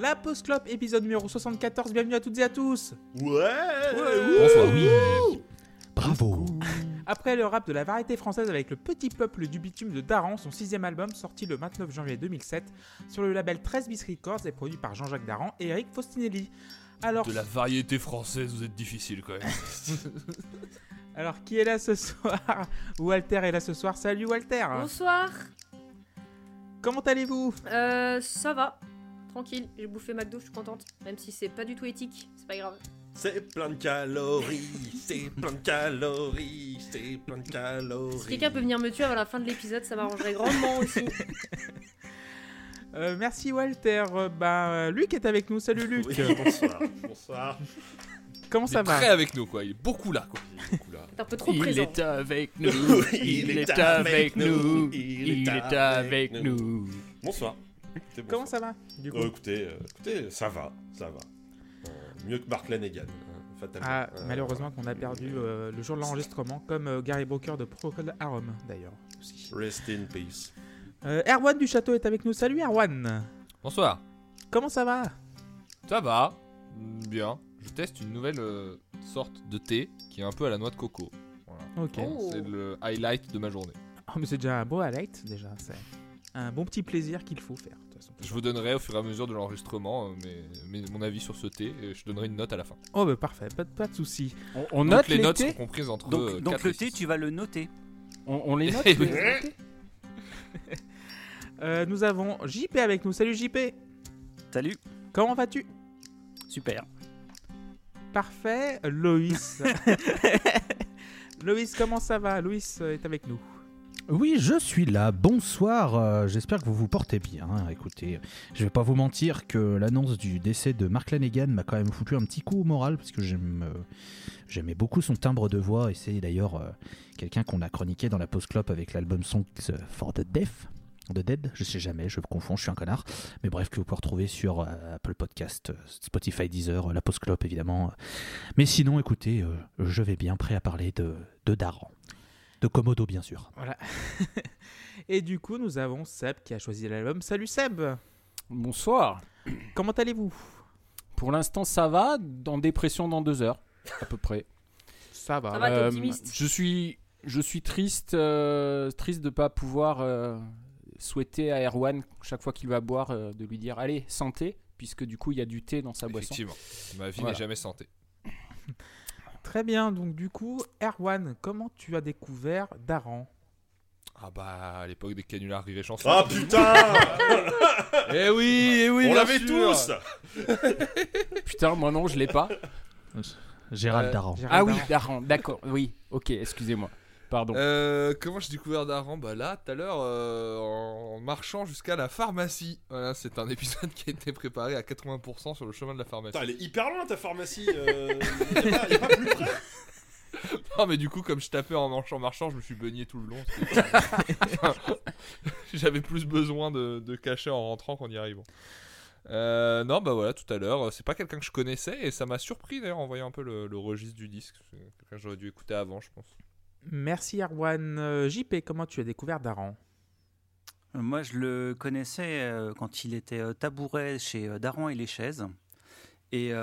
La Pause Clope, épisode numéro 74, bienvenue à toutes et à tous. Ouais. Bravo. Après le rap de la variété française avec Le Petit Peuple du Bitume de Daran, son 6e album sorti le 29 janvier 2007 sur le label 13 bis Records et produit par Jean-Jacques Daran et Eric Faustinelli. Alors... de la variété française, vous êtes difficile quand même. Alors qui est là ce soir? Walter est là ce soir, salut Walter. Bonsoir. Comment allez-vous? Ça va, tranquille, j'ai bouffé McDo, je suis contente. Même si c'est pas du tout éthique, c'est pas grave. C'est plein de calories, c'est plein de calories, c'est plein de calories. Si quelqu'un peut venir me tuer avant la fin de l'épisode, ça m'arrangerait grandement aussi. Merci Walter. Luc est avec nous. Salut Luc. Oui, bonsoir. Comment ça va? Il est très avec nous quoi. Il est beaucoup là quoi. T'es un peu trop présent. Il est avec nous. Il est avec nous. Il est avec nous. Bonsoir. Comment ça va? Du coup. Écoutez, ça va. Mieux que Mark Lanegan, fatalement. Malheureusement qu'on a perdu le jour de l'enregistrement, comme Gary Brooker de Procol Harum d'ailleurs. Aussi. Rest in peace. Erwan du Château est avec nous. Salut Erwan. Bonsoir. Comment ça va? Ça va. Bien. Je teste une nouvelle sorte de thé qui est un peu à la noix de coco. Voilà. Okay. Oh. C'est le highlight de ma journée. Oh, mais c'est déjà un beau highlight déjà. C'est un bon petit plaisir qu'il faut faire. Je vous donnerai au fur et à mesure de l'enregistrement mon avis sur ce thé et je donnerai une note à la fin. Oh bah parfait, pas de soucis. On note les notes sont comprises entre 4 donc le thé, tu vas le noter. On les note. Nous avons JP avec nous. Salut JP. Salut. Comment vas-tu? Super. Parfait. Loïs, comment ça va? Loïs est avec nous. Oui, je suis là. Bonsoir. J'espère que vous vous portez bien. Écoutez, je vais pas vous mentir que l'annonce du décès de Mark Lanegan m'a quand même foutu un petit coup au moral parce que j'aimais beaucoup son timbre de voix et c'est d'ailleurs quelqu'un qu'on a chroniqué dans la Pause Clope avec l'album Songs for the Deaf. De Dead, je sais jamais, je me confonds, je suis un connard. Mais bref, que vous pouvez retrouver sur Apple Podcast, Spotify, Deezer, La Pause Clope évidemment. Mais sinon, écoutez, je vais bien, prêt à parler de Daran. De Komodo, bien sûr. Voilà. Et du coup, nous avons Seb qui a choisi l'album. Salut Seb. Bonsoir. Comment allez-vous? Pour l'instant, ça va. En dépression dans 2 heures, à peu près. Ça va. Ça va, t'es optimiste. Je suis triste de pas pouvoir souhaiter à Erwan, chaque fois qu'il va boire, de lui dire « Allez, santé !» puisque du coup, il y a du thé dans sa boisson. Effectivement. Ma vie n'est jamais santé. Très bien, donc du coup, Erwan, comment tu as découvert Daran? Ah bah, à l'époque des canulars rivés chansons. Ah putain. Eh oui, on l'avait tous. Putain, moi non, je l'ai pas. Gérald Daran. Oui, Daran, d'accord, oui, ok, excusez-moi. Pardon. Comment j'ai découvert Daran? Bah là, tout à l'heure, en marchant jusqu'à la pharmacie. Voilà, c'est un épisode qui a été préparé à 80% sur le chemin de la pharmacie. Putain, elle est hyper loin ta pharmacie. Il est pas plus près. Non mais du coup, comme je tapais en marchant, je me suis baigné tout le long. J'avais plus besoin de cacher en rentrant qu'en y arrivant. Non bah voilà, tout à l'heure, c'est pas quelqu'un que je connaissais et ça m'a surpris d'ailleurs en voyant un peu le registre du disque. C'est quelqu'un que j'aurais dû écouter avant, je pense. Merci Erwan. JP, comment tu as découvert Daran? Moi, je le connaissais quand il était tabouret chez Daran et les chaises. Et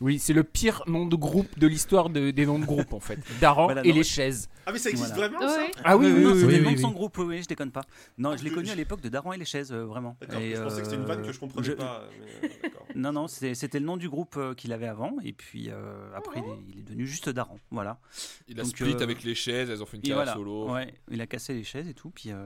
oui, c'est le pire nom de groupe de l'histoire des noms de groupe en fait. Daran les chaises. Ah mais ça existe vraiment ça? Ah oui, c'est des noms de groupe, oui, je déconne pas. Non, je l'ai connu à l'époque de Daran et les chaises, vraiment. D'accord, et je pensais que c'était une vanne que je comprenais pas. Mais, d'accord. Non, c'était le nom du groupe qu'il avait avant et puis après il est devenu juste Daran, voilà. Il a split avec les chaises, elles ont fait une carrière solo. Ouais, il a cassé les chaises et tout, puis et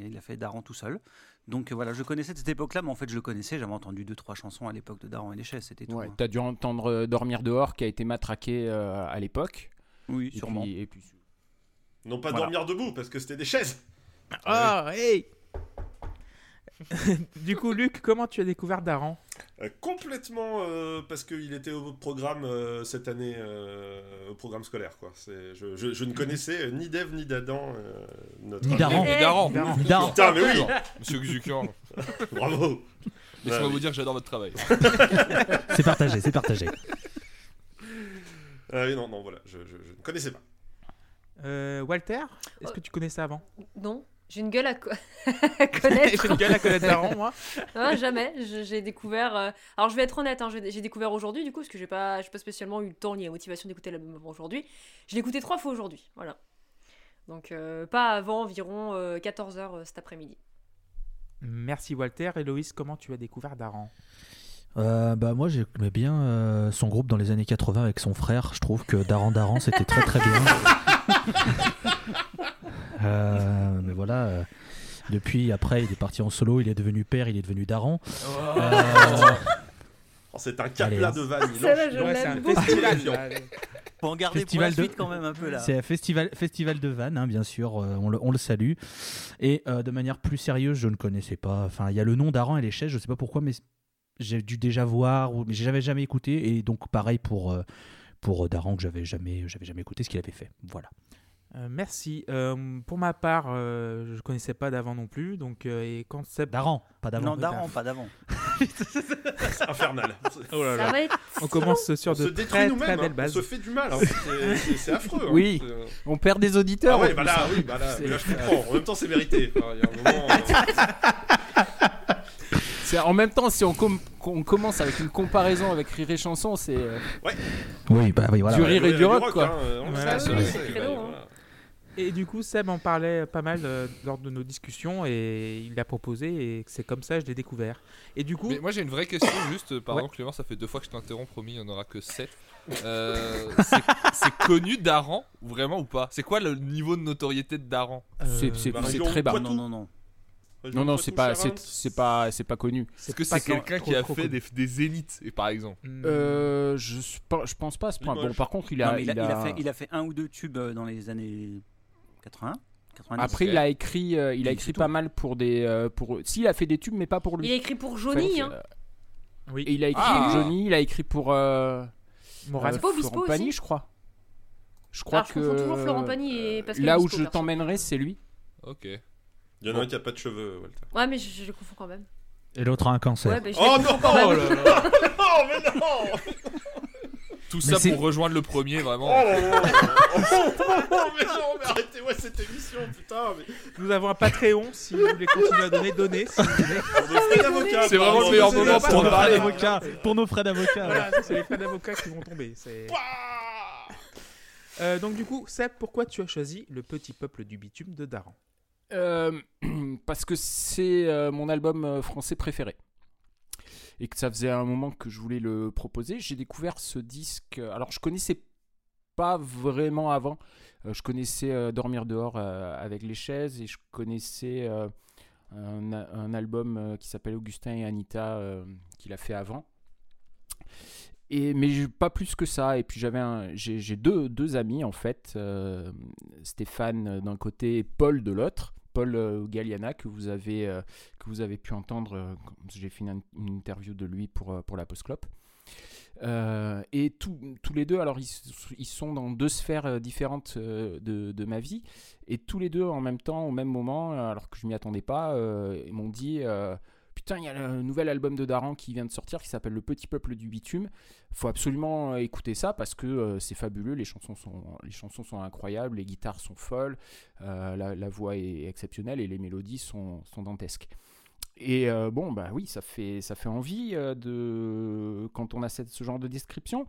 il a fait Daran tout seul. Donc voilà, je connaissais de cette époque-là, mais en fait je le connaissais, j'avais entendu 2-3 chansons à l'époque de Daran et les chaises, c'était tout. Ouais, t'as dû entendre Dormir dehors qui a été matraqué à l'époque. Oui, et sûrement. Et puis... Non pas Dormir debout, parce que c'était des chaises. Du coup, Luc, comment tu as découvert Daran? Complètement, parce qu'il était au programme cette année, au programme scolaire, quoi. Je ne connaissais ni d'Ève ni d'Adam, ni Daran. Putain, mais oui, Monsieur Xukian. Bravo. Laissez-moi vous dire que j'adore votre travail. C'est partagé. Non, voilà, je ne connaissais pas. Walter, est-ce que tu connaissais avant? Non, J'ai une gueule à, à connaître. J'ai une gueule à connaître Daron, moi. Non, jamais. J'ai découvert... Alors, je vais être honnête, hein, j'ai découvert aujourd'hui, du coup, parce que j'ai pas spécialement eu le temps ni la motivation d'écouter l'album aujourd'hui. Je l'ai écouté 3 fois aujourd'hui, voilà. Donc, pas avant environ 14h cet après-midi. Merci, Walter. Et Loïs, comment tu as découvert Daron ? Moi j'aimais bien son groupe dans les années 80 avec son frère. Je trouve que Daran c'était très très bien. Mais voilà, depuis après il est parti en solo, il est devenu père, il est devenu Daran. Oh. C'est un capla de vannes. C'est un festival. Pour en garder festival pour la suite quand même un peu là. C'est un festival de vannes, hein, bien sûr, on le salue. Et de manière plus sérieuse, je ne connaissais pas. Enfin, il y a le nom Daran et les chaises, je ne sais pas pourquoi, mais j'ai dû déjà voir, mais j'avais jamais écouté, et donc pareil pour Daran que j'avais jamais écouté ce qu'il avait fait. Voilà. Merci. Pour ma part, je connaissais pas d'avant non plus, donc et quand c'est Daran, pas d'avant. Non, Daran, pas d'avant. C'est infernal. Oh là là. On commence sur de très très belles bases. On se fait du mal. Hein. C'est affreux. Hein. Oui. On perd des auditeurs. Ah ouais, bah là, je comprends. En même temps, c'est mérité. Il y a un moment. C'est, en même temps, si on commence avec une comparaison avec Rire et Chanson, c'est oui, bah, oui, voilà. Du rire et du rock, quoi. Et du coup, Seb en parlait pas mal lors de nos discussions et il l'a proposé et c'est comme ça que je l'ai découvert. Et du coup, mais moi j'ai une vraie question, juste, pardon ouais. Clément, ça fait 2 fois que je t'interromps, promis, il n'y en aura que 7. C'est connu Daran, vraiment ou pas ? C'est quoi le niveau de notoriété de Daran ? C'est très bas. Non. Non, c'est pas connu. Est-ce que c'est quelqu'un qui a fait des zéniths, par exemple ? Je pense pas à ce point. Bon, par contre, il a fait 1 ou 2 tubes dans les années 80. 90. Après, il a écrit pas mal pour des pour. Si, il a fait des tubes, mais pas pour lui. Il a écrit pour Johnny. Enfin, oui. Et il a écrit pour Johnny. Il a écrit pour Florent Pagny, je crois. Je crois que. Toujours Florent Pagny et Pascal. Là où je t'emmènerai, c'est lui. Ok. Il y en a un qui a pas de cheveux, Walter. Ouais, mais je le confonds quand même. Et l'autre a un cancer. Ouais, non. Tout mais ça pour rejoindre le premier, vraiment. Mais arrêtez cette émission, putain. Mais... Nous avons un Patreon, si vous voulez continuer à donner. Si vous voulez. C'est vraiment le meilleur moment pour nos frais d'avocat. Pour nos frais d'avocat. Voilà, c'est les frais d'avocat qui vont tomber. Donc du coup, Seb, pourquoi tu as choisi Le Petit Peuple du Bitume de Daran ? Parce que c'est mon album français préféré et que ça faisait un moment que je voulais le proposer. J'ai découvert ce disque, alors je connaissais pas vraiment avant, je connaissais Dormir dehors avec les chaises et je connaissais un album qui s'appelle Augustin et Anita qu'il a fait avant, mais pas plus que ça. Et puis j'ai deux amis en fait, Stéphane d'un côté et Paul de l'autre, Paul Galliana, que vous avez pu entendre. J'ai fait une interview de lui pour La Pause Clope. Et tous les deux, alors ils sont dans 2 sphères différentes de ma vie. Et tous les deux en même temps, au même moment, alors que je m'y attendais pas, ils m'ont dit... Putain, il y a le nouvel album de Daran qui vient de sortir, qui s'appelle Le Petit Peuple du Bitume. Faut absolument écouter ça parce que c'est fabuleux. Les chansons sont incroyables, les guitares sont folles, la voix est exceptionnelle et les mélodies sont dantesques. Et bon, bah oui, ça fait envie quand on a ce genre de description.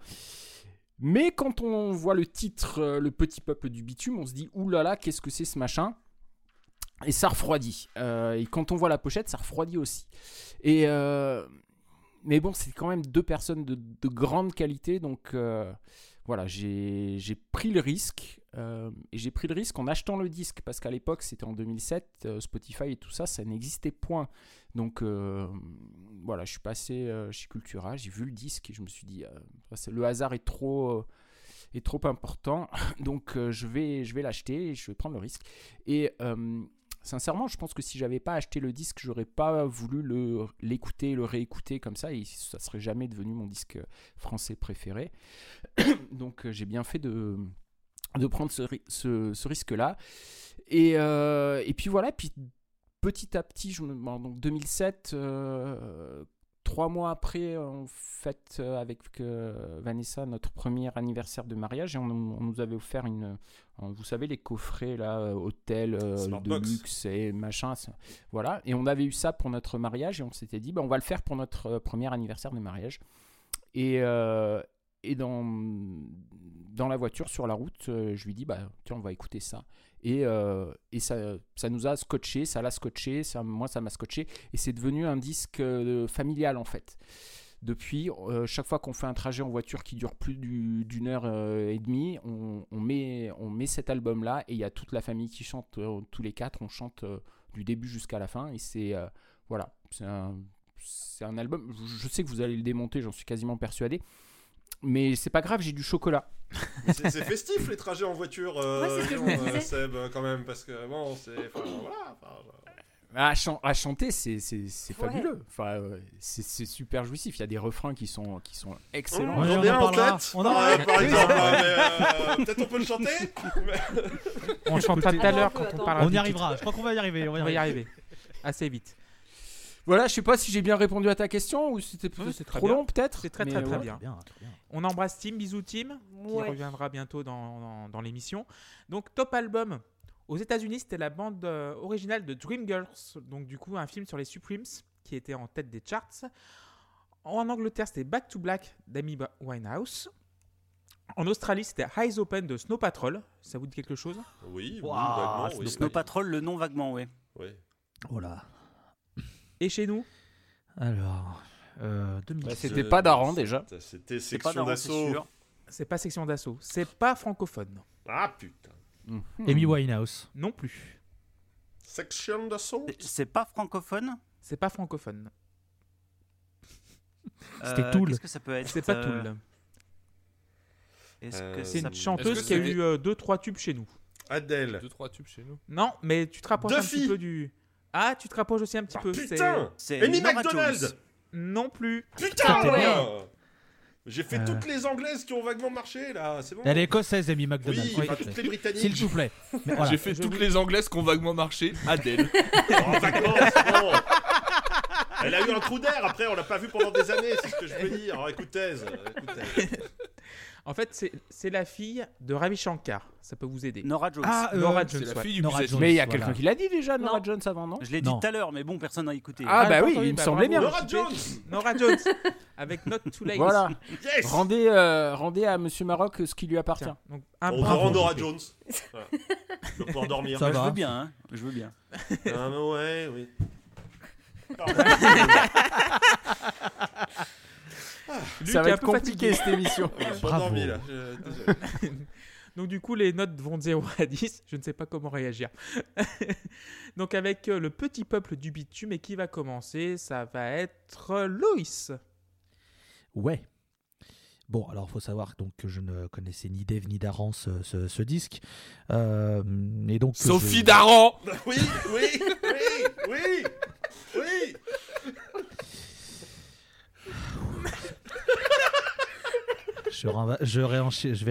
Mais quand on voit le titre Le Petit Peuple du Bitume, on se dit oulala, qu'est-ce que c'est ce machin ? Et ça refroidit. Et quand on voit la pochette, ça refroidit aussi. Et mais bon, c'est quand même 2 personnes de grande qualité. Donc voilà, j'ai pris le risque. Et j'ai pris le risque en achetant le disque. Parce qu'à l'époque, c'était en 2007. Spotify et tout ça, ça n'existait point. Donc voilà, je suis passé chez Cultura. J'ai vu le disque et je me suis dit, le hasard est trop important. Donc je vais l'acheter et je vais prendre le risque. Et... sincèrement, je pense que si j'avais pas acheté le disque, j'aurais pas voulu l'écouter, le réécouter comme ça, et ça serait jamais devenu mon disque français préféré. Donc j'ai bien fait de prendre ce risque-là. Et puis voilà, puis petit à petit, donc 2007, 3 mois après, on fête avec Vanessa notre premier anniversaire de mariage et on nous avait offert une, vous savez, les coffrets là, hôtel de luxe et machin, voilà. Et on avait eu ça pour notre mariage et on s'était dit, bah, on va le faire pour notre premier anniversaire de mariage. Et dans la voiture, sur la route, je lui dis, bah, tiens, on va écouter ça. Et ça nous a scotché, ça l'a scotché, moi, ça m'a scotché. Et c'est devenu un disque familial, en fait. Depuis, chaque fois qu'on fait un trajet en voiture qui dure plus d'une heure et demie, on met cet album-là et il y a toute la famille qui chante, tous les quatre, on chante du début jusqu'à la fin. Et c'est, voilà, c'est un album, je sais que vous allez le démonter, j'en suis quasiment persuadé. Mais c'est pas grave, j'ai du chocolat. C'est festif les trajets en voiture, ouais, c'est Seb, quand même, parce que bon, c'est. Voilà. À chanter, c'est fabuleux. Enfin, c'est super jouissif. Il y a des refrains qui sont excellents. J'en ai un en tête. On en parle. Par exemple, peut-être on peut le chanter. On le chantera tout à l'heure quand on parlera. On y arrivera. Je crois qu'on va y arriver. On va y arriver. Assez vite. Voilà, je sais pas si j'ai bien répondu à ta question ou c'était c'est trop long peut-être. C'est très bien. Très bien. On embrasse Tim, bisous Tim, qui reviendra bientôt dans l'émission. Donc top album, aux États-Unis c'était la bande originale de Dreamgirls, donc du coup un film sur les Supremes qui était en tête des charts. En Angleterre c'était Back to Black d'Amy Winehouse. En Australie, c'était Eyes Open de Snow Patrol. Ça vous dit quelque chose ? Oui, wow, vaguement. Oui. Snow Patrol, le nom vaguement, oui. Oui. Oh là. Et chez nous ? Alors, 2000. Bah, c'était pas Daran déjà. C'était Section d'Assaut. C'est pas Section d'Assaut. C'est pas francophone. Ah putain. Amy Winehouse. Non plus. Section d'Assaut. C'est pas francophone. C'est pas francophone. C'était Tool. Qu'est-ce que ça peut être ? C'est pas Tool. C'est une chanteuse qui a eu 2-3 tubes chez nous. Adèle. 2-3 tubes chez nous. Non, mais tu te rapproches un petit peu du. Ah, tu te rapproches aussi un petit peu. Putain, c'est Amy Macdonald. Non plus. Putain, j'ai fait toutes les anglaises qui ont vaguement marché là. C'est bon. Elle est écossaise, Amy Macdonald. Oui, pas toutes les britanniques. S'il vous plaît. Voilà. J'ai fait toutes les anglaises qui ont vaguement marché. Adèle. Oh, vaguement, c'est bon. Elle a eu un trou d'air. Après, on l'a pas vue pendant des années. C'est ce que je veux dire. Alors, écoutez. En fait, c'est la fille de Ravi Shankar. Ça peut vous aider. Norah Jones. Ah, Norah Jones. C'est la fille du Jones. Mais il y a quelqu'un qui l'a dit déjà, Norah Jones avant, non ? Je l'ai dit tout à l'heure, mais bon, personne n'a écouté. Ah bah oui, il me semblait bien. Norah Jones. Avec Not Too Late. Voilà. Yes. Rendez à Monsieur Amarok ce qui lui appartient. Tiens, donc, on va rendre Norah Jones. Voilà. Je vais pouvoir dormir. Ça va. Je veux bien. Ah mais ouais, oui. Luc, ça va être compliqué cette émission. Bravo. Dormi, là. Donc du coup les notes vont de 0 à 10, je ne sais pas comment réagir. Donc avec le petit peuple du bitume et qui va commencer, ça va être Loïs. Ouais. Bon, alors il faut savoir donc, que je ne connaissais ni Dave ni Daran ce disque. Et donc, Sophie Daran. Oui. Je vais réenchaîner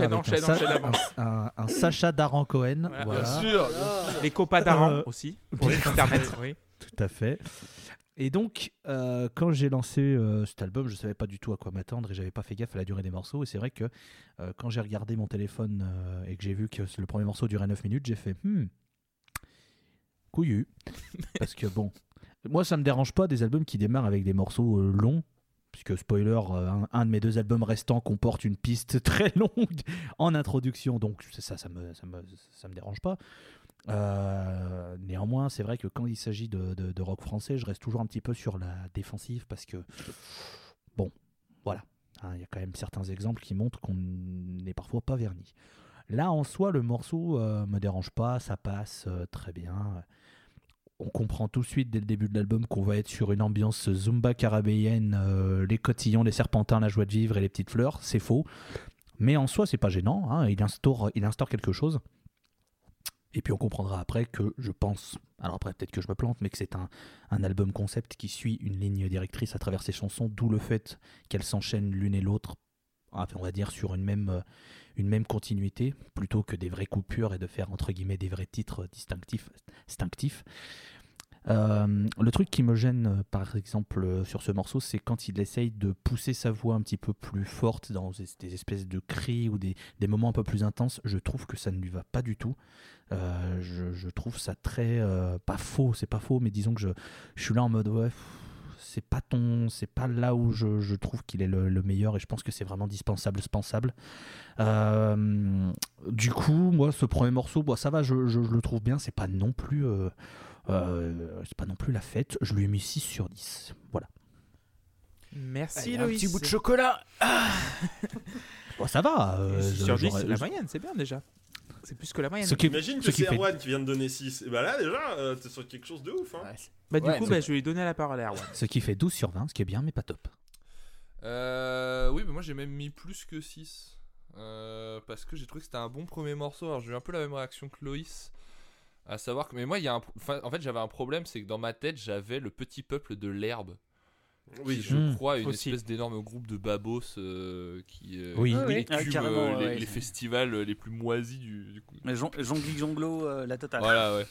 avec un Sacha Daran Cohen. Voilà. Bien sûr. Les copains Daran aussi. Pour les permettre. Oui. Tout à fait. Et donc, quand j'ai lancé cet album, je ne savais pas du tout à quoi m'attendre et je n'avais pas fait gaffe à la durée des morceaux. Et c'est vrai que quand j'ai regardé mon téléphone et que j'ai vu que le premier morceau durait 9 minutes, j'ai fait couillu. Parce que bon, moi ça ne me dérange pas des albums qui démarrent avec des morceaux longs. Puisque, spoiler, un de mes 2 albums restants comporte une piste très longue en introduction, donc ça me dérange pas. Néanmoins, c'est vrai que quand il s'agit de rock français, je reste toujours un petit peu sur la défensive parce que, bon, voilà. Il y a quand même certains exemples qui montrent qu'on n'est parfois pas vernis. Là, en soi, le morceau me dérange pas, ça passe très bien. On comprend tout de suite dès le début de l'album qu'on va être sur une ambiance zumba carabéenne, les cotillons, les serpentins, la joie de vivre et les petites fleurs. C'est faux, mais en soi c'est pas gênant. Hein. Il instaure quelque chose. Et puis on comprendra après que je pense. Alors après peut-être que je me plante, mais que c'est un album concept qui suit une ligne directrice à travers ses chansons, d'où le fait qu'elles s'enchaînent l'une et l'autre. On va dire sur une même continuité plutôt que des vraies coupures et de faire entre guillemets des vrais titres distinctifs. Le truc qui me gêne, par exemple, sur ce morceau, c'est quand il essaye de pousser sa voix un petit peu plus forte dans des espèces de cris ou des moments un peu plus intenses. Je trouve que ça ne lui va pas du tout. Je trouve ça très... pas faux, mais disons que je suis là en mode... ouais. C'est pas là où je trouve qu'il est le meilleur, et je pense que c'est vraiment dispensable. Du coup, moi, ce premier morceau, ça va, je le trouve bien. C'est pas non plus la fête. Je lui ai mis 6 sur 10. Voilà. Merci, Loïs. Un petit bout de chocolat. Ça va. 6 sur 10, c'est la moyenne, c'est bien déjà. C'est plus que la moyenne. Imagine que c'est Erwan qui vient de donner 6. Et bah là, déjà, t'es sur quelque chose de ouf. Hein. Ouais, du coup, je vais lui donner la parole à Erwan. Ce qui fait 12 sur 20, ce qui est bien, mais pas top. Oui, mais moi, j'ai même mis plus que 6. Parce que j'ai trouvé que c'était un bon premier morceau. Alors, j'ai eu un peu la même réaction que Loïs. À savoir que. Mais moi, j'avais un problème, c'est que dans ma tête, j'avais le petit peuple de l'herbe. Oui, je crois une aussi. Espèce d'énorme groupe de babos qui écument les festivals les plus moisis du coup. Mais jonglo la totale. Voilà, ouais.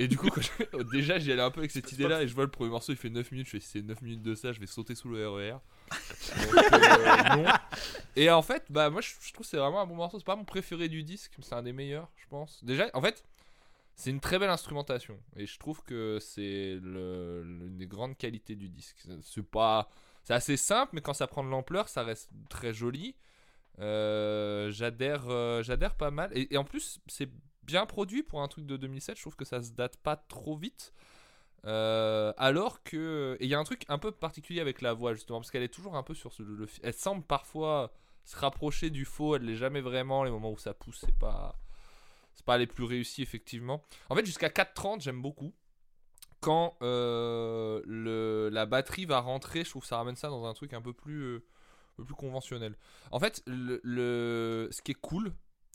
Et du coup, déjà j'y allais un peu avec cette idée là et je vois le premier morceau, il fait 9 minutes, je fais si c'est 9 minutes de ça, je vais sauter sous le RER. Non. Et en fait, moi je trouve que c'est vraiment un bon morceau, c'est pas mon préféré du disque, mais c'est un des meilleurs, je pense. Déjà, en fait, c'est une très belle instrumentation et je trouve que c'est l'une des grandes qualités du disque. C'est assez simple, mais quand ça prend de l'ampleur, ça reste très joli. J'adhère pas mal. Et en plus, c'est bien produit pour un truc de 2007. Je trouve que ça se date pas trop vite. Alors que... Et il y a un truc un peu particulier avec la voix, justement, parce qu'elle est toujours un peu sur elle semble parfois se rapprocher du faux. Elle l'est jamais vraiment. Les moments où ça pousse, c'est pas les plus réussis, effectivement. En fait, jusqu'à 4h30, j'aime beaucoup. Quand la batterie va rentrer, je trouve que ça ramène ça dans un truc un peu plus conventionnel. En fait, ce qui est cool,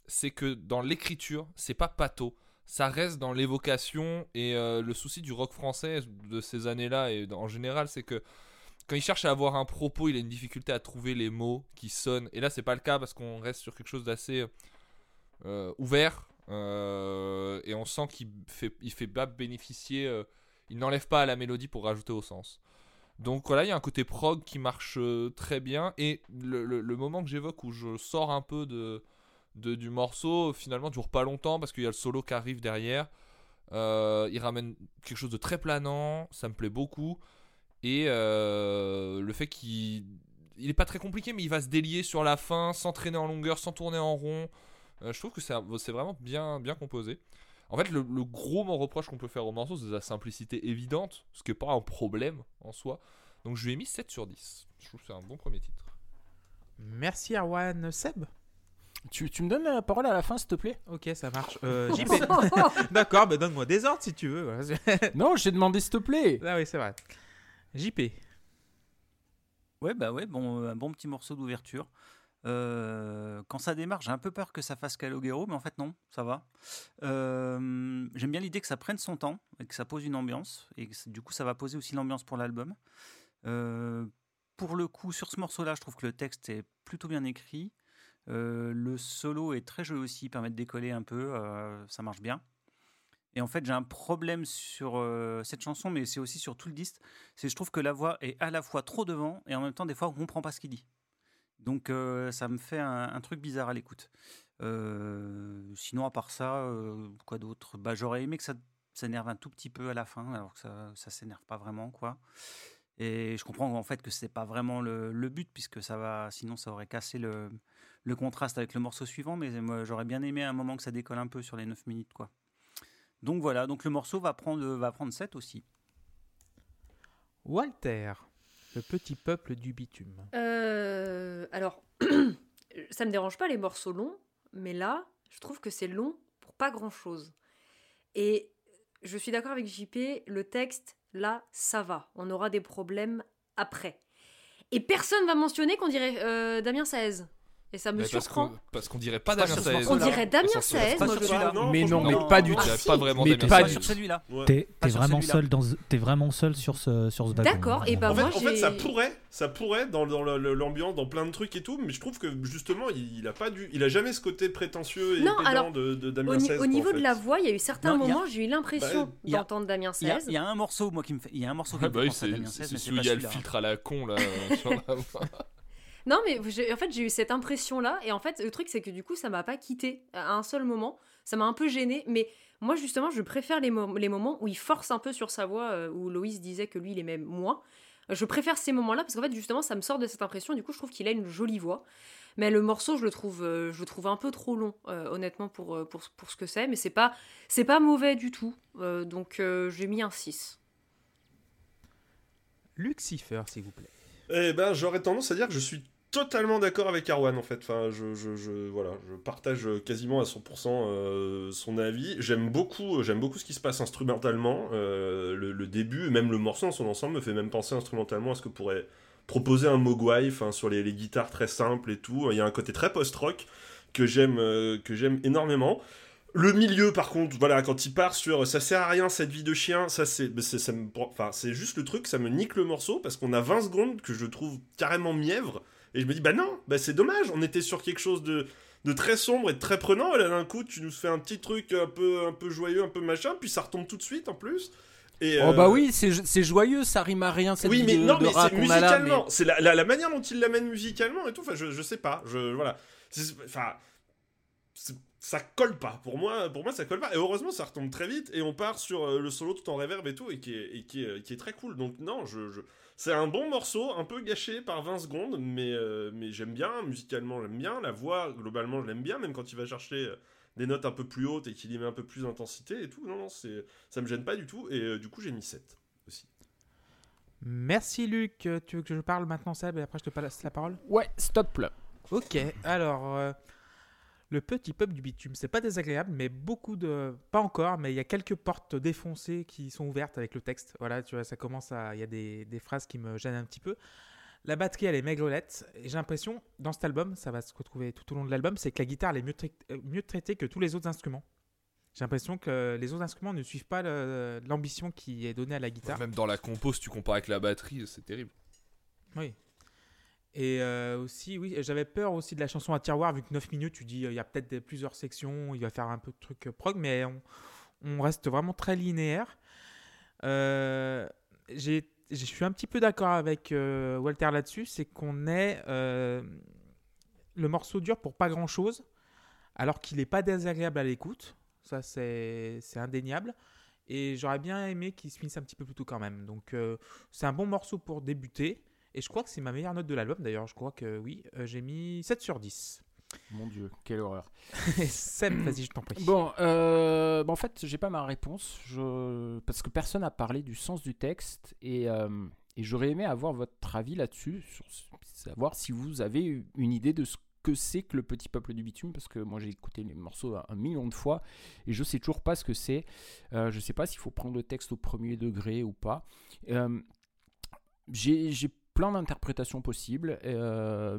c'est que dans l'écriture, c'est pas pâteau. Ça reste dans l'évocation et le souci du rock français de ces années-là. Et en général, c'est que quand il cherche à avoir un propos, il a une difficulté à trouver les mots qui sonnent. Et là, c'est pas le cas parce qu'on reste sur quelque chose d'assez... ouvert et on sent qu'il fait pas bénéficier, il n'enlève pas à la mélodie pour rajouter au sens. Donc voilà, il y a un côté prog qui marche très bien, et le moment que j'évoque où je sors un peu du morceau finalement dure pas longtemps parce qu'il y a le solo qui arrive derrière, il ramène quelque chose de très planant, ça me plaît beaucoup, et le fait qu'il est pas très compliqué mais il va se délier sur la fin sans traîner en longueur, sans tourner en rond. Je trouve que c'est vraiment bien composé. En fait, le gros reproche qu'on peut faire au morceau, c'est la simplicité évidente, ce qui n'est pas un problème en soi. Donc je lui ai mis 7 sur 10. Je trouve que c'est un bon premier titre. Merci Erwan. Seb, tu me donnes la parole à la fin, s'il te plaît? Ok, ça marche. JP. D'accord, donne-moi des ordres si tu veux. Non, j'ai demandé s'il te plaît. Ah oui, c'est vrai. JP. Ouais, un bon petit morceau d'ouverture. Quand ça démarre, j'ai un peu peur que ça fasse Calogero, mais en fait non, ça va. J'aime bien l'idée que ça prenne son temps et que ça pose une ambiance, et du coup ça va poser aussi l'ambiance pour l'album. Pour le coup, sur ce morceau là, je trouve que le texte est plutôt bien écrit, le solo est très joli aussi, permet de décoller un peu, ça marche bien. Et en fait, j'ai un problème sur cette chanson, mais c'est aussi sur tout le disque, c'est que je trouve que la voix est à la fois trop devant et en même temps des fois on ne comprend pas ce qu'il dit. Donc ça me fait un truc bizarre à l'écoute. Sinon, à part ça, quoi d'autre ? J'aurais aimé que ça s'énerve un tout petit peu à la fin, alors que ça s'énerve pas vraiment, quoi. Et je comprends en fait que c'est pas vraiment le but, puisque sinon ça aurait cassé le contraste avec le morceau suivant. Mais moi, j'aurais bien aimé à un moment que ça décolle un peu sur les 9 minutes, quoi. Donc voilà, donc le morceau va prendre 7 aussi. Walter, le petit peuple du bitume. Alors, ça me dérange pas les morceaux longs, mais là, je trouve que c'est long pour pas grand-chose. Et je suis d'accord avec JP, le texte, là, ça va. On aura des problèmes après. Et personne va mentionner qu'on dirait Damien Saez. Et ça me surprend. Parce qu'on dirait pas Damien Saez. On dirait Damien Saez. Mais non, mais pas du tout. Mais pas sur celui-là. T'es vraiment seul sur ce wagon. D'accord. Et bah moi, en fait, ça pourrait dans l'ambiance, dans plein de trucs et tout, mais je trouve que justement, il a jamais ce côté prétentieux et pédant de Damien Saez. Au niveau de la voix, il y a eu certains moments, j'ai eu l'impression d'entendre Damien Saez. Il y a un morceau, moi, qui me fait. Il y a un morceau qui me fait penser à Damien Saez. C'est celui où il y a le filtre à la con là sur la voix. Non mais en fait j'ai eu cette impression là et en fait le truc c'est que du coup ça m'a pas quitté à un seul moment, ça m'a un peu gênée, mais moi justement je préfère les moments où il force un peu sur sa voix, où Loïs disait que lui il aimait moins, je préfère ces moments là parce qu'en fait justement ça me sort de cette impression et du coup je trouve qu'il a une jolie voix, mais le morceau je le trouve un peu trop long honnêtement pour ce que c'est, mais c'est pas mauvais du tout, donc j'ai mis un 6. Lucifer s'il vous plaît. Eh ben j'aurais tendance à dire que je suis totalement d'accord avec Arwan en fait, enfin, je partage quasiment à 100% son avis. J'aime beaucoup ce qui se passe instrumentalement, le début, même le morceau dans son ensemble me fait même penser instrumentalement à ce que pourrait proposer un Mogwai, enfin, sur les guitares très simples et tout. Il y a un côté très post-rock que j'aime énormément. Le milieu, par contre, voilà, quand il part sur ça sert à rien cette vie de chien, ça c'est juste le truc, ça me nique le morceau parce qu'on a 20 secondes que je trouve carrément mièvre et je me dis bah non, c'est dommage, on était sur quelque chose de très sombre et de très prenant et là d'un coup tu nous fais un petit truc un peu joyeux, un peu machin, puis ça retombe tout de suite en plus. Et oh bah oui, c'est joyeux, ça rime à rien cette vidéo de rap. Oui mais non, mais c'est musicalement, là, mais... c'est la manière dont il l'amène musicalement et tout, enfin je sais pas, voilà. Ça colle pas, pour moi ça colle pas, et heureusement ça retombe très vite, et on part sur le solo tout en reverb et tout, et qui est très cool, donc non, c'est un bon morceau, un peu gâché par 20 secondes, mais j'aime bien, musicalement j'aime bien, la voix globalement je l'aime bien, même quand il va chercher des notes un peu plus hautes et qu'il y met un peu plus d'intensité et tout, non, ça me gêne pas du tout, et du coup j'ai mis 7 aussi. Merci Luc, tu veux que je parle maintenant Seb, et après je te passe la parole ? Ouais, stop là. Ok, alors... Le petit pub du bitume, c'est pas désagréable, mais pas encore, mais il y a quelques portes défoncées qui sont ouvertes avec le texte. Voilà, tu vois, ça commence à... Il y a des phrases qui me gênent un petit peu. La batterie, elle est maigrelette. Et j'ai l'impression, dans cet album, ça va se retrouver tout au long de l'album, c'est que la guitare, elle est mieux traitée que tous les autres instruments. J'ai l'impression que les autres instruments ne suivent pas l'ambition qui est donnée à la guitare. Même dans la compo, si tu compares avec la batterie, c'est terrible. Oui. Et aussi, oui, j'avais peur aussi de la chanson à tiroir, vu que 9 minutes, tu dis, il y a peut-être plusieurs sections, il va faire un peu de trucs prog, mais on reste vraiment très linéaire. Je suis un petit peu d'accord avec Walter là-dessus, c'est qu'on est... le morceau dure pour pas grand-chose, alors qu'il n'est pas désagréable à l'écoute, ça c'est indéniable. Et j'aurais bien aimé qu'il se finisse un petit peu plus tôt quand même. Donc c'est un bon morceau pour débuter. Et je crois que c'est ma meilleure note de l'album, d'ailleurs, je crois que oui, j'ai mis 7 sur 10. Mon Dieu, quelle horreur. Seb, vas-y, je t'en prie. Bon, en fait, j'ai pas ma réponse, parce que personne n'a parlé du sens du texte, et j'aurais aimé avoir votre avis là-dessus, savoir si vous avez une idée de ce que c'est que le petit peuple du bitume, parce que moi j'ai écouté les morceaux un million de fois, et je sais toujours pas ce que c'est, je sais pas s'il faut prendre le texte au premier degré ou pas. J'ai plein d'interprétations possibles,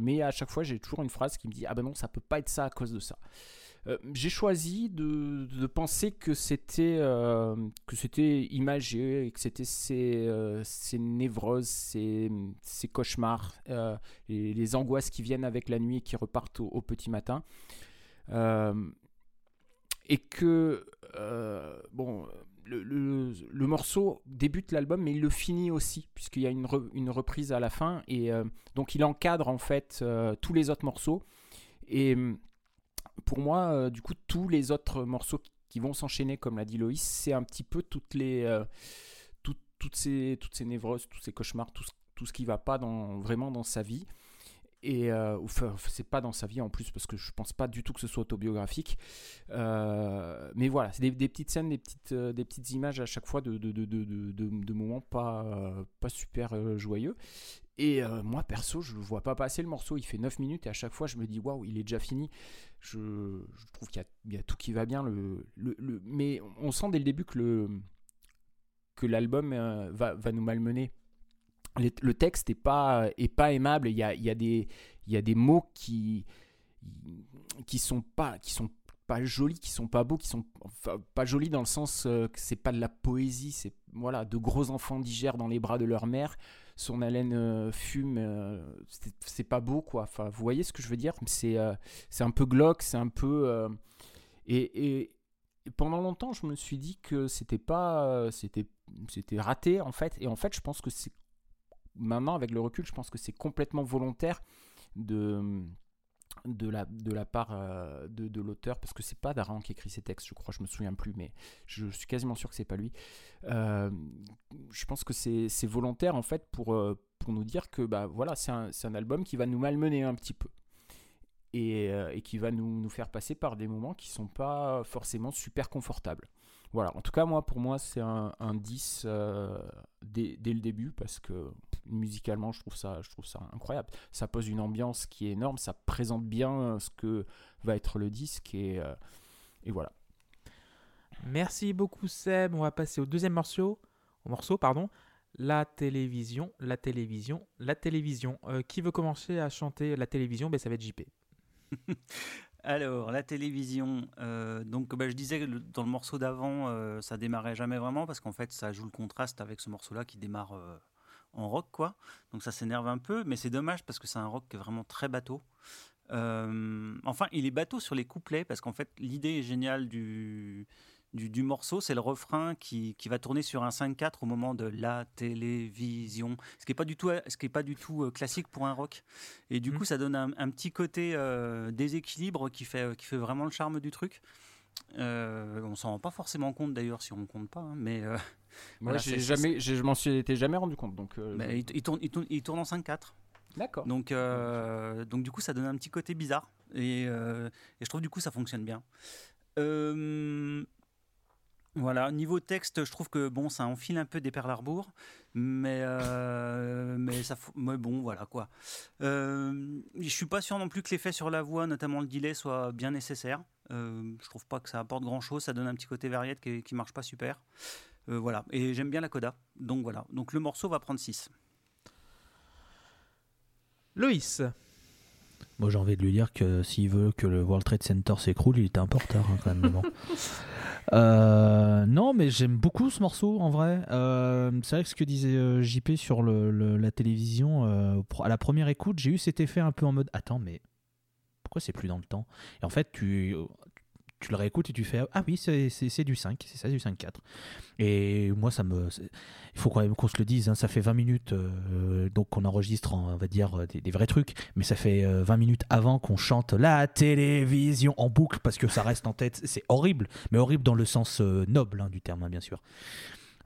mais à chaque fois j'ai toujours une phrase qui me dit ah ben non, ça peut pas être ça à cause de ça. J'ai choisi de penser que c'était imagé et que c'était ces névroses, ces cauchemars, et les angoisses qui viennent avec la nuit et qui repartent au petit matin, et que Le morceau débute l'album, mais il le finit aussi, puisqu'il y a une reprise à la fin, et donc il encadre en fait tous les autres morceaux, et pour moi du coup tous les autres morceaux qui vont s'enchaîner, comme l'a dit Loïs, c'est un petit peu toutes ces névroses, tous ces cauchemars, tout ce qui va pas vraiment dans sa vie, et enfin, c'est pas dans sa vie en plus, parce que je pense pas du tout que ce soit autobiographique, mais voilà, c'est des petites scènes, des petites images à chaque fois de moments pas super joyeux, et moi perso je le vois pas passer le morceau, il fait 9 minutes et à chaque fois je me dis waouh, il est déjà fini. Je trouve qu'il y a tout qui va bien, mais on sent dès le début que l'album va nous malmener. Le texte n'est pas aimable, il y a des mots qui qui sont pas jolis, qui sont pas beaux, qui sont enfin, pas jolis dans le sens que c'est pas de la poésie, c'est voilà, de gros enfants digèrent dans les bras de leur mère, son haleine fume, c'est pas beau quoi. Enfin, vous voyez ce que je veux dire, c'est un peu glauque, c'est un peu et pendant longtemps, je me suis dit que c'était raté en fait, et en fait, je pense que c'est maintenant avec le recul, je pense que c'est complètement volontaire de la part de l'auteur, parce que c'est pas Daran qui écrit ses textes, je crois, je me souviens plus, mais je suis quasiment sûr que c'est pas lui. Je pense que c'est volontaire en fait pour nous dire que bah voilà, c'est un album qui va nous malmener un petit peu et qui va nous faire passer par des moments qui sont pas forcément super confortables. Voilà, en tout cas pour moi c'est un 10 dès le début, parce que musicalement je trouve ça incroyable, ça pose une ambiance qui est énorme, ça présente bien ce que va être le disque et voilà. Merci beaucoup Seb, on va passer au deuxième morceau, La télévision. Qui veut commencer à chanter La télévision? Ça va être JP. Alors, la télévision, je disais dans le morceau d'avant, ça démarrait jamais vraiment, parce qu'en fait, ça joue le contraste avec ce morceau-là qui démarre en rock, quoi. Donc ça s'énerve un peu, mais c'est dommage parce que c'est un rock qui est vraiment très bateau. Il est bateau sur les couplets, parce qu'en fait, l'idée est géniale du morceau, c'est le refrain qui va tourner sur un 5-4 au moment de la télévision, ce qui est pas du tout classique pour un rock, et du coup ça donne un petit côté déséquilibre qui fait vraiment le charme du truc. On s'en rend pas forcément compte d'ailleurs si on compte pas, hein, mais voilà, je m'en suis jamais rendu compte, donc il tourne en 5-4. D'accord. Donc du coup ça donne un petit côté bizarre et je trouve du coup ça fonctionne bien. Voilà, niveau texte, je trouve que ça enfile un peu des perles à rebours, mais voilà quoi. Je suis pas sûr non plus que l'effet sur la voix, notamment le delay, soit bien nécessaire. Je trouve pas que ça apporte grand chose, ça donne un petit côté variette qui marche pas super. Voilà, et j'aime bien la coda, donc voilà. Donc le morceau va prendre 6. Loïs. Moi, j'ai envie de lui dire que s'il veut que le World Trade Center s'écroule, il était un peu en retard quand même. Non, mais j'aime beaucoup ce morceau en vrai. C'est vrai que ce que disait JP sur la télévision, à la première écoute, j'ai eu cet effet un peu en mode attends, mais pourquoi c'est plus dans le temps ? Et en fait, tu le réécoutes et tu fais ah oui, c'est du 5, c'est ça, du 5-4. Et moi, il faut quand même qu'on se le dise, hein, ça fait 20 minutes donc qu'on enregistre, on va dire, des vrais trucs, mais ça fait 20 minutes avant qu'on chante la télévision en boucle parce que ça reste en tête. C'est horrible, mais horrible dans le sens noble du terme, hein, bien sûr.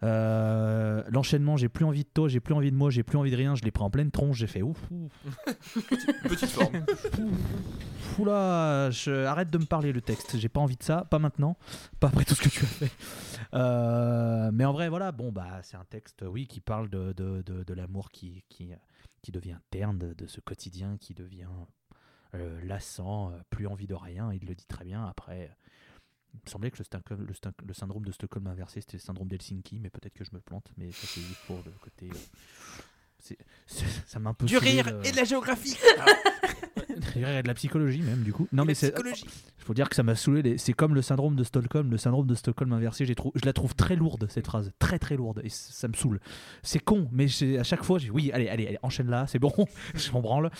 L'enchaînement, j'ai plus envie de toi, j'ai plus envie de moi, j'ai plus envie de rien, je l'ai pris en pleine tronche, j'ai fait ouf. Petite forme. Foula, arrête de me parler le texte, j'ai pas envie de ça, pas maintenant, pas après tout ce que tu as fait. Mais en vrai, voilà, c'est un texte, oui, qui parle de l'amour qui devient terne, de ce quotidien qui devient lassant, plus envie de rien, il le dit très bien après. Il me semblait que le syndrome de Stockholm inversé, c'était le syndrome d'Helsinki, mais peut-être que je me plante, mais ça c'est juste pour le côté... ça m'a un peu... Du rire et de la géographie. Du rire et de la psychologie même, du coup. Non, mais c'est... Il faut dire que ça m'a saoulé. C'est comme le syndrome de Stockholm inversé. Je la trouve très lourde, cette phrase. Très, très lourde. Et ça me saoule. C'est con, mais à chaque fois, oui, allez, enchaîne-la, c'est bon. Je m'en branle.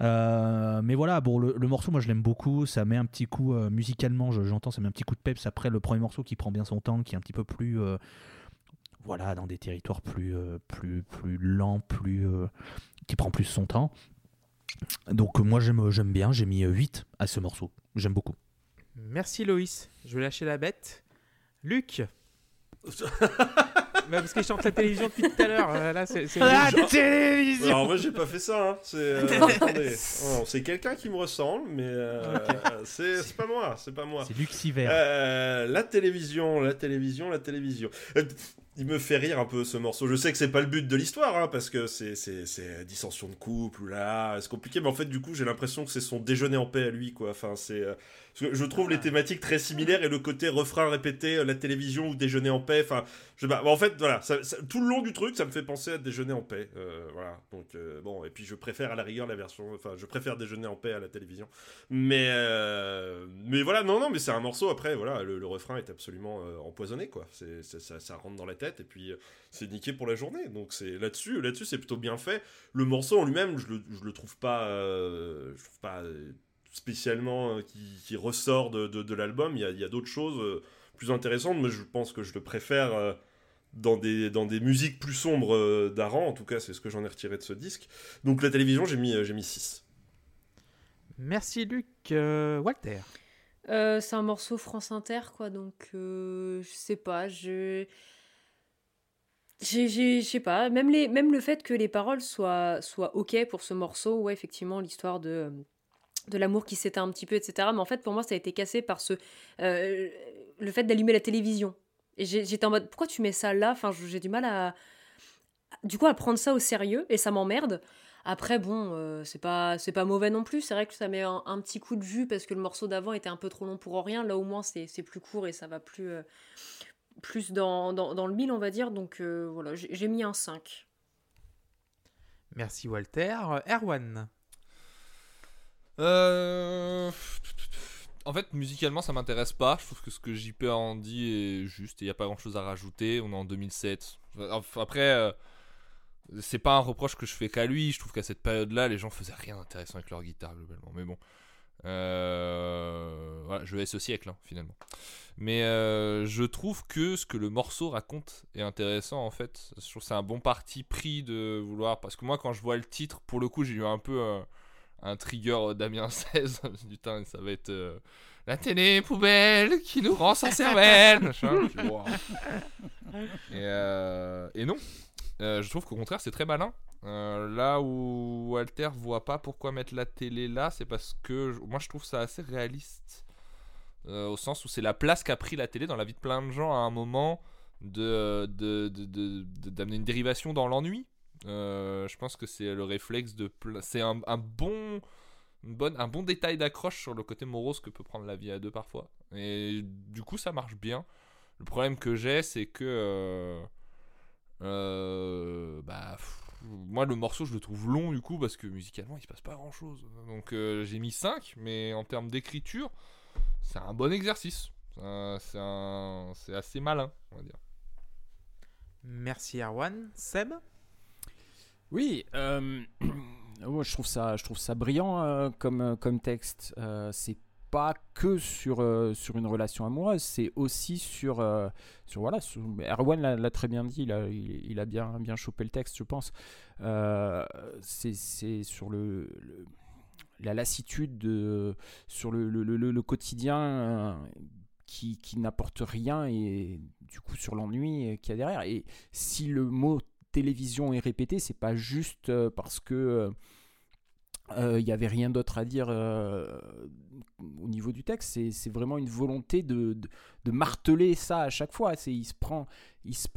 Mais voilà, le morceau, moi, je l'aime beaucoup. Ça met un petit coup, musicalement, j'entends, ça met un petit coup de peps après le premier morceau qui prend bien son temps, qui est un petit peu plus... voilà, dans des territoires plus lents, qui prend plus son temps. Donc moi j'aime bien, j'ai mis 8 à ce morceau, j'aime beaucoup. Merci Loïs, je vais lâcher la bête. Luc. Parce que je chante la télévision depuis tout à l'heure. Là, c'est la télévision. Alors, moi, j'ai pas fait ça. Hein. C'est quelqu'un qui me ressemble, mais okay. C'est pas moi. C'est pas moi. C'est Luc Siver. La télévision. Il me fait rire un peu ce morceau. Je sais que c'est pas le but de l'histoire, hein, parce que c'est dissension de couple, là, c'est compliqué, mais en fait, du coup, j'ai l'impression que c'est son déjeuner en paix à lui, quoi. Enfin, c'est, je trouve les thématiques très similaires et le côté refrain répété, la télévision ou déjeuner en paix. Enfin, en fait, voilà, ça, tout le long du truc, ça me fait penser à déjeuner en paix. Voilà. Donc bon, et puis je préfère à la rigueur la version, enfin, je préfère déjeuner en paix à la télévision. Mais voilà, non, mais c'est un morceau. Après, voilà, le refrain est absolument empoisonné, quoi. Ça rentre dans la tête. Et puis c'est niqué pour la journée, donc c'est là-dessus c'est plutôt bien fait. Le morceau en lui-même, je le trouve pas spécialement qui ressort de l'album. Il y a d'autres choses plus intéressantes, mais je pense que je le préfère dans des musiques plus sombres d'Aran. En tout cas, c'est ce que j'en ai retiré de ce disque. Donc la télévision, j'ai mis 6. Merci Luc. Walter, c'est un morceau France Inter, quoi, donc je sais pas, je sais pas, même le fait que les paroles soient ok pour ce morceau, ouais, effectivement, l'histoire de l'amour qui s'éteint un petit peu, etc. Mais en fait, pour moi, ça a été cassé par le fait d'allumer la télévision. Et j'étais en mode, pourquoi tu mets ça là ? Enfin, j'ai du mal à prendre ça au sérieux, et ça m'emmerde. Après, bon, c'est pas mauvais non plus. C'est vrai que ça met un petit coup de jus, parce que le morceau d'avant était un peu trop long pour rien. Là, au moins, c'est plus court et ça va plus dans le mille, on va dire. Donc voilà, j'ai mis un 5. Merci Walter. Erwan. En fait, musicalement, ça m'intéresse pas. Je trouve que ce que JP en dit est juste. Il n'y a pas grand-chose à rajouter. On est en 2007. Après, c'est pas un reproche que je fais qu'à lui. Je trouve qu'à cette période-là, les gens faisaient rien d'intéressant avec leur guitare, globalement. Mais bon. Voilà, je vais ce siècle, hein, finalement. Mais je trouve que ce que le morceau raconte est intéressant, en fait. Je trouve que c'est un bon parti pris de vouloir, parce que moi, quand je vois le titre, pour le coup, j'ai eu un peu un trigger Damien 16. Putain, ça va être la télé poubelle qui nous rend sans cervelle. Et non, je trouve qu'au contraire, c'est très malin. Là où Walter voit pas pourquoi mettre la télé là, c'est parce que moi je trouve ça assez réaliste, au sens où c'est la place qu'a pris la télé dans la vie de plein de gens à un moment, d'amener une dérivation dans l'ennui. Je pense que c'est le réflexe c'est un bon détail d'accroche sur le côté morose que peut prendre la vie à deux parfois, et du coup ça marche bien. Le problème que j'ai, c'est que moi le morceau je le trouve long, du coup, parce que musicalement il se passe pas grand chose. Donc j'ai mis 5, mais en termes d'écriture c'est un bon exercice, c'est assez malin, on va dire. Merci Erwan. Seb ? Oui, je trouve ça brillant comme texte. C'est pas que sur une relation amoureuse, c'est aussi sur voilà, Erwan l'a très bien dit, il a bien chopé le texte, je pense. C'est sur la lassitude, sur le quotidien qui n'apporte rien, et du coup sur l'ennui qu'il y a derrière. Et si le mot télévision est répété, c'est pas juste parce que il n'y avait rien d'autre à dire au niveau du texte. C'est vraiment une volonté de marteler ça à chaque fois. Il se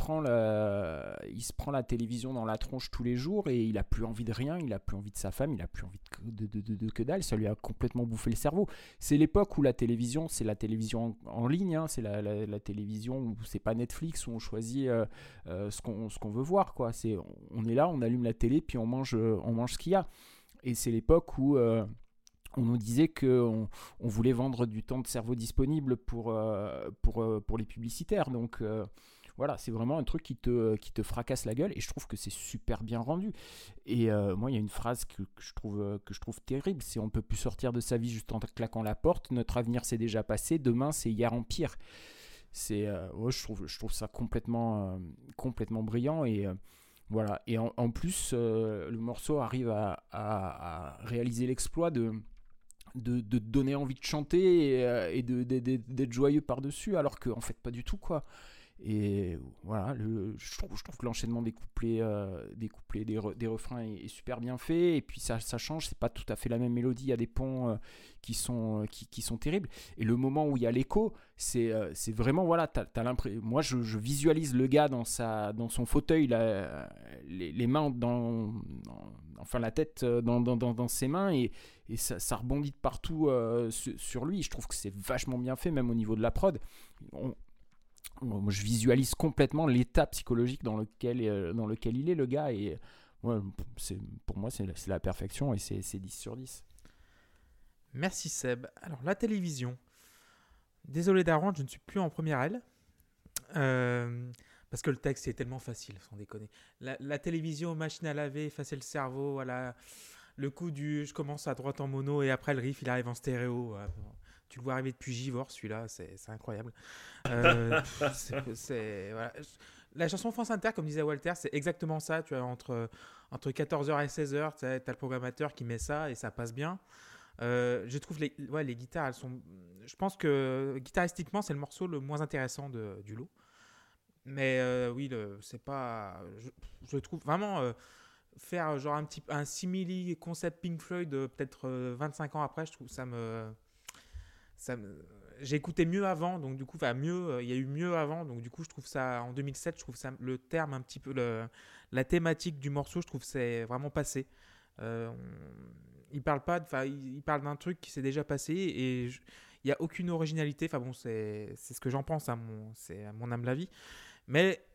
prend la télévision dans la tronche tous les jours, et il n'a plus envie de rien, il n'a plus envie de sa femme, il n'a plus envie de que dalle. Ça lui a complètement bouffé le cerveau. C'est l'époque où la télévision, c'est la télévision en ligne, hein, c'est la télévision où c'est pas Netflix, où on choisit ce qu'on veut voir, quoi. On est là, on allume la télé, puis on mange ce qu'il y a. Et c'est l'époque où on nous disait qu'on voulait vendre du temps de cerveau disponible pour les publicitaires. Donc voilà, c'est vraiment un truc qui te fracasse la gueule, et je trouve que c'est super bien rendu. Et moi, il y a une phrase que je trouve terrible, c'est « On ne peut plus sortir de sa vie juste en claquant la porte. Notre avenir, c'est déjà passé. Demain, c'est hier en pire. » Je trouve ça complètement brillant, et... Voilà, et en plus, le morceau arrive à réaliser l'exploit de donner envie de chanter et d'être joyeux par-dessus, alors qu'en fait, pas du tout, quoi. Et voilà, je trouve que l'enchaînement des couplets, des refrains est super bien fait. Et puis ça change, c'est pas tout à fait la même mélodie. Il y a des ponts qui sont terribles. Et le moment où il y a l'écho, c'est vraiment, voilà, t'as l'impression. Moi, je visualise le gars dans son fauteuil, là, les mains la tête dans ses mains, et ça rebondit de partout sur lui. Je trouve que c'est vachement bien fait, même au niveau de la prod. Moi, je visualise complètement l'état psychologique dans lequel il est, le gars, et ouais, pour moi c'est la perfection, et c'est 10 sur 10. Merci Seb. Alors la télévision, désolé Daron, je ne suis plus en première L, parce que le texte est tellement facile, sans déconner. La télévision, machine à laver, effacer le cerveau, voilà. Le coup du je commence à droite en mono et après le riff il arrive en stéréo, voilà. Tu le vois arriver depuis Givor, celui-là, c'est incroyable. Voilà. La chanson France Inter, comme disait Walter, c'est exactement ça. Tu vois, entre 14h et 16h, tu as le programmateur qui met ça et ça passe bien. Je trouve les guitares, elles sont. Je pense que guitaristiquement, c'est le morceau le moins intéressant du lot. Mais oui, c'est pas. Je trouve vraiment. Faire genre un simili concept Pink Floyd, peut-être 25 ans après, je trouve ça me. J'écoutais mieux avant, donc du coup, il y a eu mieux avant, donc du coup, je trouve ça en 2007, je trouve ça le terme un petit peu, la thématique du morceau, je trouve c'est vraiment passé. Il parle d'un truc qui s'est déjà passé et il y a aucune originalité. Enfin bon, c'est ce que j'en pense à mon humble avis, mais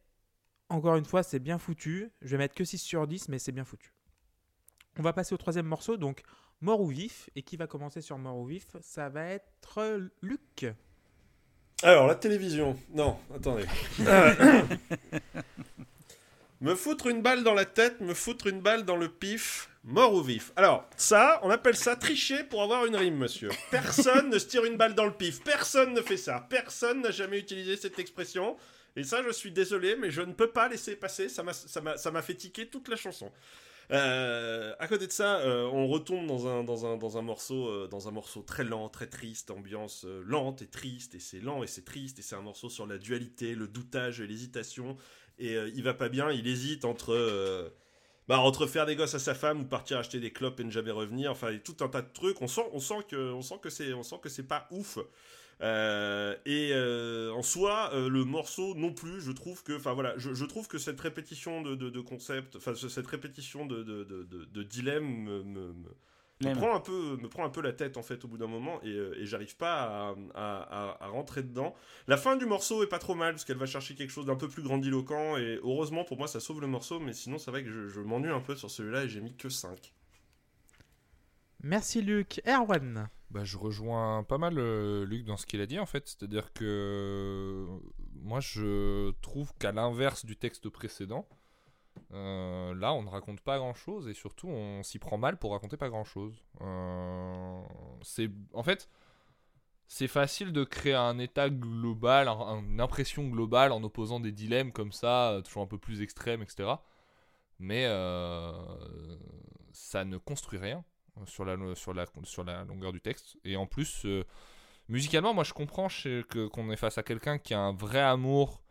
encore une fois, c'est bien foutu. Je vais mettre que 6 sur 10, mais c'est bien foutu. On va passer au troisième morceau, donc. Mort ou vif, et qui va commencer sur Mort ou vif, ça va être Luc. Alors, la télévision. Non, attendez. Me foutre une balle dans la tête, me foutre une balle dans le pif, mort ou vif. Alors, ça, on appelle ça tricher pour avoir une rime, monsieur. Personne ne se tire une balle dans le pif, personne ne fait ça, personne n'a jamais utilisé cette expression. Et ça, je suis désolé, mais je ne peux pas laisser passer, ça m'a fait tiquer toute la chanson. À côté de ça, on retombe dans un morceau très lent, très triste, ambiance lente et triste, et c'est lent et c'est triste, et c'est un morceau sur la dualité, le doutage et l'hésitation, et il va pas bien, il hésite entre faire des gosses à sa femme ou partir acheter des clopes et ne jamais revenir, enfin tout un tas de trucs. On sent que c'est pas ouf. En soi, le morceau non plus, je trouve que, enfin voilà, je trouve que cette répétition de concept, enfin cette répétition de dilemme me prend un peu la tête en fait au bout d'un moment, et j'arrive pas à rentrer dedans. La fin du morceau est pas trop mal parce qu'elle va chercher quelque chose d'un peu plus grandiloquent, et heureusement pour moi ça sauve le morceau, mais sinon c'est vrai que je m'ennuie un peu sur celui-là et j'ai mis que 5. Merci Luc. Erwan. Bah, je rejoins pas mal Luc dans ce qu'il a dit en fait, c'est-à-dire que moi je trouve qu'à l'inverse du texte précédent, là on ne raconte pas grand-chose et surtout on s'y prend mal pour raconter pas grand-chose. C'est facile de créer un état global, une impression globale en opposant des dilemmes comme ça, toujours un peu plus extrêmes, etc. Mais ça ne construit rien. Sur la longueur du texte, et en plus musicalement moi je comprends qu'on est face à quelqu'un qui a un vrai amour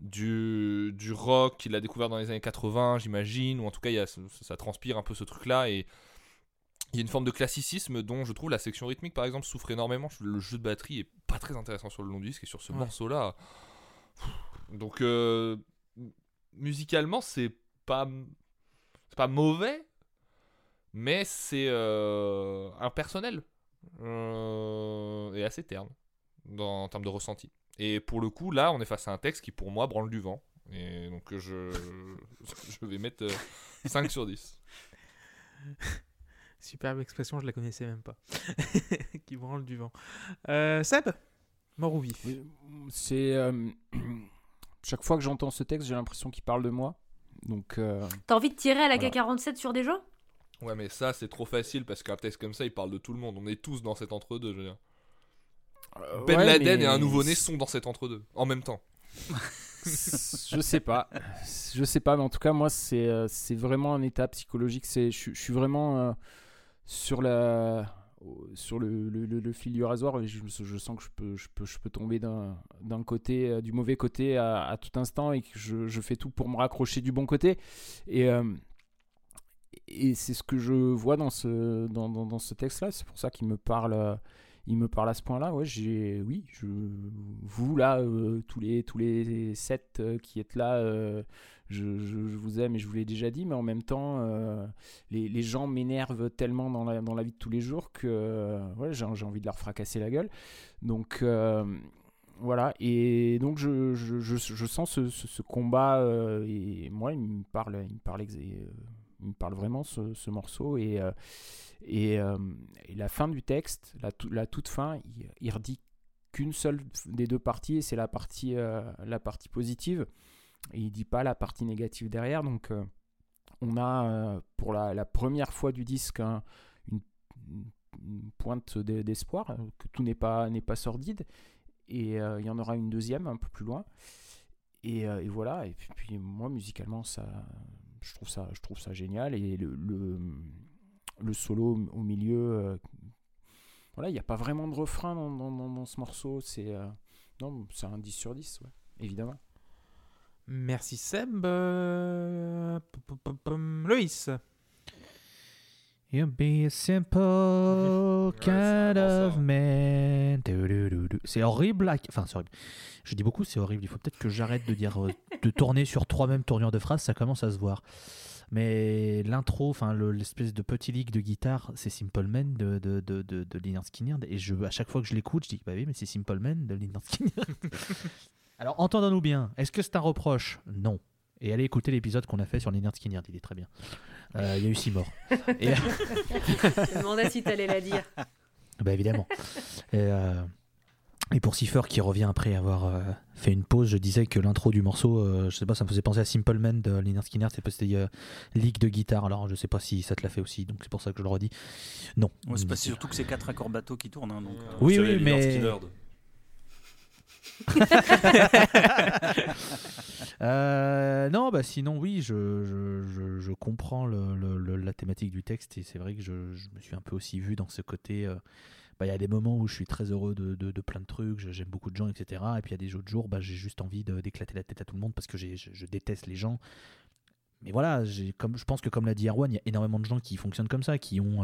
du rock qu'il a découvert dans les années 80, j'imagine, ou en tout cas ça transpire un peu ce truc là, et il y a une forme de classicisme dont je trouve la section rythmique par exemple souffre énormément. Le jeu de batterie est pas très intéressant sur le long du disque, et sur ce morceau là donc musicalement c'est pas mauvais, mais c'est impersonnel et assez terne en termes de ressenti. Et pour le coup, là, on est face à un texte qui, pour moi, branle du vent. Et donc, je vais mettre 5 sur 10. Superbe expression, je la connaissais même pas. Qui branle du vent. Seb, mort ou vif ? C'est... chaque fois que j'entends ce texte, j'ai l'impression qu'il parle de moi. Donc, t'as envie de tirer à la K47 sur des gens ? Ouais, mais ça, c'est trop facile parce qu'un texte comme ça, il parle de tout le monde. On est tous dans cet entre-deux, je veux dire. Ben Laden et un nouveau-né sont dans cet entre-deux, en même temps. Je sais pas, mais en tout cas, moi, c'est vraiment un état psychologique. Je suis vraiment sur la... sur le fil du rasoir, je sens que je peux tomber d'un côté, du mauvais côté à tout instant, et que je fais tout pour me raccrocher du bon côté. Et c'est ce que je vois dans ce texte-là. C'est pour ça qu'il me parle. Il me parle à ce point-là. Ouais, vous là, tous les sept qui êtes là, je vous aime et je vous l'ai déjà dit, mais en même temps, les gens m'énervent tellement dans la vie de tous les jours que j'ai envie de leur fracasser la gueule. Donc voilà. Et donc je sens ce combat, et moi il me parle vraiment ce morceau. Et la fin du texte, la toute fin, il redit qu'une seule des deux parties, et c'est la partie positive. Et il dit pas la partie négative derrière. Donc on a pour la première fois du disque une pointe d'espoir, que tout n'est pas sordide. Et il y en aura une deuxième un peu plus loin. Et voilà. Et puis moi, musicalement, je trouve ça génial. Et le solo au milieu, il n'y a pas vraiment de refrain dans ce morceau. C'est un 10 sur 10, ouais, évidemment. Merci Seb. Loïs. You'll be a simple kind of man. C'est horrible. Enfin, c'est horrible. Je dis beaucoup, c'est horrible. Il faut peut-être que j'arrête de dire, de tourner sur trois mêmes tournures de phrases. Ça commence à se voir. Mais l'intro, enfin l'espèce de petit lick de guitare, c'est Simple Man de Lynyrd Skynyrd. Et à chaque fois que je l'écoute, je dis bah oui, mais c'est Simple Man de Lynyrd Skynyrd. Alors entendons-nous bien. Est-ce que c'est un reproche ? Non. Et allez écouter l'épisode qu'on a fait sur Lynyrd Skynyrd, il est très bien. Il y a eu 6 morts. Et... je me demandais si t'allais la dire. Bah évidemment. Et pour Cipher qui revient après avoir fait une pause, je disais que l'intro du morceau, je sais pas, ça me faisait penser à Simple Man de Lynyrd Skynyrd, c'était lick de guitare. Alors je sais pas si ça te l'a fait aussi, donc c'est pour ça que je le redis. Non. Ouais, c'est pas surtout que c'est 4 accords bateaux qui tournent. Hein, donc, oui, mais. Non, bah sinon oui, je comprends la thématique du texte, et c'est vrai que je me suis un peu aussi vu dans ce côté. Il y a des moments où je suis très heureux de plein de trucs, j'aime beaucoup de gens, etc. Et puis il y a des autres jours, j'ai juste envie d'éclater la tête à tout le monde parce que je déteste les gens. Mais voilà, je pense que comme l'a dit Erwan, il y a énormément de gens qui fonctionnent comme ça, qui ont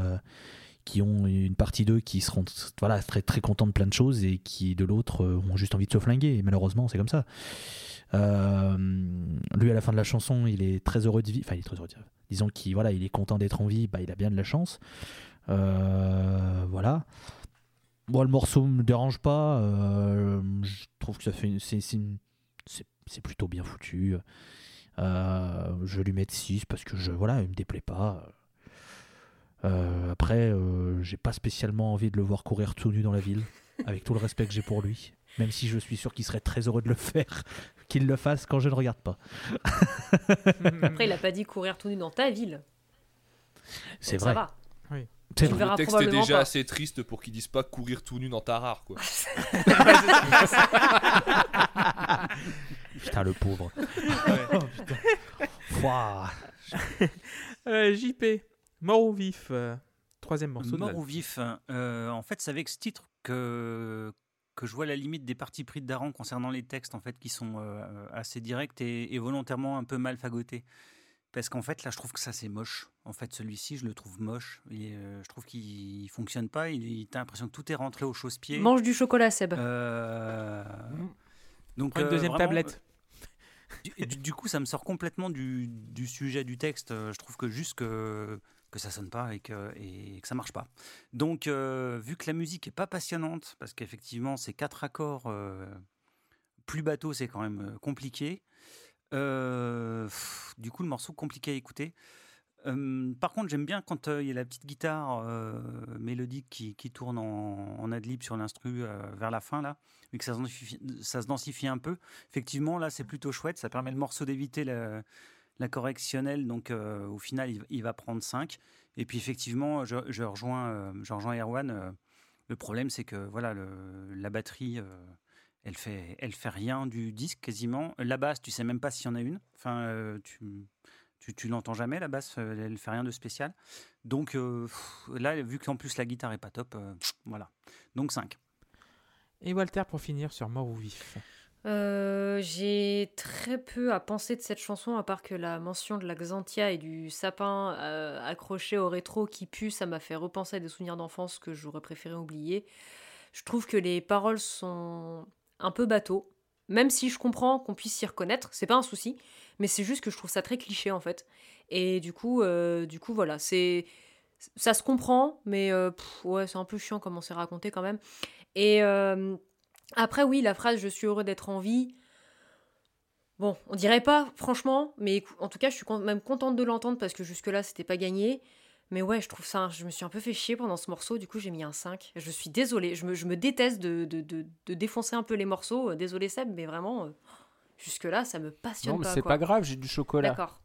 une partie d'eux qui seront très, très contents de plein de choses et qui, de l'autre, ont juste envie de se flinguer. Et malheureusement, c'est comme ça. Lui, à la fin de la chanson, il est très heureux de vivre. Enfin, il est très heureux de vivre. Disons qu'il il est content d'être en vie, il a bien de la chance. Voilà. Moi, le morceau me dérange pas. Je trouve que ça fait c'est plutôt bien foutu. Je vais lui mettre 6 parce que il me déplaît pas. Après, j'ai pas spécialement envie de le voir courir tout nu dans la ville, avec tout le respect que j'ai pour lui. Même si je suis sûr qu'il serait très heureux de le faire, qu'il le fasse quand je ne regarde pas. Après, il a pas dit courir tout nu dans ta ville. C'est donc vrai. Ça va. Oui. Le texte est déjà assez triste pour qu'ils disent pas courir tout nu dans ta rare, quoi. Putain, le pauvre. Ouais. Putain. JP, mort ou vif, troisième morceau. Mort ou vif, en fait, c'est avec ce titre que je vois la limite des partis pris de Daran concernant les textes, en fait, qui sont assez directs et volontairement un peu mal fagotés. Parce qu'en fait, là, je trouve que ça, c'est moche. En fait, celui-ci, je le trouve moche. Et, je trouve qu'il ne fonctionne pas. T'as l'impression que tout est rentré au chausse-pied. Mange du chocolat, Seb. Donc, prends une deuxième tablette. Du coup, ça me sort complètement du sujet du texte. Je trouve que juste que ça ne sonne pas et que ça ne marche pas. Donc, vu que la musique n'est pas passionnante, parce qu'effectivement, ces 4 accords plus bateaux, c'est quand même compliqué. Du coup, le morceau compliqué à écouter. Par contre, j'aime bien quand il y a la petite guitare mélodique qui tourne en ad-lib sur l'instru vers la fin, là, et que ça se densifie un peu. Effectivement, là, c'est plutôt chouette. Ça permet le morceau d'éviter la correctionnelle. Donc, au final, il va prendre 5. Et puis, effectivement, je rejoins Erwan. Le problème, c'est que la batterie... Elle fait rien du disque quasiment. La basse, tu sais même pas s'il y en a une. Enfin, Tu l'entends jamais, la basse, elle fait rien de spécial. Donc là, vu qu'en plus la guitare est pas top, voilà. Donc 5. Et Walter, pour finir, sur Mort ou Vif. J'ai très peu à penser de cette chanson, à part que la mention de la Xanthia et du sapin accroché au rétro qui pue, ça m'a fait repenser à des souvenirs d'enfance que j'aurais préféré oublier. Je trouve que les paroles sont un peu bateaux, même si je comprends qu'on puisse s'y reconnaître, c'est pas un souci, mais c'est juste que je trouve ça très cliché en fait. Et du coup voilà, c'est... ça se comprend, mais ouais, c'est un peu chiant comment c'est raconté quand même. Et... Après, oui, la phrase « Je suis heureux d'être en vie », bon, on dirait pas, franchement, mais en tout cas, je suis même contente de l'entendre parce que jusque-là, c'était pas gagné. Mais ouais, je trouve ça, je me suis un peu fait chier pendant ce morceau, du coup, j'ai mis un 5. Je suis désolée, je me déteste de défoncer un peu les morceaux. Désolée Seb, mais vraiment, jusque-là, ça me passionne pas. Non, mais c'est pas grave, j'ai du chocolat. D'accord.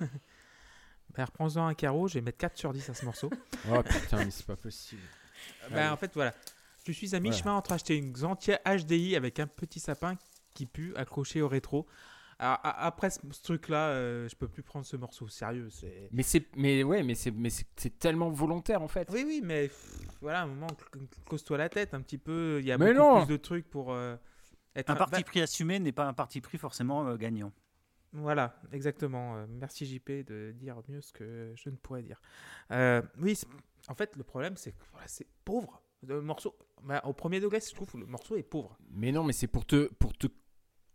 Ben, reprends-en un carreau, je vais mettre 4 sur 10 à ce morceau. Oh putain, mais c'est pas possible. Ben, en fait, voilà. Je suis à mi-chemin entre acheter une Xanthia HDI avec un petit sapin qui pue accroché au rétro. Alors, après ce truc-là, je peux plus prendre ce morceau sérieux. C'est... Mais c'est tellement volontaire en fait. Oui, mais voilà, à un moment, cause-toi la tête un petit peu. Il y a mais beaucoup plus de trucs pour être un parti pris assumé n'est pas un parti pris forcément gagnant. Voilà, exactement. Merci JP de dire mieux ce que je ne pourrais dire. En fait, le problème, c'est que voilà, c'est pauvre. Le morceau, bah, au premier degré, je trouve que le morceau est pauvre. Mais non, mais c'est pour te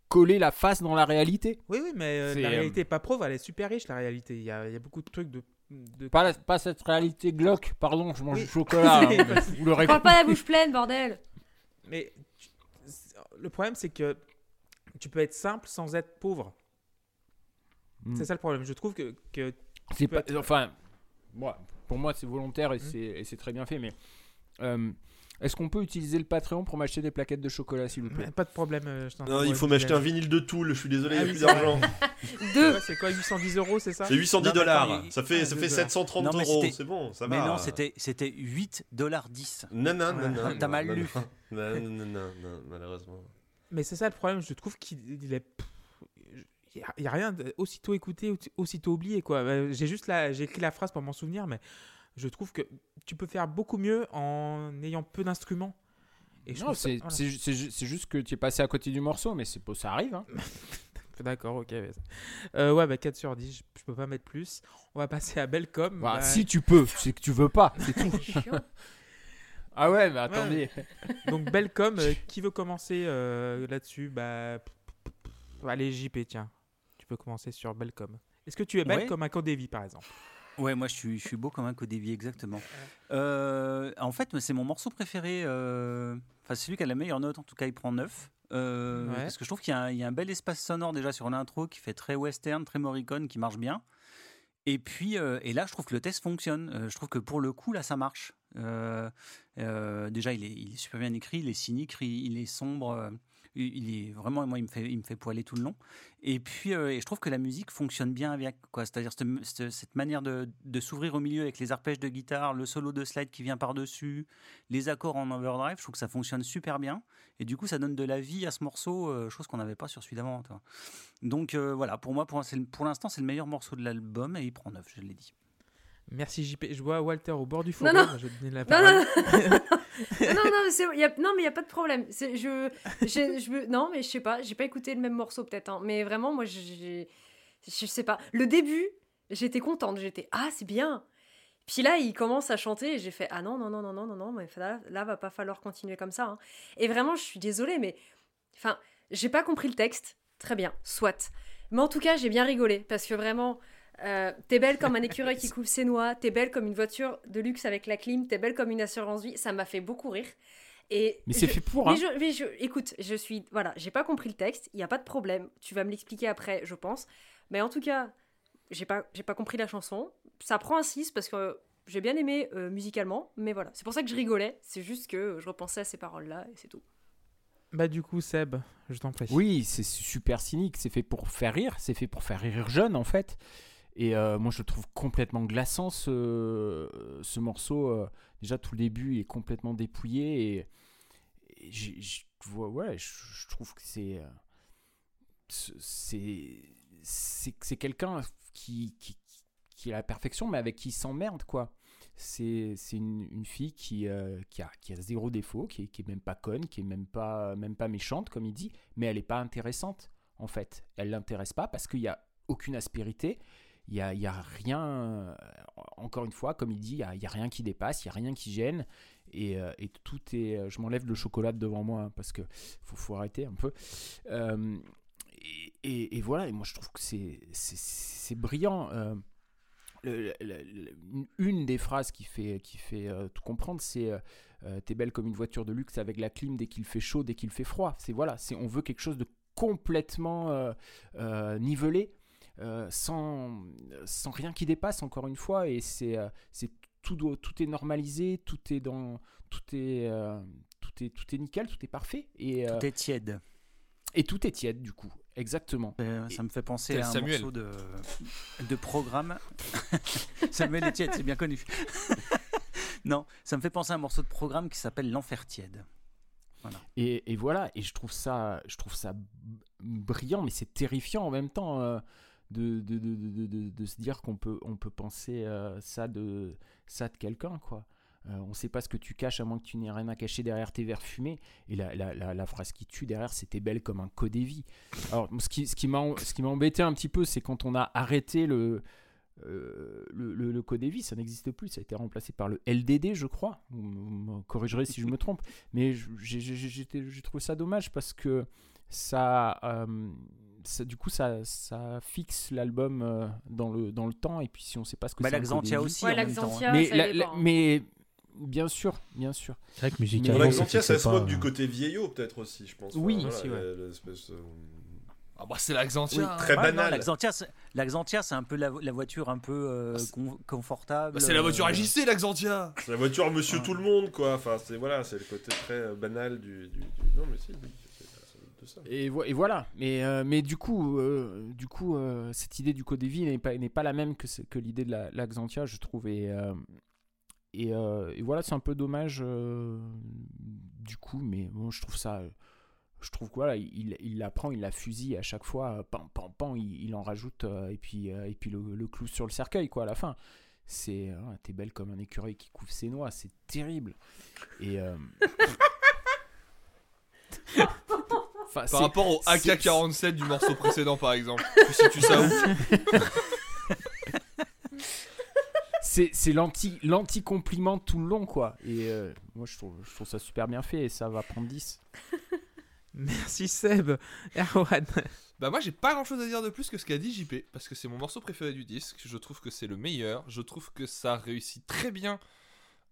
coller la face dans la réalité. Oui, mais la réalité n'est pas pauvre, elle est super riche, la réalité. Il y a beaucoup de trucs de... Pas cette réalité glauque, pardon, je mange du chocolat. Vous l'aurez... Parle pas la bouche pleine, bordel. Mais le problème, c'est que tu peux être simple sans être pauvre. C'est ça le problème. Je trouve que c'est pas... être... Enfin, moi, pour moi, c'est volontaire et c'est très bien fait, mais... est-ce qu'on peut utiliser le Patreon pour m'acheter des plaquettes de chocolat, s'il vous plaît? Pas de problème. Non, il faut m'acheter un vinyle de Tool. Je suis désolé, il y a plus d'argent. Deux. C'est quoi, 810 €, c'est ça? C'est 810 $. Ça fait 730 €. C'est bon, ça va. Mais non, c'était 8,10 $. Non. T'as mal lu. Non, malheureusement. Mais c'est ça le problème. Je trouve qu'il est... Il y a rien aussitôt écouté, aussitôt oublié, quoi. J'ai écrit la phrase pour m'en souvenir, mais... Je trouve que tu peux faire beaucoup mieux en ayant peu d'instruments. Et non, c'est juste que tu es passé à côté du morceau, mais ça arrive. Hein. D'accord, ok. Ouais, 4 sur 10, je peux pas mettre plus. On va passer à Belcom. Bah, si tu peux, c'est que tu veux pas, c'est tout. Ah ouais, bah attendez. Ouais. Donc Belcom, qui veut commencer là-dessus? Allez, JP, tiens. Tu peux commencer sur Belcom. Est-ce que tu es belle comme un Candévi, par exemple? Ouais, moi je suis beau comme un codévier, exactement. En fait, c'est mon morceau préféré. Enfin, celui qui a la meilleure note, en tout cas, il prend 9. Parce que je trouve qu'il y a un bel espace sonore déjà sur l'intro qui fait très western, très Morricone, qui marche bien. Et puis, là, je trouve que le test fonctionne. Je trouve que pour le coup, là, ça marche. Déjà, il est super bien écrit, il est cynique, il est sombre. Il est vraiment, moi, il me fait poiler tout le long. Et puis, je trouve que la musique fonctionne bien avec, quoi. C'est-à-dire cette manière de s'ouvrir au milieu avec les arpèges de guitare, le solo de slide qui vient par-dessus, les accords en overdrive. Je trouve que ça fonctionne super bien. Et du coup, ça donne de la vie à ce morceau, chose qu'on n'avait pas sur celui d'avant, toi. Donc, voilà, pour l'instant, c'est le meilleur morceau de l'album et il prend 9, je l'ai dit. Merci JP. Je vois Walter au bord du four. Non. Je vais donner la parole. Non, mais il n'y a pas de problème. Non, mais je sais pas. J'ai pas écouté le même morceau peut-être. Hein. Mais vraiment, moi, je sais pas. Le début, j'étais contente. J'étais « Ah, c'est bien !» Puis là, il commence à chanter et j'ai fait « Ah non, mais là, va pas falloir continuer comme ça. Hein. » Et vraiment, je suis désolée, mais... Enfin, j'ai pas compris le texte. Très bien, soit. Mais en tout cas, j'ai bien rigolé parce que vraiment... t'es belle comme un écureuil qui coupe ses noix, t'es belle comme une voiture de luxe avec la clim, t'es belle comme une assurance vie. Ça m'a fait beaucoup rire. Mais c'est fait pour, hein. Écoute, voilà, j'ai pas compris le texte, il y a pas de problème. Tu vas me l'expliquer après, je pense. Mais en tout cas, j'ai pas compris la chanson. Ça prend un 6 parce que j'ai bien aimé musicalement, mais voilà, c'est pour ça que je rigolais. C'est juste que je repensais à ces paroles-là et c'est tout. Bah du coup, Seb, je t'en prie. Oui, c'est super cynique. C'est fait pour faire rire. C'est fait pour faire rire jeune, en fait. Et moi, je trouve complètement glaçant ce morceau. Déjà, tout le début est complètement dépouillé. Et je trouve que c'est... c'est quelqu'un qui est à la perfection, mais avec qui il s'emmerde, quoi. C'est une fille qui a zéro défaut, qui est même pas conne, qui est même pas méchante, comme il dit, mais elle est pas intéressante, en fait. Elle l'intéresse pas parce qu'il y a aucune aspérité. Il y a rien, encore une fois, comme il dit, il y a rien qui dépasse, il y a rien qui gêne, et tout est. Je m'enlève le chocolat de devant moi, hein, parce que faut arrêter un peu. Et voilà. Et moi, je trouve que c'est brillant. Une des phrases qui fait tout comprendre, c'est t'es belle comme une voiture de luxe avec la clim dès qu'il fait chaud, dès qu'il fait froid. C'est on veut quelque chose de complètement nivelé. Sans rien qui dépasse, encore une fois, et c'est tout est normalisé, tout est nickel, tout est parfait, et tout est tiède, du coup. Exactement. Ça me fait penser à un Samuel. Morceau de programme. Samuel est tiède, c'est bien connu. Non, ça me fait penser à un morceau de programme qui s'appelle L'Enfer tiède. Voilà. Et voilà, et je trouve ça brillant, mais c'est terrifiant en même temps. De se dire qu'on peut penser ça de quelqu'un, quoi. On ne sait pas ce que tu caches, à moins que tu n'aies rien à cacher derrière tes verres fumés. Et la phrase qui tue derrière, c'était belle comme un codévi. Alors ce qui m'a embêté un petit peu, c'est quand on a arrêté le codévi, ça n'existe plus, ça a été remplacé par le LDD, je crois. Vous me corrigerez si je me trompe, mais j'ai trouvé ça dommage parce que ça du coup ça fixe l'album dans le temps, et puis si on sait pas ce que c'est, l'Axantia aussi, mais bien sûr c'est vrai que musicalement l'Axantia ça se moque du côté vieillot peut-être aussi, je pense. Oui, voilà, aussi, ouais. L'espèce Ah bah c'est l'Axantia, oui, très banal. L'Axantia, c'est un peu la voiture un peu confortable. Bah c'est la voiture agissée, l'Axantia. C'est la voiture Monsieur Tout le Monde, quoi. Enfin c'est le côté très banal du... Non mais si, c'est de ça. Et voilà. Mais du coup, cette idée du codévi n'est pas la même que l'idée de l'Axantia, je trouve. Et voilà, c'est un peu dommage du coup, mais bon, je trouve ça. Je trouve que voilà, il la prend, il la fusille à chaque fois, pan pan pan, il en rajoute, et puis le clou sur le cercueil, quoi, à la fin. C'est t'es belle comme un écureuil qui couvre ses noix, c'est terrible. Et par rapport au AK-47 du morceau précédent, par exemple, si tu sais où. C'est l'anti-compliment tout le long, quoi. Et moi je trouve ça super bien fait, et ça va prendre 10. Merci Seb. Erwan. Bah moi j'ai pas grand chose à dire de plus que ce qu'a dit JP, parce que c'est mon morceau préféré du disque. Je trouve que c'est le meilleur. Je trouve que ça réussit très bien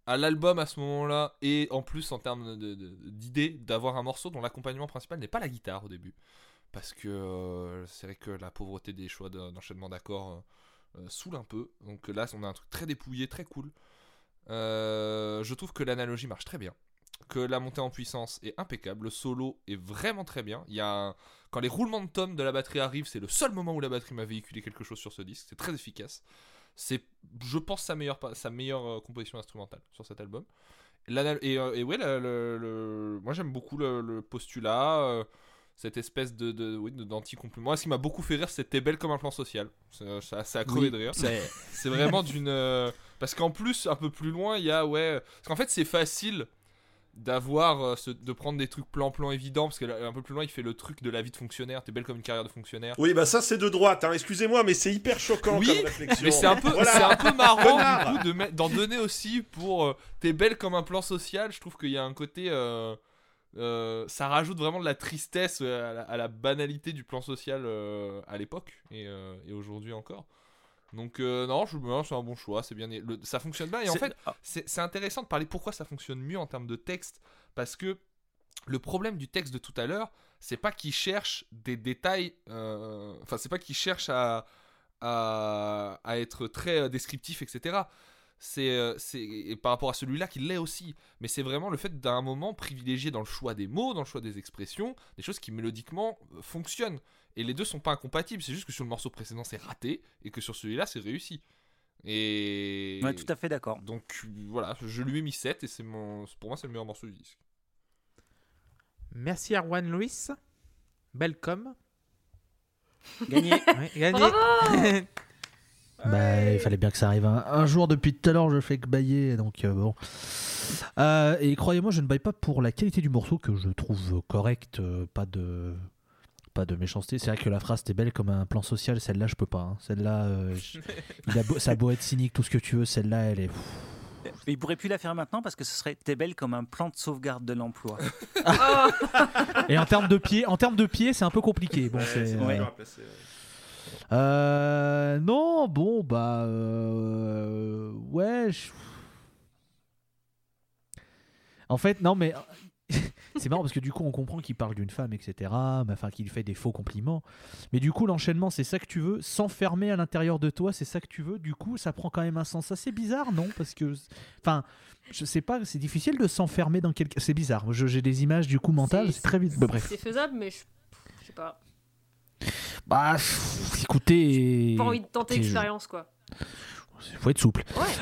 à l'album à ce moment-là, et en plus en termes d'idée, d'avoir un morceau dont l'accompagnement principal n'est pas la guitare au début, parce que c'est vrai que la pauvreté des choix d'enchaînement d'accords saoule un peu. Donc là on a un truc très dépouillé, très cool. Je trouve que l'analogie marche très bien, que la montée en puissance est impeccable, le solo est vraiment très bien. Il y a quand les roulements de tomes de la batterie arrivent, c'est le seul moment où la batterie m'a véhiculé quelque chose sur ce disque. C'est très efficace. C'est, je pense, sa meilleure composition instrumentale sur cet album. Moi j'aime beaucoup le postulat, cette espèce de d'anti-compliment. Ce qui m'a beaucoup fait rire, c'était belle comme un plan social. C'est à crever de rire. C'est vraiment d'une parce qu'en plus un peu plus loin, il y a parce qu'en fait c'est facile d'avoir de prendre des trucs plan évident, parce qu'un peu plus loin il fait le truc de la vie de fonctionnaire, t'es belle comme une carrière de fonctionnaire. Oui, bah ça c'est de droite, hein, excusez-moi, mais c'est hyper choquant, oui, comme réflexion. Mais c'est un peu, voilà. C'est un peu marrant du coup d'en donner aussi pour t'es belle comme un plan social. Je trouve qu'il y a un côté ça rajoute vraiment de la tristesse à la banalité du plan social à l'époque et aujourd'hui encore. Donc c'est un bon choix, c'est bien, ça fonctionne bien, et en fait c'est intéressant de parler pourquoi ça fonctionne mieux en termes de texte, parce que le problème du texte de tout à l'heure, c'est pas qu'il cherche des détails, c'est pas qu'il cherche à être très descriptif, etc. Et par rapport à celui-là qui l'est aussi, mais c'est vraiment le fait d'un moment privilégié dans le choix des mots, dans le choix des expressions, des choses qui mélodiquement fonctionnent, et les deux sont pas incompatibles. C'est juste que sur le morceau précédent c'est raté et que sur celui-là c'est réussi. Et ouais, tout à fait d'accord. Donc voilà, je lui ai mis 7 et pour moi c'est le meilleur morceau du disque. Merci Erwan. Louis, Belcom. Gagné. Ouais, gagné. Bravo. Bah, il fallait bien que ça arrive un jour. Depuis tout à l'heure, je fais que bailler, donc bon. Et croyez-moi, je ne baille pas pour la qualité du morceau que je trouve correcte, pas de méchanceté. C'est vrai que la phrase était belle comme un plan social, celle-là je peux pas. Hein. Celle-là, ça a beau être cynique, tout ce que tu veux, celle-là elle est. Il pourrait plus la faire maintenant parce que ce serait t'es belle comme un plan de sauvegarde de l'emploi. Et en termes de pied, c'est un peu compliqué. Bon, c'est ouais. Non, bon, bah, ouais. En fait, non, mais c'est marrant parce que du coup, on comprend qu'il parle d'une femme, etc. Enfin, qu'il fait des faux compliments. Mais du coup, l'enchaînement, c'est ça que tu veux. S'enfermer à l'intérieur de toi, c'est ça que tu veux. Du coup, ça prend quand même un sens assez bizarre, non ? Parce que, enfin, je sais pas, c'est difficile de s'enfermer dans quelque. C'est bizarre. J'ai des images du coup mentales. C'est très vite. Bah, bref. C'est faisable, mais je sais pas. Bah, écoutez. J'ai pas envie de tenter l'expérience, quoi. Faut être souple. Ouais.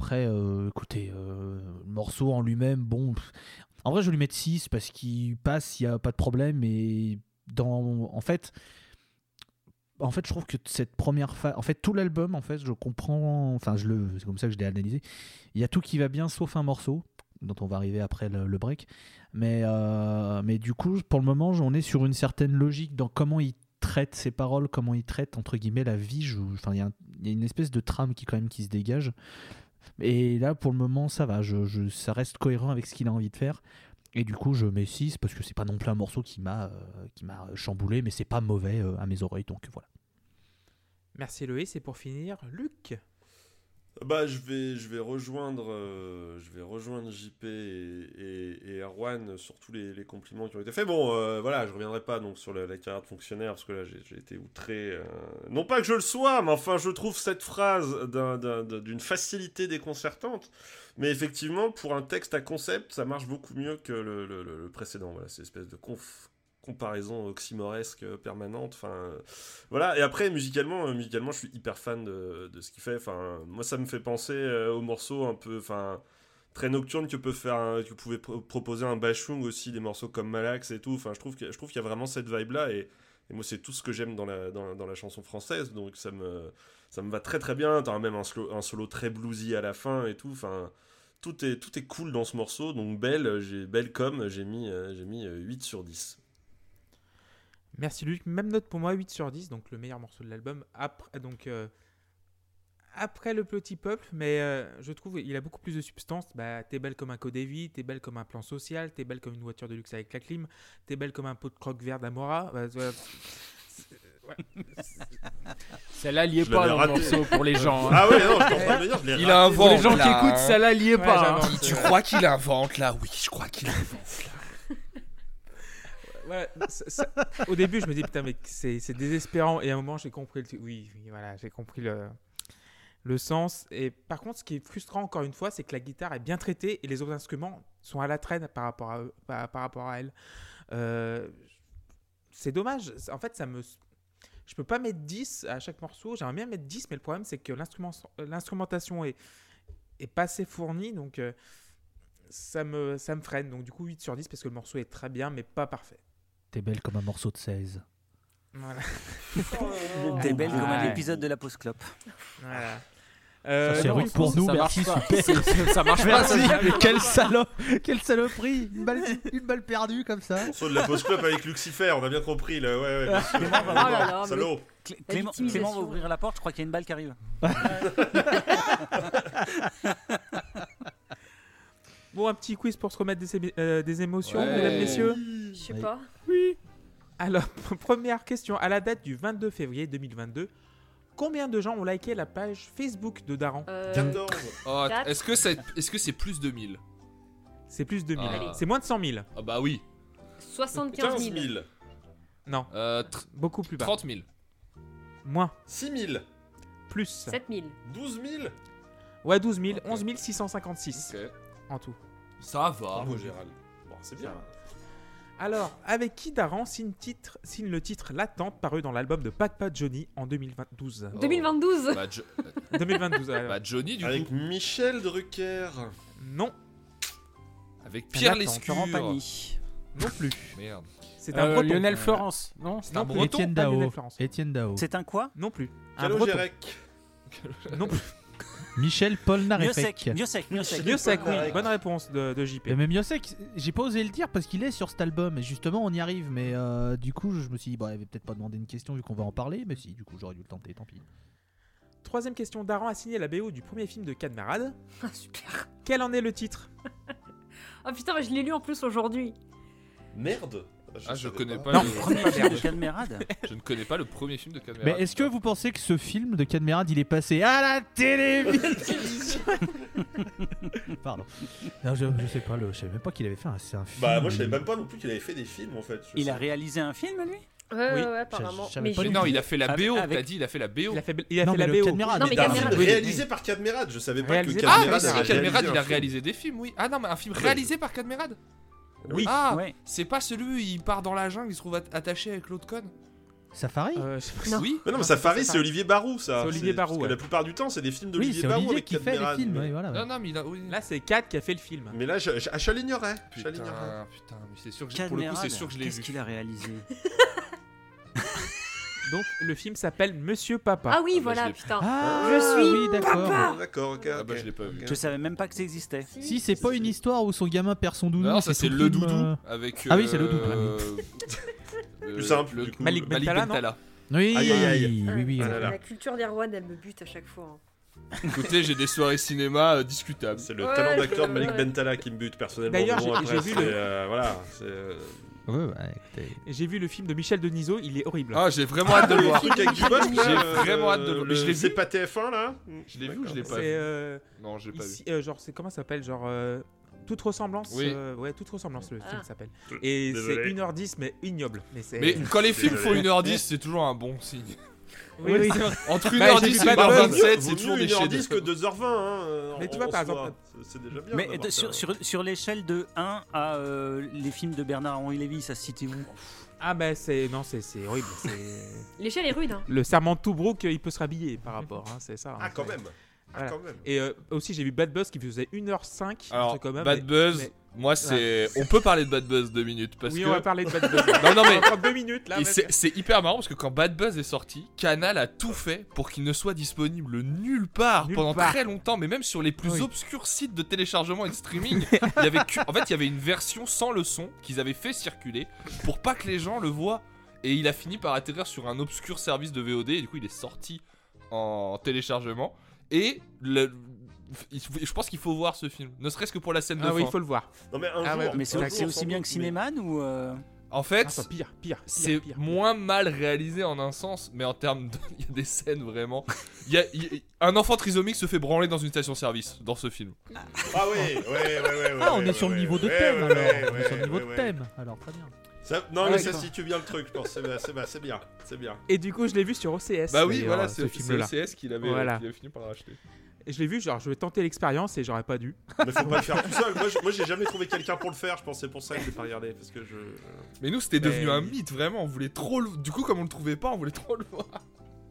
Après, écoutez, le morceau en lui-même, bon. En vrai, je vais lui mettre 6 parce qu'il passe, il n'y a pas de problème. Et en fait, je trouve que cette première phase. En fait, tout l'album, en fait, je comprends. Enfin, c'est comme ça que je l'ai analysé. Il y a tout qui va bien sauf un morceau dont on va arriver après le break. Mais du coup, pour le moment, on est sur une certaine logique dans comment il traite ses paroles, comment il traite entre guillemets la vie. Enfin, il y a une espèce de trame qui se dégage. Et là, pour le moment, ça va. Ça reste cohérent avec ce qu'il a envie de faire. Et du coup, je mets 6 parce que c'est pas non plus un morceau qui m'a chamboulé, mais c'est pas mauvais à mes oreilles. Donc voilà. Merci Loïs. Et pour finir, Luc. Bah, je vais rejoindre JP et Erwan sur tous les compliments qui ont été faits. Bon, voilà, je reviendrai pas donc sur la carrière de fonctionnaire parce que là j'ai été outré. Non pas que je le sois, mais enfin je trouve cette phrase d'une facilité déconcertante. Mais effectivement, pour un texte à concept, ça marche beaucoup mieux que le précédent. Voilà, c'est une espèce de comparaison oxymoresque permanente, enfin voilà. Et après musicalement je suis hyper fan de ce qu'il fait. Enfin moi ça me fait penser aux morceaux un peu, enfin très nocturne que peut faire que pouvait proposer un Bachung aussi, des morceaux comme Malax et tout. Enfin je trouve qu'il y a vraiment cette vibe là et moi c'est tout ce que j'aime dans la chanson française, donc ça me va très très bien. T'as même un solo très bluesy à la fin et tout, enfin tout est cool dans ce morceau. Donc j'ai mis 8 sur 10. Merci Luc, même note pour moi, 8 sur 10, donc le meilleur morceau de l'album, après le petit peuple, mais je trouve il a beaucoup plus de substance. Bah, t'es belle comme un code Evie, t'es belle comme un plan social, t'es belle comme une voiture de luxe avec la clim, t'es belle comme un pot de croque vert d'Amora. Bah, celle-là liée pas dans le morceau pour les gens. Hein. Ah ouais, non, je comprends bien, je l'ai raté. Il invente. Pour les gens qui écoutent, celle-là liée pas. Hein. Tu crois qu'il invente là ? Oui, je crois qu'il invente là. Voilà, au début, je me dis putain, mais c'est désespérant. Et à un moment, j'ai compris le sens. Et par contre, ce qui est frustrant encore une fois, c'est que la guitare est bien traitée et les autres instruments sont à la traîne par rapport à elle. C'est dommage. En fait, je peux pas mettre 10 à chaque morceau. J'aimerais bien mettre 10, mais le problème, c'est que l'instrumentation est pas assez fournie, donc ça me freine. Donc du coup, 8 sur 10 parce que le morceau est très bien, mais pas parfait. T'es belle comme un morceau de 16. Voilà. T'es belle comme un épisode de La Pause Clope. Voilà. Ça, c'est rude pour nous, ça merci. Marche super. Ça marche pas. Merci. Ça, mais quelle saloperie. Une balle perdue comme ça. Morceau de La Pause Clope avec Lucifer, on a bien compris là. Ouais. Là, salaud. Clément va ouvrir la porte. Je crois qu'il y a une balle qui arrive. Bon, un petit quiz pour se remettre des émotions, ouais. Mesdames, messieurs. Je sais pas. Oui. Alors, première question. À la date du 22 février 2022, combien de gens ont liké la page Facebook de Daran ? 14. Oh, est-ce que c'est plus de 1000 ? C'est plus de 1000. Ah. C'est moins de 100 000. Ah bah oui. 75 000. 15 000. Non. Beaucoup plus bas. 30 000. Moins. 6 000. Plus. 7 000. 12 000. Ouais, 12 000. Okay. 11 656. Ok. En tout. Ça va, en général. Bon, c'est bien. Alors, avec qui Daran signe le titre L'attente, paru dans l'album de Pat Pat Johnny en 2012. Oh. 2022. Bah, 2022. Alors. Bah, Johnny, du avec coup. Avec Michel Drucker. Non. Avec Pierre Lescure. Non plus. Merde. C'est un breton. Lionel Florence, non ? C'est un breton. Étienne Dao. C'est un quoi ? Non plus. Un breton. Non plus. Michel Polnareff. Miossec, oui. Bonne réponse de JP. Mais Miossec, j'ai pas osé le dire parce qu'il est sur cet album. Et justement, on y arrive. Mais du coup, je me suis dit, bah, il avait peut-être pas demandé une question vu qu'on va en parler. Mais si, du coup, j'aurais dû le tenter, tant pis. Troisième question. Daran a signé la BO du premier film de Kad Merad. Ah, super. Quel en est le titre ? Ah, oh, putain, mais je l'ai lu en plus aujourd'hui. Merde. Je connais pas le premier film de Kad Merad. Je ne connais pas le premier film de Kad Merad. Mais est-ce que vous pensez que ce film de Kad Merad, il est passé à la télévision? Pardon. Non, je sais pas, je savais même pas qu'il avait fait un film. Bah moi je savais même pas non plus qu'il avait fait des films en fait. Il a réalisé un film lui? Ouais, apparemment. Mais non, il a fait la BO, t'as dit, il a fait la BO. Il a fait la BO. Mais Kad Merad. Réalisé par Kad Merad, je savais pas que Kad Merad avait réalisé. Ah, Kad Merad, il a réalisé des films, oui. Ah non, mais un film réalisé par Kad Merad. Oui. Ah, ouais. C'est pas celui où il part dans la jungle, il se trouve attaché avec l'autre conne. Safari non. Oui. Mais non, mais Safari, c'est Olivier Barou, ça. C'est Olivier Barou. Parce que la plupart du temps, c'est des films d'Olivier Barou avec Kad Merad. Oui, voilà. Non, mais là, c'est Kad qui a fait le film. Mais là, je l'ignorais. Putain, mais c'est sûr que pour le coup, c'est sûr que je l'ai vu. Qu'est-ce qu'il a réalisé? Donc, le film s'appelle Monsieur Papa. Ah oui, voilà, putain. Ah, je suis oui, d'accord. Papa. D'accord, ok. Ah bah, je l'ai pas vu. Je savais même pas que ça existait. Si, c'est pas une histoire où son gamin perd son doudou. Non, ça c'est le doudou. Avec, ah oui, c'est le doudou. Plus simple. Malik Bentala, non? Oui, oui. La culture des Rouen, elle me bute à chaque fois. Écoutez, j'ai des soirées cinéma discutables. C'est le talent d'acteur de Malik Bentala qui me bute personnellement. D'ailleurs, j'ai vu le... Voilà, c'est... J'ai vu le film de Michel Denisot, il est horrible. Ah, j'ai vraiment hâte de le voir. J'ai vraiment hâte de le voir. C'est pas TF1 là ? Je l'ai vu ou je l'ai pas vu ? Non, je l'ai pas vu. Genre, c'est comment ça s'appelle ? Genre, Toute ressemblance. Oui. Ouais, Toute ressemblance, le film s'appelle. Et désolé. C'est 1h10, mais ignoble. Mais quand les films font 1h10, c'est toujours un bon signe. Oui. Entre 1h10 et 1h27, c'est toujours des chefs-d'œuvre. 1h10 que 2h20. Mais tu vois, par exemple, c'est déjà bien. Mais sur l'échelle de 1 à les films de Bernard-Henri Lévy, ça se situe où ? Ah, ben c'est horrible. L'échelle est rude. Hein. Le serment de Tobruk, il peut se rhabiller par rapport, c'est ça. Ah, quand même. Voilà. Et aussi, j'ai vu Bad Buzz qui faisait 1h05. Alors, quand même, Bad Buzz, moi, c'est. On peut parler de Bad Buzz 2 minutes parce que. Oui, on va parler de Bad Buzz. non, mais. Encore 2 minutes là. C'est hyper marrant parce que quand Bad Buzz est sorti, Canal a tout fait pour qu'il ne soit disponible nulle part pendant très longtemps, mais même sur les plus obscurs sites de téléchargement et de streaming. En fait, il y avait une version sans le son qu'ils avaient fait circuler pour pas que les gens le voient. Et il a fini par atterrir sur un obscur service de VOD et du coup, il est sorti en téléchargement. Et je pense qu'il faut voir ce film, ne serait-ce que pour la scène de fin. Ah oui, il faut le voir. Non, mais un jour, mais c'est aussi bien que Cinéman ou En fait, pire, c'est moins mal réalisé en un sens, mais en termes de... Il y a des scènes vraiment... Un enfant trisomique se fait branler dans une station-service, dans ce film. Ah oui, ouais. Ah, on est sur le niveau de thème, alors. On est sur le niveau de thème, alors très bien. Ça, non, mais ça situe bien le truc, je pense. C'est bien. Et du coup, je l'ai vu sur OCS. Bah oui, voilà, c'est OCS qu'il avait, qu'il avait fini par racheter. Et je l'ai vu, genre, je vais tenter l'expérience et j'aurais pas dû. Mais faut pas le faire tout seul. Moi, j'ai jamais trouvé quelqu'un pour le faire. Je pense que c'est pour ça que je l'ai pas regardé. Parce que je... Mais nous, c'était devenu un mythe, vraiment. On voulait trop le... Du coup, comme on le trouvait pas, on voulait trop le voir.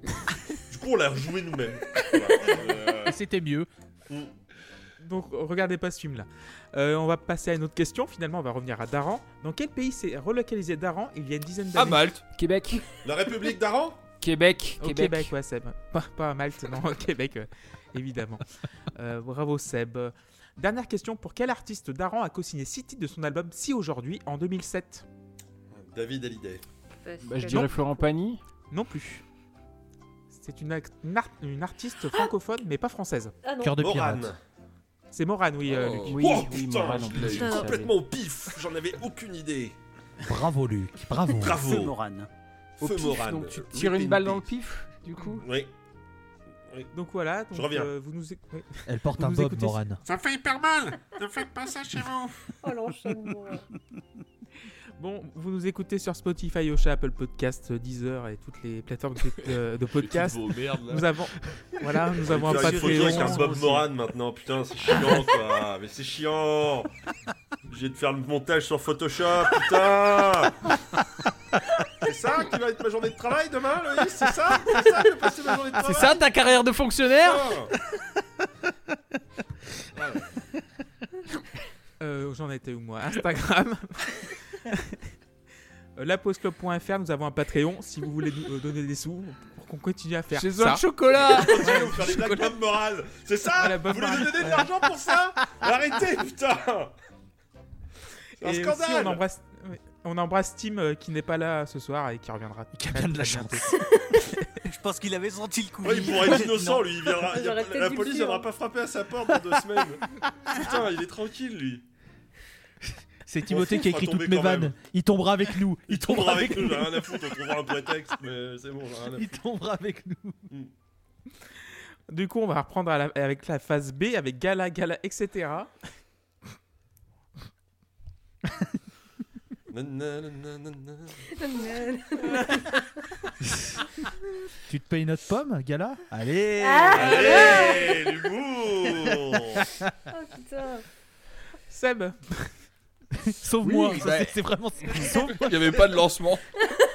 Du coup, on l'a rejoué nous-mêmes. Voilà. Et c'était mieux. Donc, regardez pas ce film-là. On va passer à une autre question. Finalement, on va revenir à Daran. Dans quel pays s'est relocalisé Daran il y a une dizaine d'années ? À Malte. Québec. La République Daran ? Québec. Au Québec, ouais, Seb. Pas à Malte, non, au Québec, évidemment. Bravo, Seb. Dernière question. Pour quel artiste Daran a co-signé 6 titres de son album Si Aujourd'hui en 2007 ? David Hallyday. Je dirais Florent Pagny. Non plus. C'est une artiste francophone, mais pas française. Ah non. Cœur de pirate. C'est Morane, oui, Luc. Oh, putain, Morane, je l'ai complètement au pif. J'en avais aucune idée. Bravo, Luc. Bravo. Feu Morane. Feu Morane. Donc tu tires une balle dans le pif, du coup. Oui. Donc voilà. Donc, je reviens. Vous nous écoutez. Elle porte un bob, Morane. Ça fait hyper mal. Ne faites pas ça chez vous. Oh l'enchaînement. Bon, vous nous écoutez sur Spotify, Ocha, Apple Podcast, Deezer et toutes les plateformes de podcast. Nous avons un Patreon. Il faut dire qu'un Bob Morane maintenant, putain, c'est chiant quoi. Mais c'est chiant. J'ai de faire le montage sur Photoshop, putain. C'est ça qui va être ma journée de travail demain, Loïs ? C'est ça que je vais passer ma journée de travail. C'est ça ta carrière de fonctionnaire ? J'en étais où moi ? Instagram. lapauseclope.fr, nous avons un Patreon si vous voulez nous donner des sous pour qu'on continue à faire ça. Chocolat. Continuez à vous faire des blagues Bob Morales. C'est ça, voilà, vous voulez nous donner de l'argent pour ça? Arrêtez, putain. C'est un scandale. Aussi, on embrasse Tim qui n'est pas là ce soir et qui reviendra. Qui a bien de la chance. Je pense qu'il avait senti le coup. Ouais, il pourrait être innocent, lui. Il viendra, la police ne viendra pas frapper à sa porte dans 2 semaines. Putain, il est tranquille, lui. C'est Timothée qui a écrit toutes mes vannes. Il tombera avec nous. Il tombera avec nous. J'ai rien à foutre, on trouvera un prétexte, mais c'est bon, j'ai rien à foutre. Il tombera avec nous. Du coup, on va reprendre avec la phase B, avec Gala, etc. Tu te payes notre pomme, Gala ? Allez, l'humour. Oh putain. Seb. Sauve-moi, oui, c'est vraiment. Il n'y avait pas de lancement.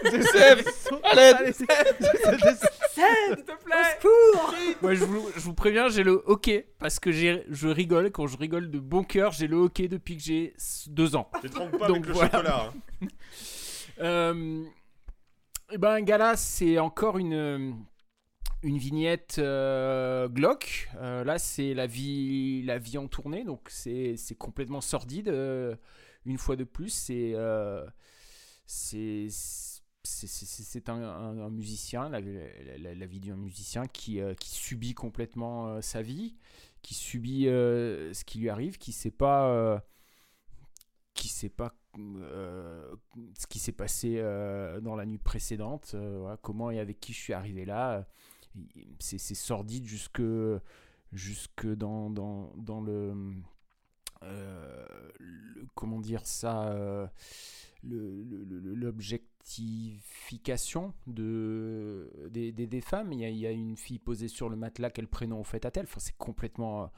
Seb, à l'aide. Seb, s'il te plaît. Au secours. Moi, je vous préviens, j'ai le hockey parce que je rigole. Quand je rigole de bon cœur, j'ai le hockey depuis que j'ai 2 ans. Tu te trompes pas donc, avec le chocolat. Hein. Et ben, Gala, c'est encore une vignette glauque. Là, c'est la vie en tournée, donc c'est complètement sordide. Une fois de plus, c'est un musicien, la vie d'un musicien qui subit complètement sa vie, qui subit ce qui lui arrive, qui sait pas ce qui s'est passé dans la nuit précédente, voilà, comment et avec qui je suis arrivé là. C'est sordide jusque dans le comment dire ça, l'objectification des femmes. Il y a une fille posée sur le matelas, quel prénom on fait a-t-elle, enfin, c'est complètement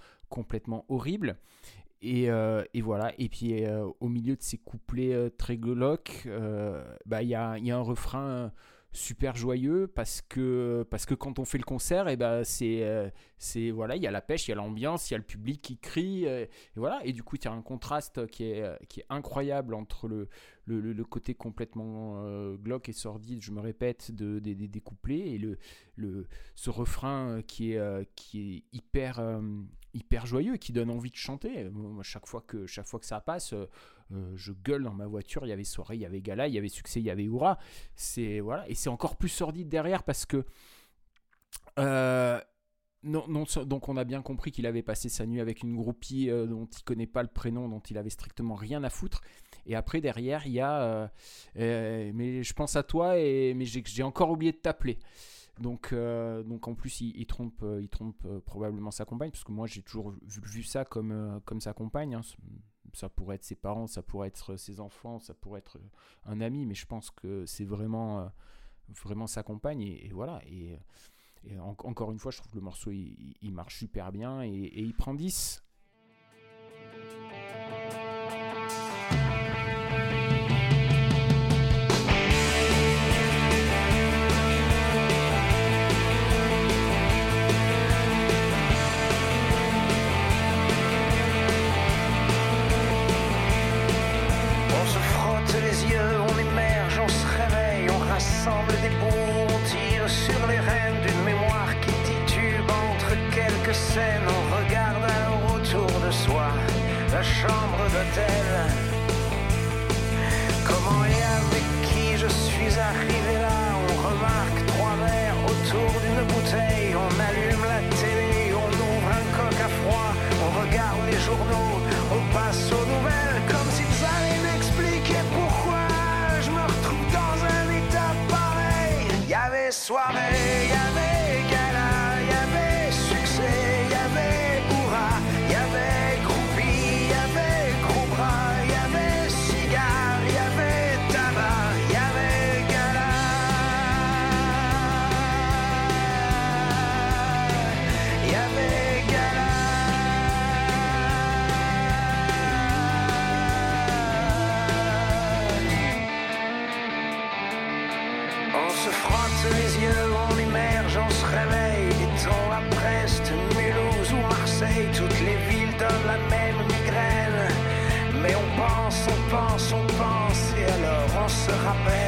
horrible. Et voilà. Et puis au milieu de ces couplets très glauques, bah il y a un refrain super joyeux parce que quand on fait le concert, et ben c'est voilà, il y a la pêche, il y a l'ambiance, il y a le public qui crie, et voilà. Et du coup il y a un contraste qui est incroyable entre le côté complètement glauque et sordide, je me répète, des couplets, et ce refrain qui est hyper joyeux, qui donne envie de chanter. Moi, chaque fois que ça passe, je gueule dans ma voiture. Il y avait soirée, il y avait gala, il y avait succès, il y avait hurrah. C'est voilà, et c'est encore plus sordide derrière parce que non, donc on a bien compris qu'il avait passé sa nuit avec une groupie dont il connaît pas le prénom, dont il avait strictement rien à foutre. Et après derrière il y a mais je pense à toi mais j'ai encore oublié de t'appeler. Donc en plus il trompe probablement sa compagne, parce que moi j'ai toujours vu ça comme sa compagne, hein. Ça pourrait être ses parents, ça pourrait être ses enfants, ça pourrait être un ami, mais je pense que c'est vraiment sa compagne, et voilà. Et encore une fois, je trouve que le morceau il marche super bien, et il prend 10. On regarde alors autour de soi la chambre d'hôtel. Comment et avec qui je suis arrivé là? On remarque 3 verres autour d'une bouteille. On allume la télé, on ouvre un coq à froid, on regarde les journaux, on passe aux nouvelles comme si ça allait m'expliquer pourquoi je me retrouve dans un état pareil. Y avait soirée, y avait gala, y avait succès. Les yeux, on émerge, on se réveille. Dit-on à Brest, Mulhouse ou Marseille, toutes les villes donnent la même migraine. Mais on pense, on pense, on pense, et alors on se rappelle.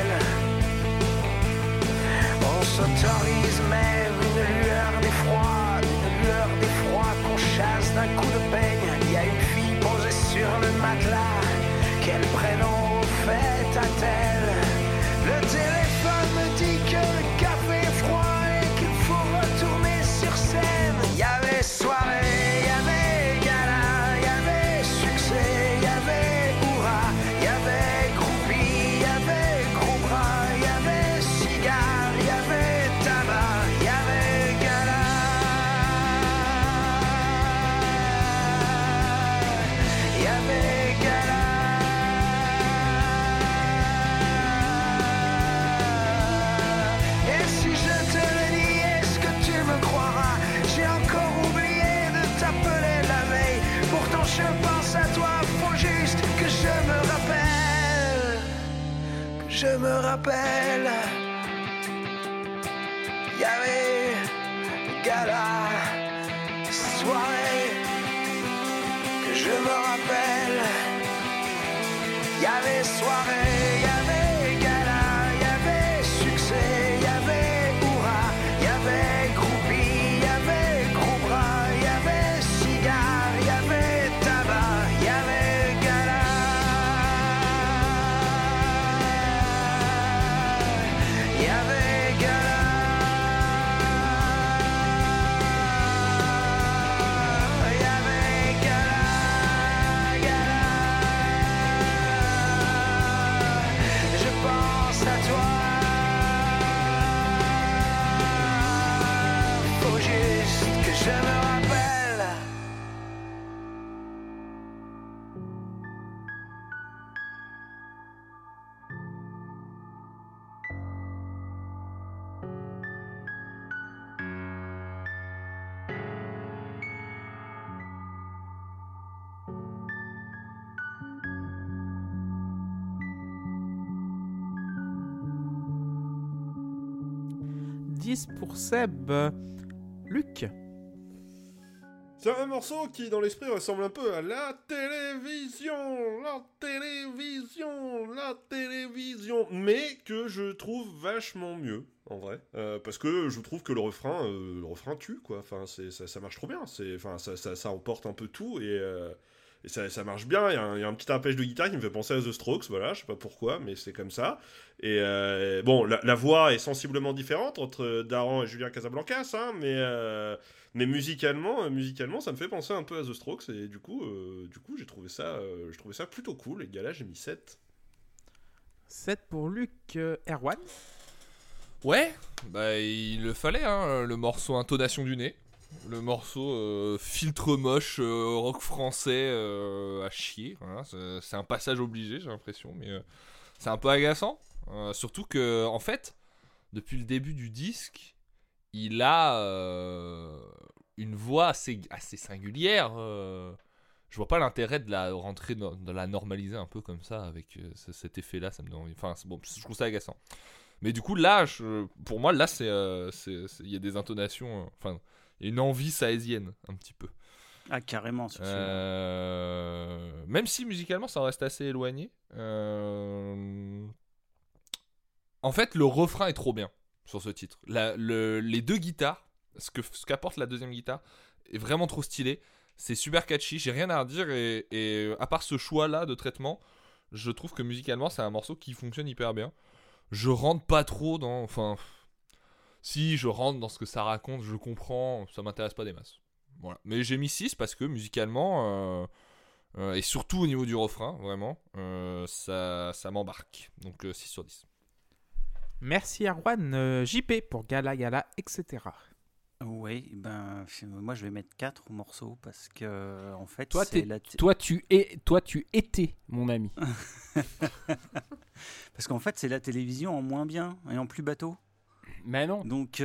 je me rappelle, y avait gala, soirée, je me rappelle, y avait soirée, y avait gala, y avait succès, y avait hurra, y avait groupie, y avait gros bras, y avait cigare, y avait tabac, y avait gala, y avait gala, y avait gala, gala, je pense à toi, faut juste que je me rappelle. Pour Seb, Luc. C'est un morceau qui, dans l'esprit, ressemble un peu à la télévision, la télévision, la télévision, mais que je trouve vachement mieux, en vrai, parce que je trouve que le refrain tue, quoi. Enfin, ça marche trop bien. Enfin, ça emporte un peu tout et ça marche bien. Il y a un petit arpège de guitare qui me fait penser à The Strokes, voilà, je sais pas pourquoi, mais c'est comme ça. Et bon, la voix est sensiblement différente entre Daran et Julien Casablancas, hein, mais musicalement, ça me fait penser un peu à The Strokes, et du coup j'ai trouvé ça plutôt cool, et gala, j'ai mis 7. 7 pour Luc. Erwan. Ouais, bah il le fallait, hein, le morceau Intonation du nez. Le morceau filtre moche, rock français à chier, voilà, c'est un passage obligé, j'ai l'impression, mais c'est un peu agaçant, surtout que en fait, depuis le début du disque, il a une voix assez singulière, je vois pas l'intérêt de la rentrer, de la normaliser un peu comme ça, avec cet effet-là, ça me donne envie, enfin bon, je trouve ça agaçant. Mais du coup là, pour moi là, il y a des intonations, enfin... une envie sahésienne, un petit peu. Ah, carrément. Même si musicalement, ça reste assez éloigné. En fait, le refrain est trop bien sur ce titre. Les deux guitares, ce qu'apporte la deuxième guitare, est vraiment trop stylé. C'est super catchy, j'ai rien à redire. Et à part ce choix-là de traitement, je trouve que musicalement, c'est un morceau qui fonctionne hyper bien. Je rentre pas trop dans... Enfin... Si je rentre dans ce que ça raconte, je comprends, ça m'intéresse pas des masses. Voilà. Mais j'ai mis 6 parce que musicalement, et surtout au niveau du refrain, vraiment, ça m'embarque. Donc 6 sur 10. Merci Erwan. JP pour Gala Gala, etc. Oui, ben moi je vais mettre 4 au morceau parce que en fait toi tu étais mon ami. Parce qu'en fait c'est la télévision en moins bien et en plus bateau. Mais non. Donc,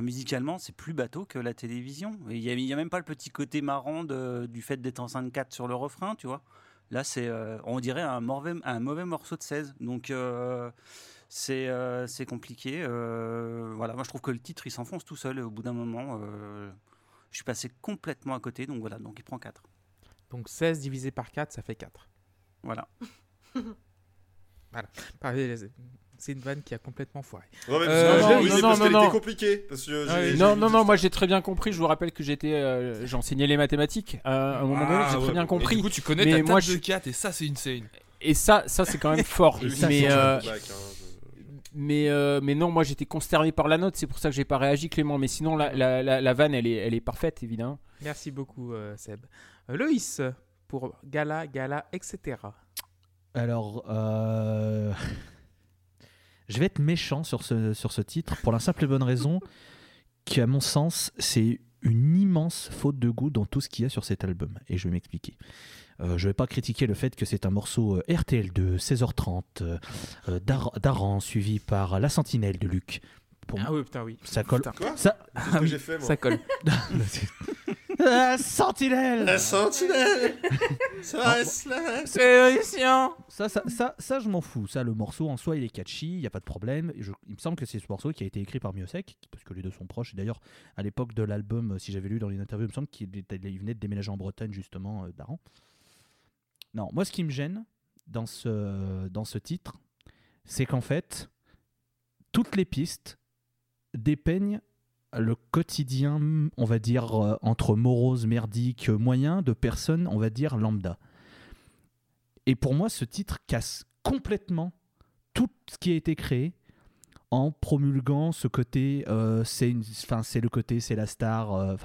musicalement, c'est plus bateau que la télévision. Il y a même pas le petit côté marrant du fait d'être en 5/4 sur le refrain, tu vois. Là, c'est, on dirait un mauvais morceau de 16. Donc, c'est compliqué. Voilà, moi je trouve que le titre il s'enfonce tout seul. Et au bout d'un moment, je suis passé complètement à côté. Donc voilà, donc il prend 4. Donc 16 divisé par 4, ça fait 4. Voilà. Voilà. Parfait, les... C'est une vanne qui a complètement foiré. Non, parce qu'elle était compliquée. Parce que moi j'ai très bien compris. Je vous rappelle que j'enseignais les mathématiques. À un moment donné, j'ai très bien compris. Et du coup, tu connais ta table de 4 et ça, c'est insane. Et ça, c'est quand même fort. Mais non, moi j'étais consterné par la note. C'est pour ça que j'ai pas réagi, Clément. Mais sinon, la vanne, elle est parfaite, évidemment. Merci beaucoup, Seb. Loïs, pour Gala, etc. Alors... Je vais être méchant sur ce titre pour la simple et bonne raison qu'à mon sens, c'est une immense faute de goût dans tout ce qu'il y a sur cet album. Et je vais m'expliquer. Je ne vais pas critiquer le fait que c'est un morceau RTL de 16h30, Daran suivi par La Sentinelle de Luc. Pour... Ah oui, putain, oui. Ça colle. Quoi ça... C'est ce que j'ai fait, moi. Ça colle. La sentinelle. La sentinelle. Ça reste là. C'est réussissant. Ça, je m'en fous. Ça, le morceau en soi, il est catchy, il n'y a pas de problème. Il me semble que c'est ce morceau qui a été écrit par Miossec, parce que les deux sont proches. Et d'ailleurs, à l'époque de l'album, si j'avais lu dans une interview, il me semble qu'il venait de déménager en Bretagne, justement, d'Aran. Non, moi, ce qui me gêne dans ce titre, c'est qu'en fait, toutes les pistes dépeignent le quotidien, on va dire, entre morose, merdique, moyen, de personnes, on va dire, lambda. Et pour moi, ce titre casse complètement tout ce qui a été créé en promulguant ce côté, c'est la star.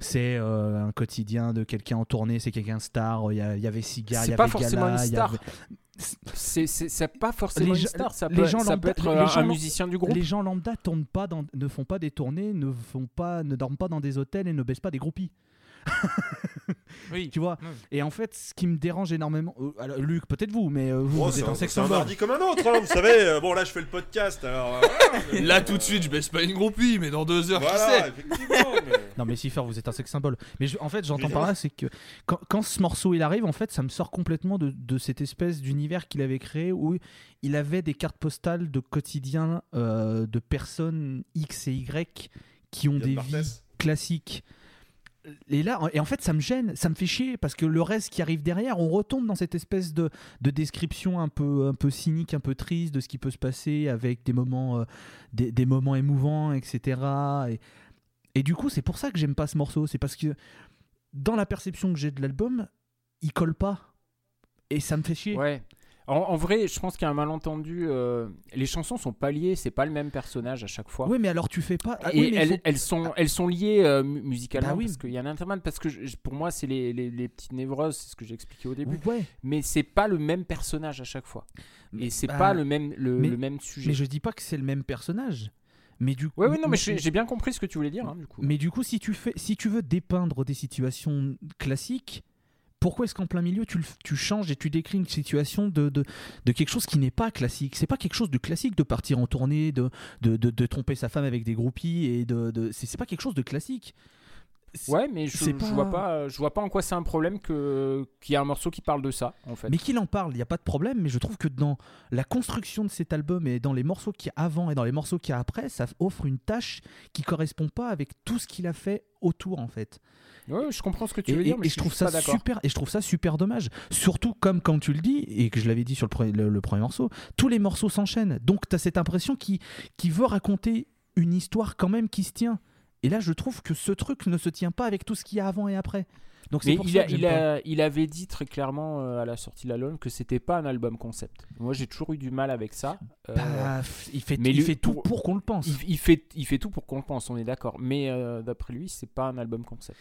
C'est un quotidien de quelqu'un en tournée, c'est quelqu'un star, il y avait Cigar, il y avait Gala, il y avait... C'est pas forcément une star, ça peut être un musicien du groupe. Les gens lambda ne font pas des tournées, ne dorment pas dans des hôtels et ne baissent pas des groupies. Oui. Tu vois. Oui. Et en fait, ce qui me dérange énormément, alors, Luc, peut-être vous, mais vous êtes un sexe symbole. C'est un mardi comme un autre, hein, vous savez. Bon, là, je fais le podcast. Alors, là, tout de suite, je baisse pas une groupie, mais dans 2 heures, voilà, qui sait. Mais... Non, mais si, vous êtes un sexe symbole. Mais en fait, j'entends par là, c'est que quand ce morceau il arrive, en fait, ça me sort complètement de cette espèce d'univers qu'il avait créé où il avait des cartes postales de quotidien de personnes X et Y qui ont des vies classiques. Et là, et en fait, ça me gêne, ça me fait chier parce que le reste qui arrive derrière, on retombe dans cette espèce de description un peu cynique, un peu triste de ce qui peut se passer avec des moments émouvants, etc. Et du coup, c'est pour ça que j'aime pas ce morceau. C'est parce que dans la perception que j'ai de l'album, il colle pas et ça me fait chier. Ouais. En vrai, je pense qu'il y a un malentendu. Les chansons sont pas liées, c'est pas le même personnage à chaque fois. Oui, mais alors tu fais pas. Ah, et oui, mais elles sont liées musicalement, bah oui, parce qu'il y a un intermède. Parce que pour moi, c'est les petites névroses, c'est ce que j'ai expliqué au début. Ouais. Mais c'est pas le même personnage à chaque fois. Et c'est pas le même sujet. Mais je dis pas que c'est le même personnage. Mais du coup, non, mais j'ai bien compris ce que tu voulais dire. Hein, du coup. Mais du coup, si tu veux dépeindre des situations classiques. Pourquoi est-ce qu'en plein milieu tu changes et tu décris une situation de quelque chose qui n'est pas classique ? C'est pas quelque chose de classique de partir en tournée, de tromper sa femme avec des groupies et c'est pas quelque chose de classique. Ouais, mais je vois pas en quoi c'est un problème qu'il y a un morceau qui parle de ça, en fait. Mais qu'il en parle, il n'y a pas de problème, mais je trouve que dans la construction de cet album et dans les morceaux qu'il y a avant et dans les morceaux qu'il y a après, ça offre une tâche qui ne correspond pas avec tout ce qu'il a fait autour, en fait. Ouais, je comprends ce que tu veux dire, mais je trouve ça super, et je trouve ça super dommage. Surtout comme quand tu le dis, et que je l'avais dit sur le premier morceau, tous les morceaux s'enchaînent, donc tu as cette impression qui veut raconter une histoire quand même qui se tient. Et là, je trouve que ce truc ne se tient pas avec tout ce qu'il y a avant et après. Donc, c'est pour ça que il avait dit très clairement à la sortie de l'album que c'était pas un album concept. Moi, j'ai toujours eu du mal avec ça. Il fait tout pour qu'on le pense. Il fait tout pour qu'on le pense, on est d'accord. Mais d'après lui, c'est pas un album concept.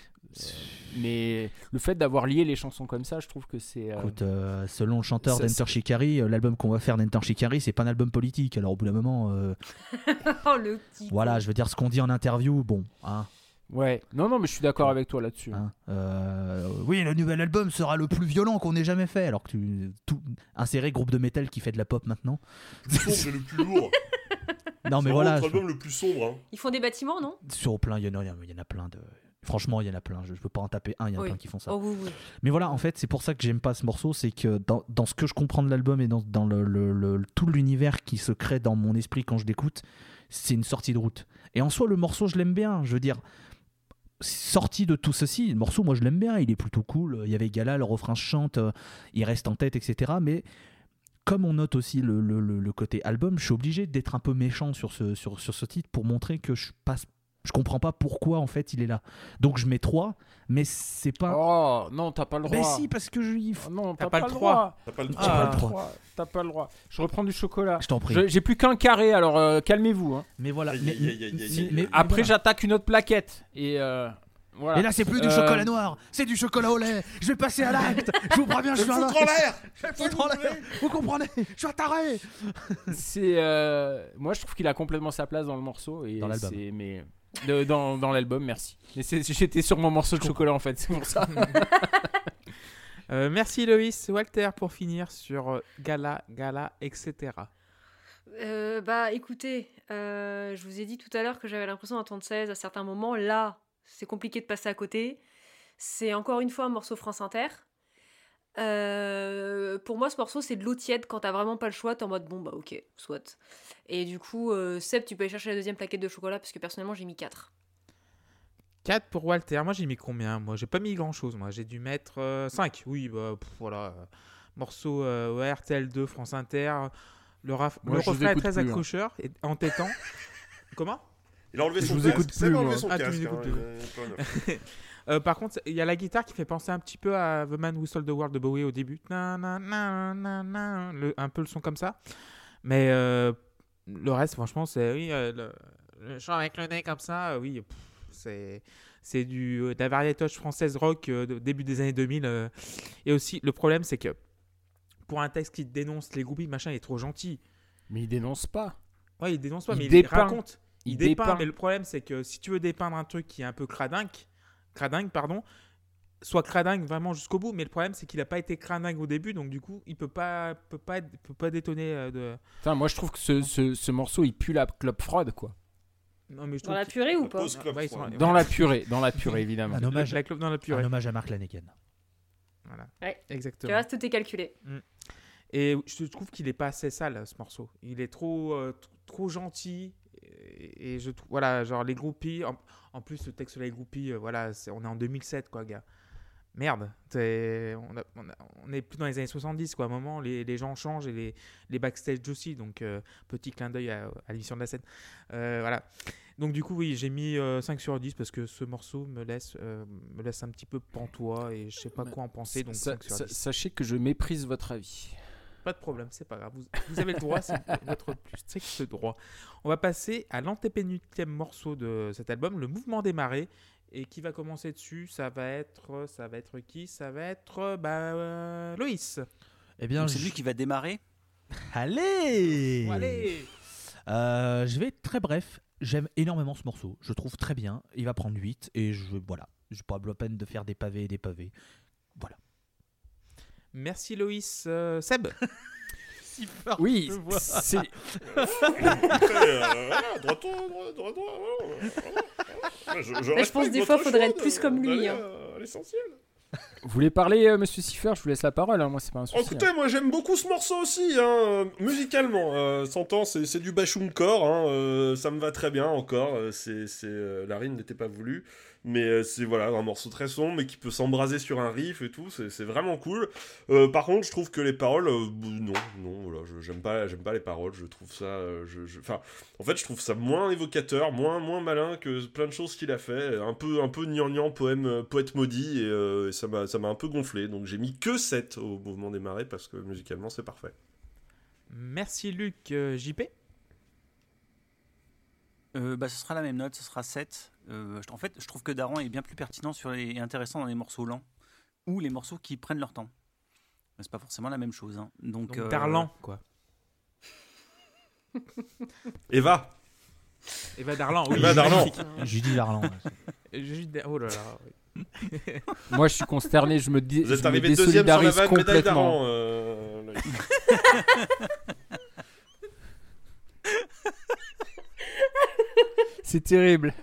Mais le fait d'avoir lié les chansons comme ça, je trouve que c'est... Écoute, selon le chanteur d'Enter Shikari, l'album qu'on va faire d'Enter Shikari, c'est pas un album politique. Alors au bout d'un moment... oh, le petit... Voilà, je veux dire, ce qu'on dit en interview, bon... Hein. Ouais, non, mais je suis d'accord avec toi là-dessus. Hein, oui, le nouvel album sera le plus violent qu'on ait jamais fait. Alors que insérer groupe de métal qui fait de la pop maintenant. Le plus sombre, c'est le plus lourd. Non, mais voilà. C'est l'album le plus sombre. Hein. Ils font des bâtiments, non ? Sur plein, il y en a plein de. Franchement, il y en a plein. Je peux pas en taper un. Il y en a plein qui font ça. Oh, oui. Mais voilà, en fait, c'est pour ça que j'aime pas ce morceau, c'est que dans ce que je comprends de l'album et dans tout l'univers qui se crée dans mon esprit quand je l'écoute, c'est une sortie de route. Et en soi, le morceau, je l'aime bien. Je veux dire. Sorti de tout ceci, le morceau, moi je l'aime bien, il est plutôt cool, il y avait Gala, le refrain chante, il reste en tête, etc. Mais comme on note aussi le côté album, je suis obligé d'être un peu méchant sur ce titre pour montrer que je comprends pas pourquoi en fait il est là. Donc je mets 3, mais c'est pas... Oh non, t'as pas le droit. Mais si, parce que je... Oh, non, t'as pas le droit. T'as pas le droit. Je reprends du chocolat. Je t'en prie. J'ai plus qu'un carré, alors calmez-vous. Hein. Mais voilà. Mais après, j'attaque une autre plaquette. Et voilà. Et là, c'est plus du chocolat noir, c'est du chocolat au lait. Je vais passer à l'acte. Je vous préviens, je suis en l'air. Je vais foutre en l'air. Vous comprenez ? Je suis un taré. Moi, je trouve qu'il a complètement sa place dans le morceau. Et dans l'album. Dans l'album, merci. Mais j'étais sur mon morceau de chocolat en fait, c'est pour ça. Merci Loïs, Walter pour finir sur Gala, etc. Bah écoutez, je vous ai dit tout à l'heure que j'avais l'impression d'entendre 16 à certains moments. Là, c'est compliqué de passer à côté. C'est encore une fois un morceau France Inter. Pour moi, ce morceau, c'est de l'eau tiède. Quand t'as vraiment pas le choix, t'es en mode bon, bah ok, soit. Et du coup, Seb, tu peux aller chercher la deuxième plaquette de chocolat parce que personnellement, j'ai mis 4. 4 pour Walter. Moi, j'ai mis combien ? Moi, j'ai pas mis grand chose. Moi, j'ai dû mettre 5. Oui, bah pff, voilà. Morceau RTL2, France Inter. Le refrain est très accrocheur et entêtant. Comment ? Il a enlevé son casque. Seb a enlevé son casque. Par contre, il y a la guitare qui fait penser un petit peu à The Man Who Sold the World de Bowie au début. Un peu le son comme ça. Mais le reste, franchement, c'est... Oui, le chant avec le nez comme ça, oui, pff, c'est de la variétoche française rock début des années 2000. Et aussi, le problème, c'est que pour un texte qui dénonce les groupies, machin, il est trop gentil. Mais il dénonce pas. Ouais, il dénonce pas, mais il raconte. Il dépeint. Mais le problème, c'est que si tu veux dépeindre un truc qui est un peu cradingue, soit cradingue vraiment jusqu'au bout, mais le problème c'est qu'il n'a pas été cradingue au début, donc du coup il peut pas détonner de... Putain, moi je trouve que ce morceau il pue la clope froide quoi. Non, mais dans la purée ou pas ? Dans la purée évidemment. Un hommage à Mark Lanegan. Voilà. Ouais. Exactement. Tu vois, tout est calculé. Et je trouve qu'il est pas assez sale ce morceau. Il est trop gentil. Et je trouve, voilà, genre les groupies, en plus le texte sur les groupies, voilà, on est en 2007 quoi, gars. Merde, on est plus dans les années 70 quoi, à un moment, les gens changent et les backstage aussi, donc petit clin d'œil à l'émission de la scène. Voilà. Donc du coup, oui, j'ai mis 5 sur 10 parce que ce morceau me laisse un petit peu pantois et je sais pas quoi en penser, donc 5 sur 10. Sachez que je méprise votre avis. Pas de problème, c'est pas grave. Vous avez le droit, c'est votre plus strict droit. On va passer à l'antépénultième morceau de cet album, le mouvement démarré, et qui va commencer dessus. Ça va être qui ? Ça va être Loïs. Eh bien, c'est lui qui va démarrer. Allez. Je vais être très bref. J'aime énormément ce morceau. Je trouve très bien. Il va prendre 8 et j'ai pas la peine de faire des pavés. Voilà. Merci Loïs. Seb. Si fort, oui, c'est... Je pense des fois, il faudrait être plus comme lui. L'essentiel. Vous voulez parler, monsieur Siffer ? Je vous laisse la parole, hein. Moi c'est pas un souci. Écoutez, moi j'aime beaucoup ce morceau aussi, hein. Musicalement, s'entend, c'est du bashungcore, hein. Ça me va très bien encore, la rime n'était pas voulue, mais c'est voilà, un morceau très sombre, mais qui peut s'embraser sur un riff et tout, c'est vraiment cool. Par contre, je trouve que les paroles, non, voilà, j'aime pas les paroles, je trouve ça, en fait, je trouve ça moins évocateur, moins malin que plein de choses qu'il a fait, un peu gnangnan, poète maudit, et ça m'a un peu gonflé, donc j'ai mis que 7 au mouvement démarré parce que musicalement c'est parfait. Merci Luc. JP, ce sera la même note, ce sera 7. En fait, je trouve que Daran est bien plus pertinent et intéressant dans les morceaux lents ou les morceaux qui prennent leur temps. Mais c'est pas forcément la même chose, hein. Donc Darlan, quoi. Eva Darlan, oui. Eva Darlan. Judy Darlan. Oh là là. Moi je suis consterné, je me désolidarise complètement. C'est terrible.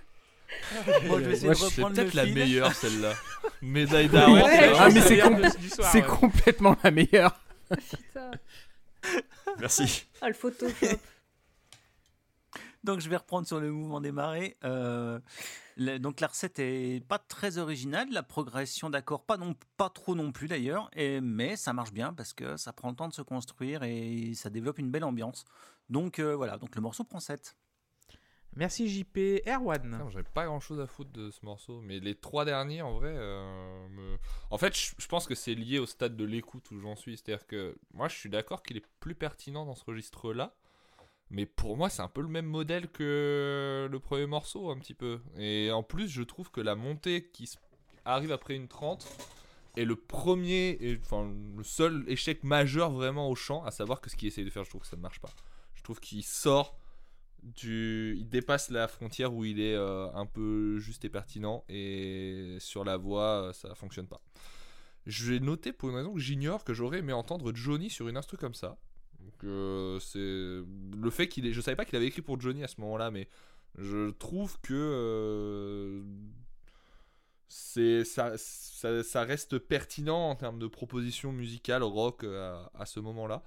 Moi je vais essayer de reprendre peut-être la meilleure celle-là. Médaille d'argent. Ouais, mais c'est complètement la meilleure. Putain. Merci. Ah, le Photoshop. Donc je vais reprendre sur le mouvement démarré. Donc la recette est pas très originale, la progression d'accords pas trop non plus d'ailleurs, mais ça marche bien parce que ça prend le temps de se construire et ça développe une belle ambiance. Donc voilà, donc le morceau prend 7. Merci JP. Erwan. Non, j'avais pas grand chose à foutre de ce morceau, mais les 3 derniers en vrai... En fait, je pense que c'est lié au stade de l'écoute où j'en suis, c'est-à-dire que moi je suis d'accord qu'il est plus pertinent dans ce registre-là. Mais pour moi, c'est un peu le même modèle que le premier morceau, un petit peu. Et en plus, je trouve que la montée qui arrive après une 30 est le seul échec majeur vraiment au chant, à savoir que ce qu'il essaye de faire, je trouve que ça ne marche pas. Je trouve qu'il sort il dépasse la frontière où il est un peu juste et pertinent, et sur la voix, ça ne fonctionne pas. Je vais noter pour une raison que j'ignore que j'aurais aimé entendre Johnny sur une instru comme ça. Donc c'est le fait je savais pas qu'il avait écrit pour Johnny à ce moment-là, mais je trouve que ça reste pertinent en termes de propositions musicales rock à ce moment-là.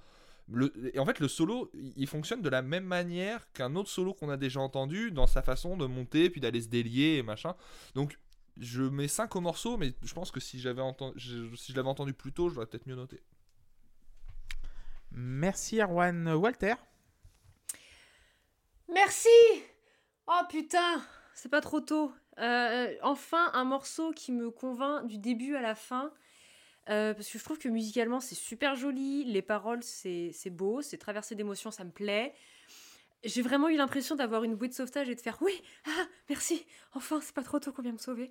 Et en fait, le solo, il fonctionne de la même manière qu'un autre solo qu'on a déjà entendu, dans sa façon de monter, puis d'aller se délier et machin. Donc, je mets 5 au morceau, mais je pense que si je l'avais entendu plus tôt, je l'aurais peut-être mieux noté. Merci, Erwan. Walter ? Merci ! Oh putain, c'est pas trop tôt. Enfin, un morceau qui me convainc du début à la fin. Parce que je trouve que musicalement c'est super joli, les paroles c'est beau, c'est traversé d'émotions, ça me plaît. J'ai vraiment eu l'impression d'avoir une bouée de sauvetage et de faire oui, ah merci, enfin c'est pas trop tôt qu'on vient me sauver.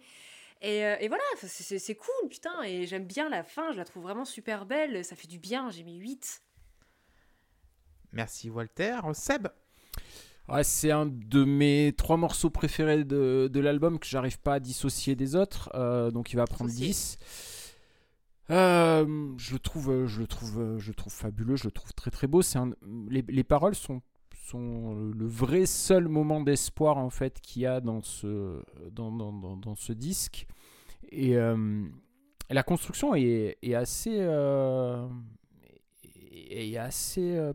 Et voilà, c'est cool putain, et j'aime bien la fin, je la trouve vraiment super belle, ça fait du bien, j'ai mis 8. Merci Walter. Seb ? Ouais, c'est un de mes 3 morceaux préférés de l'album que j'arrive pas à dissocier des autres, donc il va prendre 10. Je le trouve fabuleux, je le trouve très très beau. Les paroles sont le vrai seul moment d'espoir en fait qu'il y a dans ce disque. Et la construction est assez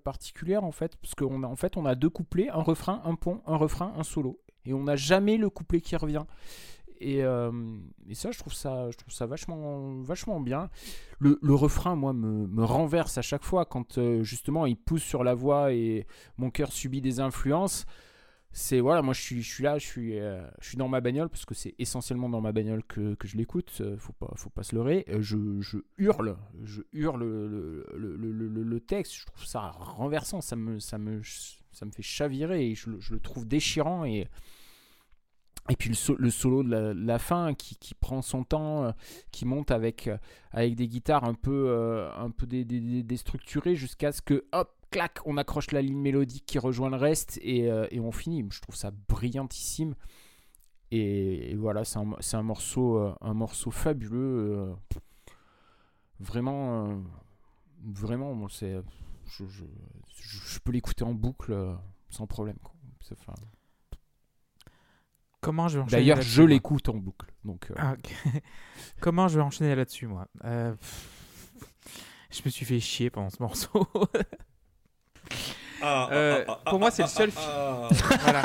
particulière en fait, parce qu'on a deux couplets, un refrain, un pont, un refrain, un solo, et on n'a jamais le couplet qui revient. Et ça, je trouve ça vachement bien. Le refrain, moi, me renverse à chaque fois quand justement il pousse sur la voix et mon cœur subit des influences. C'est voilà, moi je suis dans ma bagnole parce que c'est essentiellement dans ma bagnole que je l'écoute. Faut pas se leurrer. Je hurle le texte. Je trouve ça renversant. Ça me fait chavirer et je le trouve déchirant et. Et puis le solo de la fin qui prend son temps, qui monte avec des guitares un peu déstructurées jusqu'à ce que hop clac on accroche la ligne mélodique qui rejoint le reste et on finit. Je trouve ça brillantissime et voilà, c'est un morceau fabuleux, vraiment bon, c'est je peux l'écouter en boucle sans problème quoi. C'est enfin... Comment je vais enchaîner D'ailleurs, je l'écoute en boucle. Donc, okay. Comment je vais enchaîner là-dessus, moi Je me suis fait chier pendant ce morceau. Pour moi, c'est le seul... Voilà.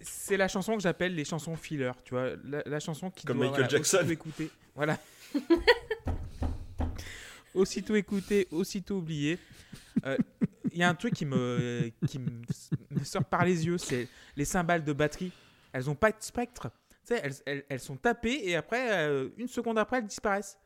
C'est la chanson que j'appelle les chansons filler, tu vois. La chanson qui Comme doit... Michael Jackson. Écouter. Voilà. Aussitôt écouté, aussitôt oublié. Il y a un truc qui me sort par les yeux, c'est les cymbales de batterie. Elles n'ont pas de spectre. Tu sais, elles sont tapées et après, une seconde après, elles disparaissent.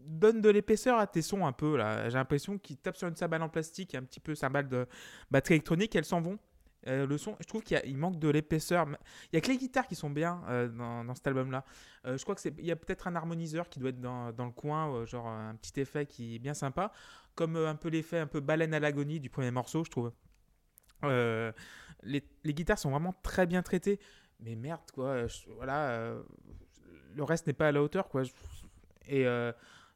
Donne de l'épaisseur à tes sons un peu. Là. J'ai l'impression qu'ils tapent sur une cymbale en plastique et un petit peu cymbale de batterie électronique. Elles s'en vont. Le son, je trouve qu'il manque de l'épaisseur. Il n'y a que les guitares qui sont bien dans cet album-là. Je crois qu'il y a peut-être un harmoniseur qui doit être dans le coin, genre un petit effet qui est bien sympa. Comme un peu l'effet un peu baleine à l'agonie du premier morceau, je trouve. Les guitares sont vraiment très bien traitées. Mais merde, quoi. Voilà, le reste n'est pas à la hauteur, quoi. Et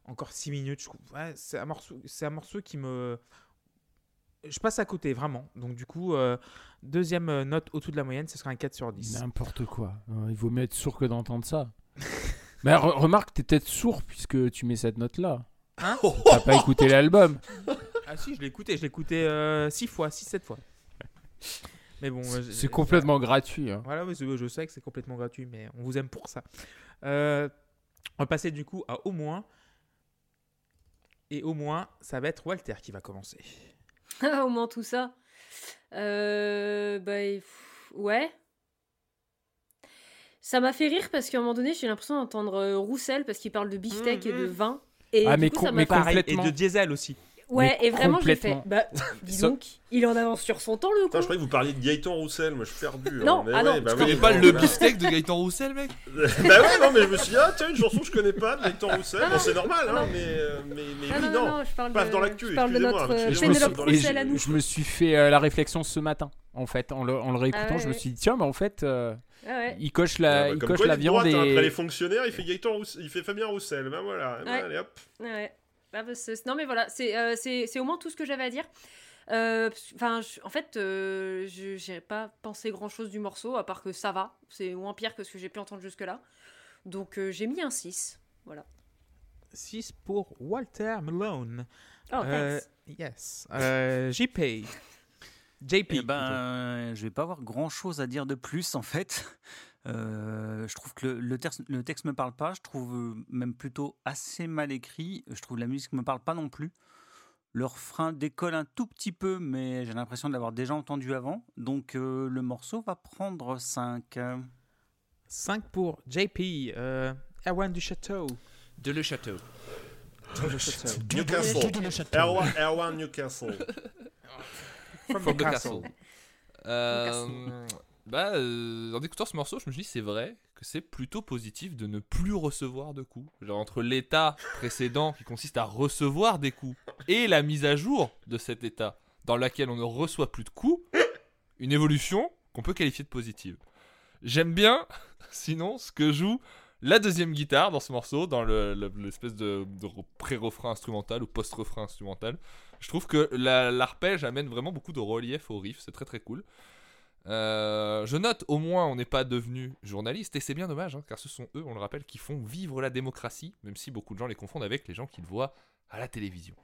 encore 6 minutes, je trouve. Ouais, c'est un morceau qui me... Je passe à côté, vraiment. Donc, du coup, deuxième note au-dessous de la moyenne, ce sera un 4/10. N'importe quoi. Il vaut mieux être sourd que d'entendre ça. Mais remarque, t'es peut-être sourd puisque tu mets cette note-là. Hein ? T'as pas écouté l'album. Ah si, je l'ai écouté 6-7 fois. Mais bon, c'est complètement gratuit. Hein. Voilà, je sais que c'est complètement gratuit, mais on vous aime pour ça. On va passer du coup à au moins. Et au moins, ça va être Walter qui va commencer. Au moins tout ça. Ouais. Ça m'a fait rire parce qu'à un moment donné, j'ai l'impression d'entendre Roussel parce qu'il parle de beefsteak et de vin. Et mais complètement. Et de diesel aussi. Ouais, mais et vraiment, j'ai fait. Bah, dis donc, il en avance sur son temps, le coup. Putain, je croyais que vous parliez de Gaëtan Roussel, moi je suis perdu. Non, mais non. Bah, tu connais pas le beefsteak de Gaëtan Roussel, mec ? Bah ouais, non, mais je me suis dit, tiens, une chanson que je connais pas de Gaëtan Roussel. Non, bon, c'est normal, non, hein, mais passe dans l'actu. Je parle de notre Roussel à nous. Je me suis fait la réflexion ce matin, en fait, en le réécoutant, je me suis dit, tiens, mais en fait. Ah ouais. Il coche la viande et... Après les fonctionnaires, il fait Fabien Roussel. Ben voilà, ouais. Allez, hop. Ouais. Non mais voilà, c'est au moins tout ce que j'avais à dire. J'ai pas pensé grand chose du morceau, à part que ça va, c'est moins pire que ce que j'ai pu entendre jusque là, donc j'ai mis un 6, voilà. 6 pour Walter Malone. Oh, thanks. Yes. JP. JP. Eh ben, je vais pas avoir grand chose à dire de plus en fait. Je trouve que le texte me parle pas. Je trouve même plutôt assez mal écrit. Je trouve la musique me parle pas non plus. Le refrain décolle un tout petit peu, mais j'ai l'impression de l'avoir déjà entendu avant. Donc le morceau va prendre 5. 5 pour JP. Erwan du Château. De Le Château. Newcastle. Erwan Newcastle. From the Castle. En écoutant ce morceau, je me suis dit, c'est vrai que c'est plutôt positif de ne plus recevoir de coups. Genre, entre l'état précédent qui consiste à recevoir des coups et la mise à jour de cet état dans laquelle on ne reçoit plus de coups, une évolution qu'on peut qualifier de positive. J'aime bien, sinon, ce que joue la deuxième guitare dans ce morceau, dans l'espèce de pré-refrain instrumental ou post-refrain instrumental. Je trouve que l'arpège amène vraiment beaucoup de relief au riff, c'est très très cool. Je note, au moins on n'est pas devenu journaliste, et c'est bien dommage, car ce sont eux, on le rappelle, qui font vivre la démocratie, même si beaucoup de gens les confondent avec les gens qu'ils voient à la télévision.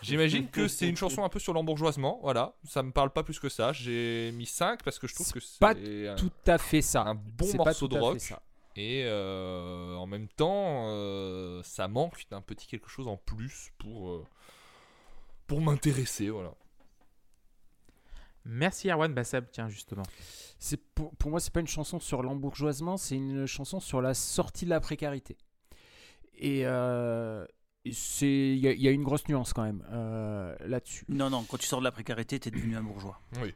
J'imagine que c'est une chanson un peu sur l'embourgeoisement, voilà, ça me parle pas plus que ça. J'ai mis 5 parce que je trouve que c'est pas tout à fait ça. Un bon c'est morceau de rock. Et en même temps, ça manque d'un petit quelque chose en plus pour m'intéresser, voilà. Merci Erwan Bassab, tiens justement. C'est pour moi, c'est pas une chanson sur l'embourgeoisement, c'est une chanson sur la sortie de la précarité. Et il y a une grosse nuance quand même là-dessus. Non, quand tu sors de la précarité, t'es devenu un bourgeois. Oui.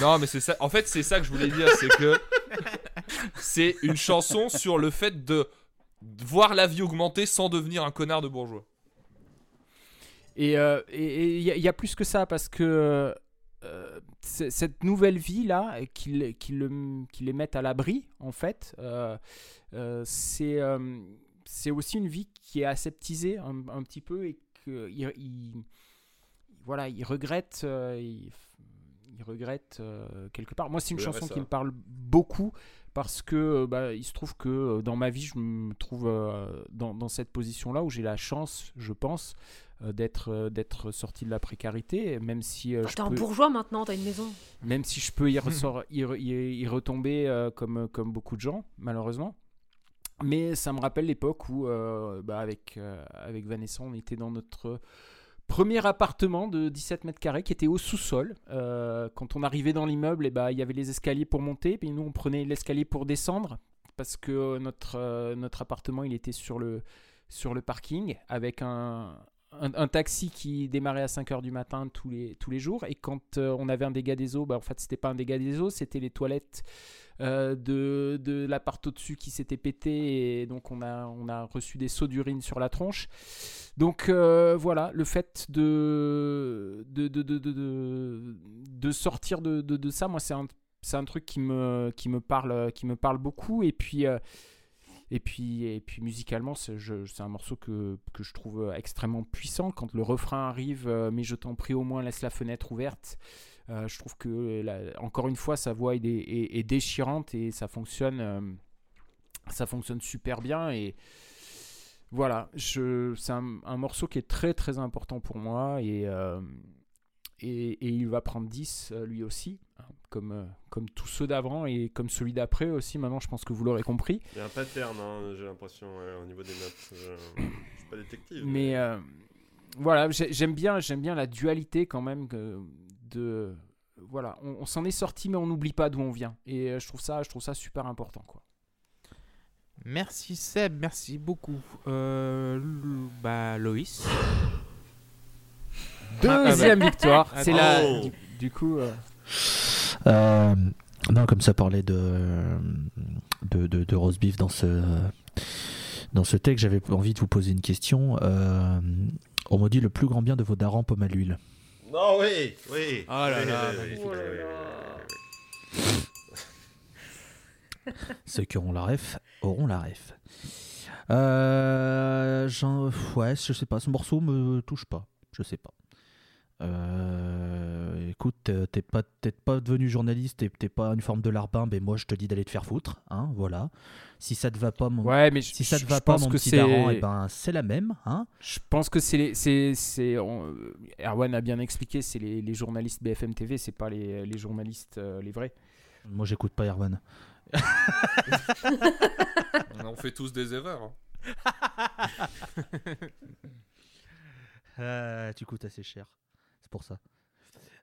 Non, mais c'est ça. En fait, c'est ça que je voulais dire, c'est que c'est une chanson sur le fait de voir la vie augmenter sans devenir un connard de bourgeois. Et il y a plus que ça, parce que cette nouvelle vie là, qu'ils les mettent à l'abri en fait, c'est aussi une vie qui est aseptisée un petit peu, et que ils regrettent. Ils regrettent quelque part. Moi, c'est une chanson qui me parle beaucoup, parce que il se trouve que dans ma vie, je me trouve dans cette position-là où j'ai la chance, je pense, d'être sorti de la précarité, même si t'es un bourgeois maintenant, t'as une maison. Même si je peux y retomber comme beaucoup de gens, malheureusement. Mais ça me rappelle l'époque où, avec Vanessa, on était dans notre premier appartement de 17 mètres carrés qui était au sous-sol. Quand on arrivait dans l'immeuble, il y avait les escaliers pour monter, puis nous on prenait l'escalier pour descendre, parce que notre appartement il était sur le parking, avec un taxi qui démarrait à 5h du matin tous les jours. Et quand on avait un dégât des eaux, en fait c'était pas un dégât des eaux, c'était les toilettes de l'appart au-dessus qui s'était pété, et donc on a reçu des seaux d'urine sur la tronche. Donc voilà, le fait de sortir de ça, moi c'est un truc qui me parle beaucoup. Et puis Et puis musicalement, c'est un morceau que je trouve extrêmement puissant. Quand le refrain arrive, mais je t'en prie, au moins laisse la fenêtre ouverte. Je trouve que encore une fois, sa voix est déchirante, et ça fonctionne super bien. Et voilà, c'est un morceau qui est très très important pour moi, et il va prendre 10 lui aussi, comme tous ceux d'avant et comme celui d'après aussi. Maintenant, je pense que vous l'aurez compris. Il y a un pattern, j'ai l'impression, au niveau des notes. Je ne suis pas détective. Mais voilà, j'aime bien la dualité quand même. Voilà, on s'en est sorti, mais on n'oublie pas d'où on vient. Et je trouve ça super important, quoi. Merci Seb, merci beaucoup. Loïs. Deuxième victoire. C'est là, du coup. Non, comme ça parlait de roast beef dans ce texte, j'avais envie de vous poser une question. On me dit le plus grand bien de vos darans pommes à l'huile. Non, oui. Oh là là. Ceux qui auront la ref auront la ref. Je sais pas. Ce morceau me touche pas. Je sais pas. Écoute, t'es peut-être pas devenu journaliste, t'es pas une forme de larbin, mais moi je te dis d'aller te faire foutre, hein, voilà. Si ça te va pas, mon petit daron, et ben c'est la même, hein. Je pense que Erwan a bien expliqué, c'est les journalistes BFM TV, c'est pas les journalistes les vrais. Moi j'écoute pas Erwan. On fait tous des erreurs. Tu coûtes assez cher, c'est pour ça.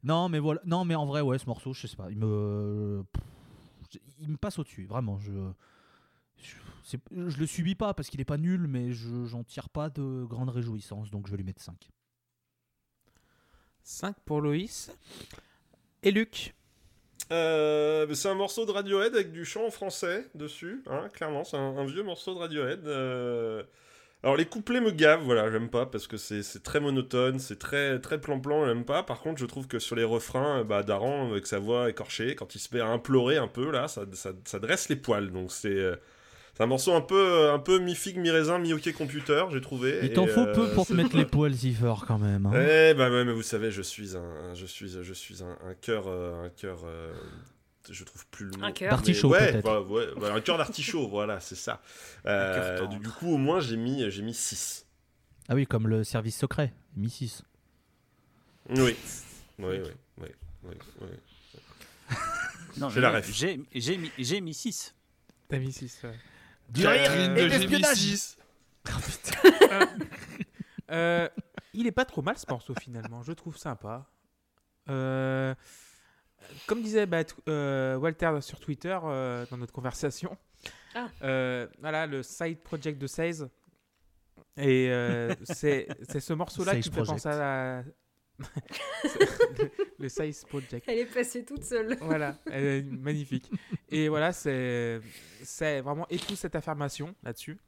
Non mais voilà, non mais en vrai ouais, ce morceau, je sais pas, il me passe au-dessus, vraiment. Je le subis pas parce qu'il est pas nul, mais j'en tire pas de grande réjouissance, donc je vais lui mettre 5. 5 pour Loïs. Et Luc. C'est un morceau de Radiohead avec du chant en français dessus, hein, clairement, c'est un vieux morceau de Radiohead. Alors les couplets me gavent, voilà, j'aime pas parce que c'est très monotone, c'est très très plan-plan, j'aime pas. Par contre, je trouve que sur les refrains, bah Daran avec sa voix écorchée, quand il se met à implorer un peu là, ça dresse les poils. Donc c'est un morceau un peu mi-figue, mi-raisin, mi-hockey computer, j'ai trouvé. Il t'en faut peu pour te mettre les poils si fort quand même. Hein. Eh bah ouais, mais vous savez, je suis un cœur. Je trouve plus le mot. Un cœur d'artichaut, peut-être. Ouais, un cœur d'artichaut, voilà, c'est ça. Du coup, au moins, j'ai mis 6. Ah oui, comme le service secret, mis 6. Oui. Non, j'ai la ref. J'ai mis 6. T'as mis 6, ouais. Du rire et d'espionnage. Oh, putain. Il est pas trop mal, ce morceau, finalement. Je trouve sympa. Comme disait Walter sur Twitter dans notre conversation, voilà le side project de 16. Et c'est ce morceau-là qui fait penser à le side project. Elle est passée toute seule. Voilà, elle est magnifique. Et voilà, c'est vraiment écoute cette affirmation là-dessus.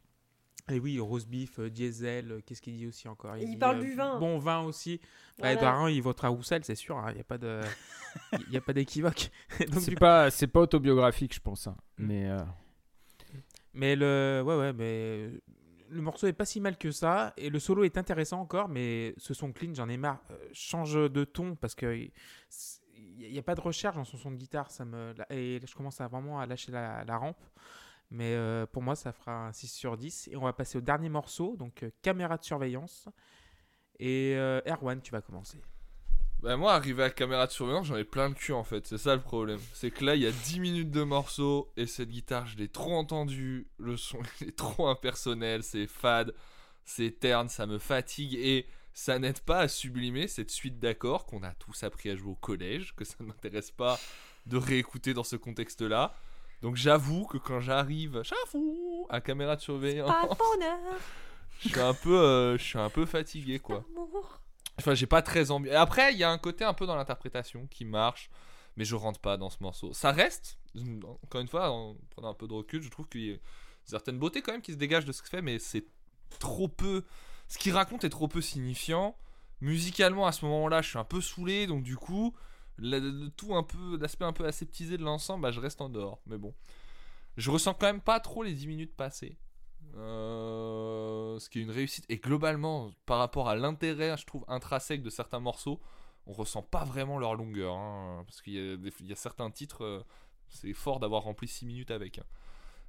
Et oui, rose beef, diesel, qu'est-ce qu'il dit aussi encore? Il dit, parle du vin. Bon vin aussi. Voilà. Bah, Daran, il votera Roussel, c'est sûr. Il n'y a pas d'équivoque. Donc, c'est pas autobiographique, je pense. Hein. Mais le morceau n'est pas si mal que ça. Et le solo est intéressant encore, mais ce son clean, j'en ai marre. Change de ton parce que il n'y a pas de recherche dans son son de guitare. Et je commence à lâcher la rampe. Mais pour moi, ça fera un 6 sur 10. Et on va passer au dernier morceau, donc Caméra de surveillance. Et Erwan, tu vas commencer. Bah moi, arrivé à Caméra de surveillance, j'en ai plein le cul en fait. C'est ça le problème. C'est que là, il y a 10 minutes de morceau et cette guitare, je l'ai trop entendue. Le son est trop impersonnel, c'est fade, c'est terne, ça me fatigue. Et ça n'aide pas à sublimer cette suite d'accords qu'on a tous appris à jouer au collège, que ça ne m'intéresse pas de réécouter dans ce contexte-là. Donc j'avoue que quand j'arrive à Caméra de surveillance, je suis un peu fatigué quoi. Enfin j'ai pas très envie. Après il y a un côté un peu dans l'interprétation qui marche, mais je rentre pas dans ce morceau. Ça reste, encore une fois, en prenant un peu de recul, je trouve qu'il y a une certaine beauté quand même qui se dégage de ce qu'il fait, mais c'est trop peu. Ce qu'il raconte est trop peu signifiant. Musicalement à ce moment-là je suis un peu saoulé, donc du coup. L'aspect un peu aseptisé de l'ensemble, bah je reste en dehors. Mais bon, je ressens quand même pas trop les 10 minutes passées, ce qui est une réussite. Et globalement, par rapport à l'intérêt, je trouve intrinsèque de certains morceaux, on ressent pas vraiment leur longueur, hein, parce qu'il y a, certains titres, c'est fort d'avoir rempli 6 minutes avec. Hein.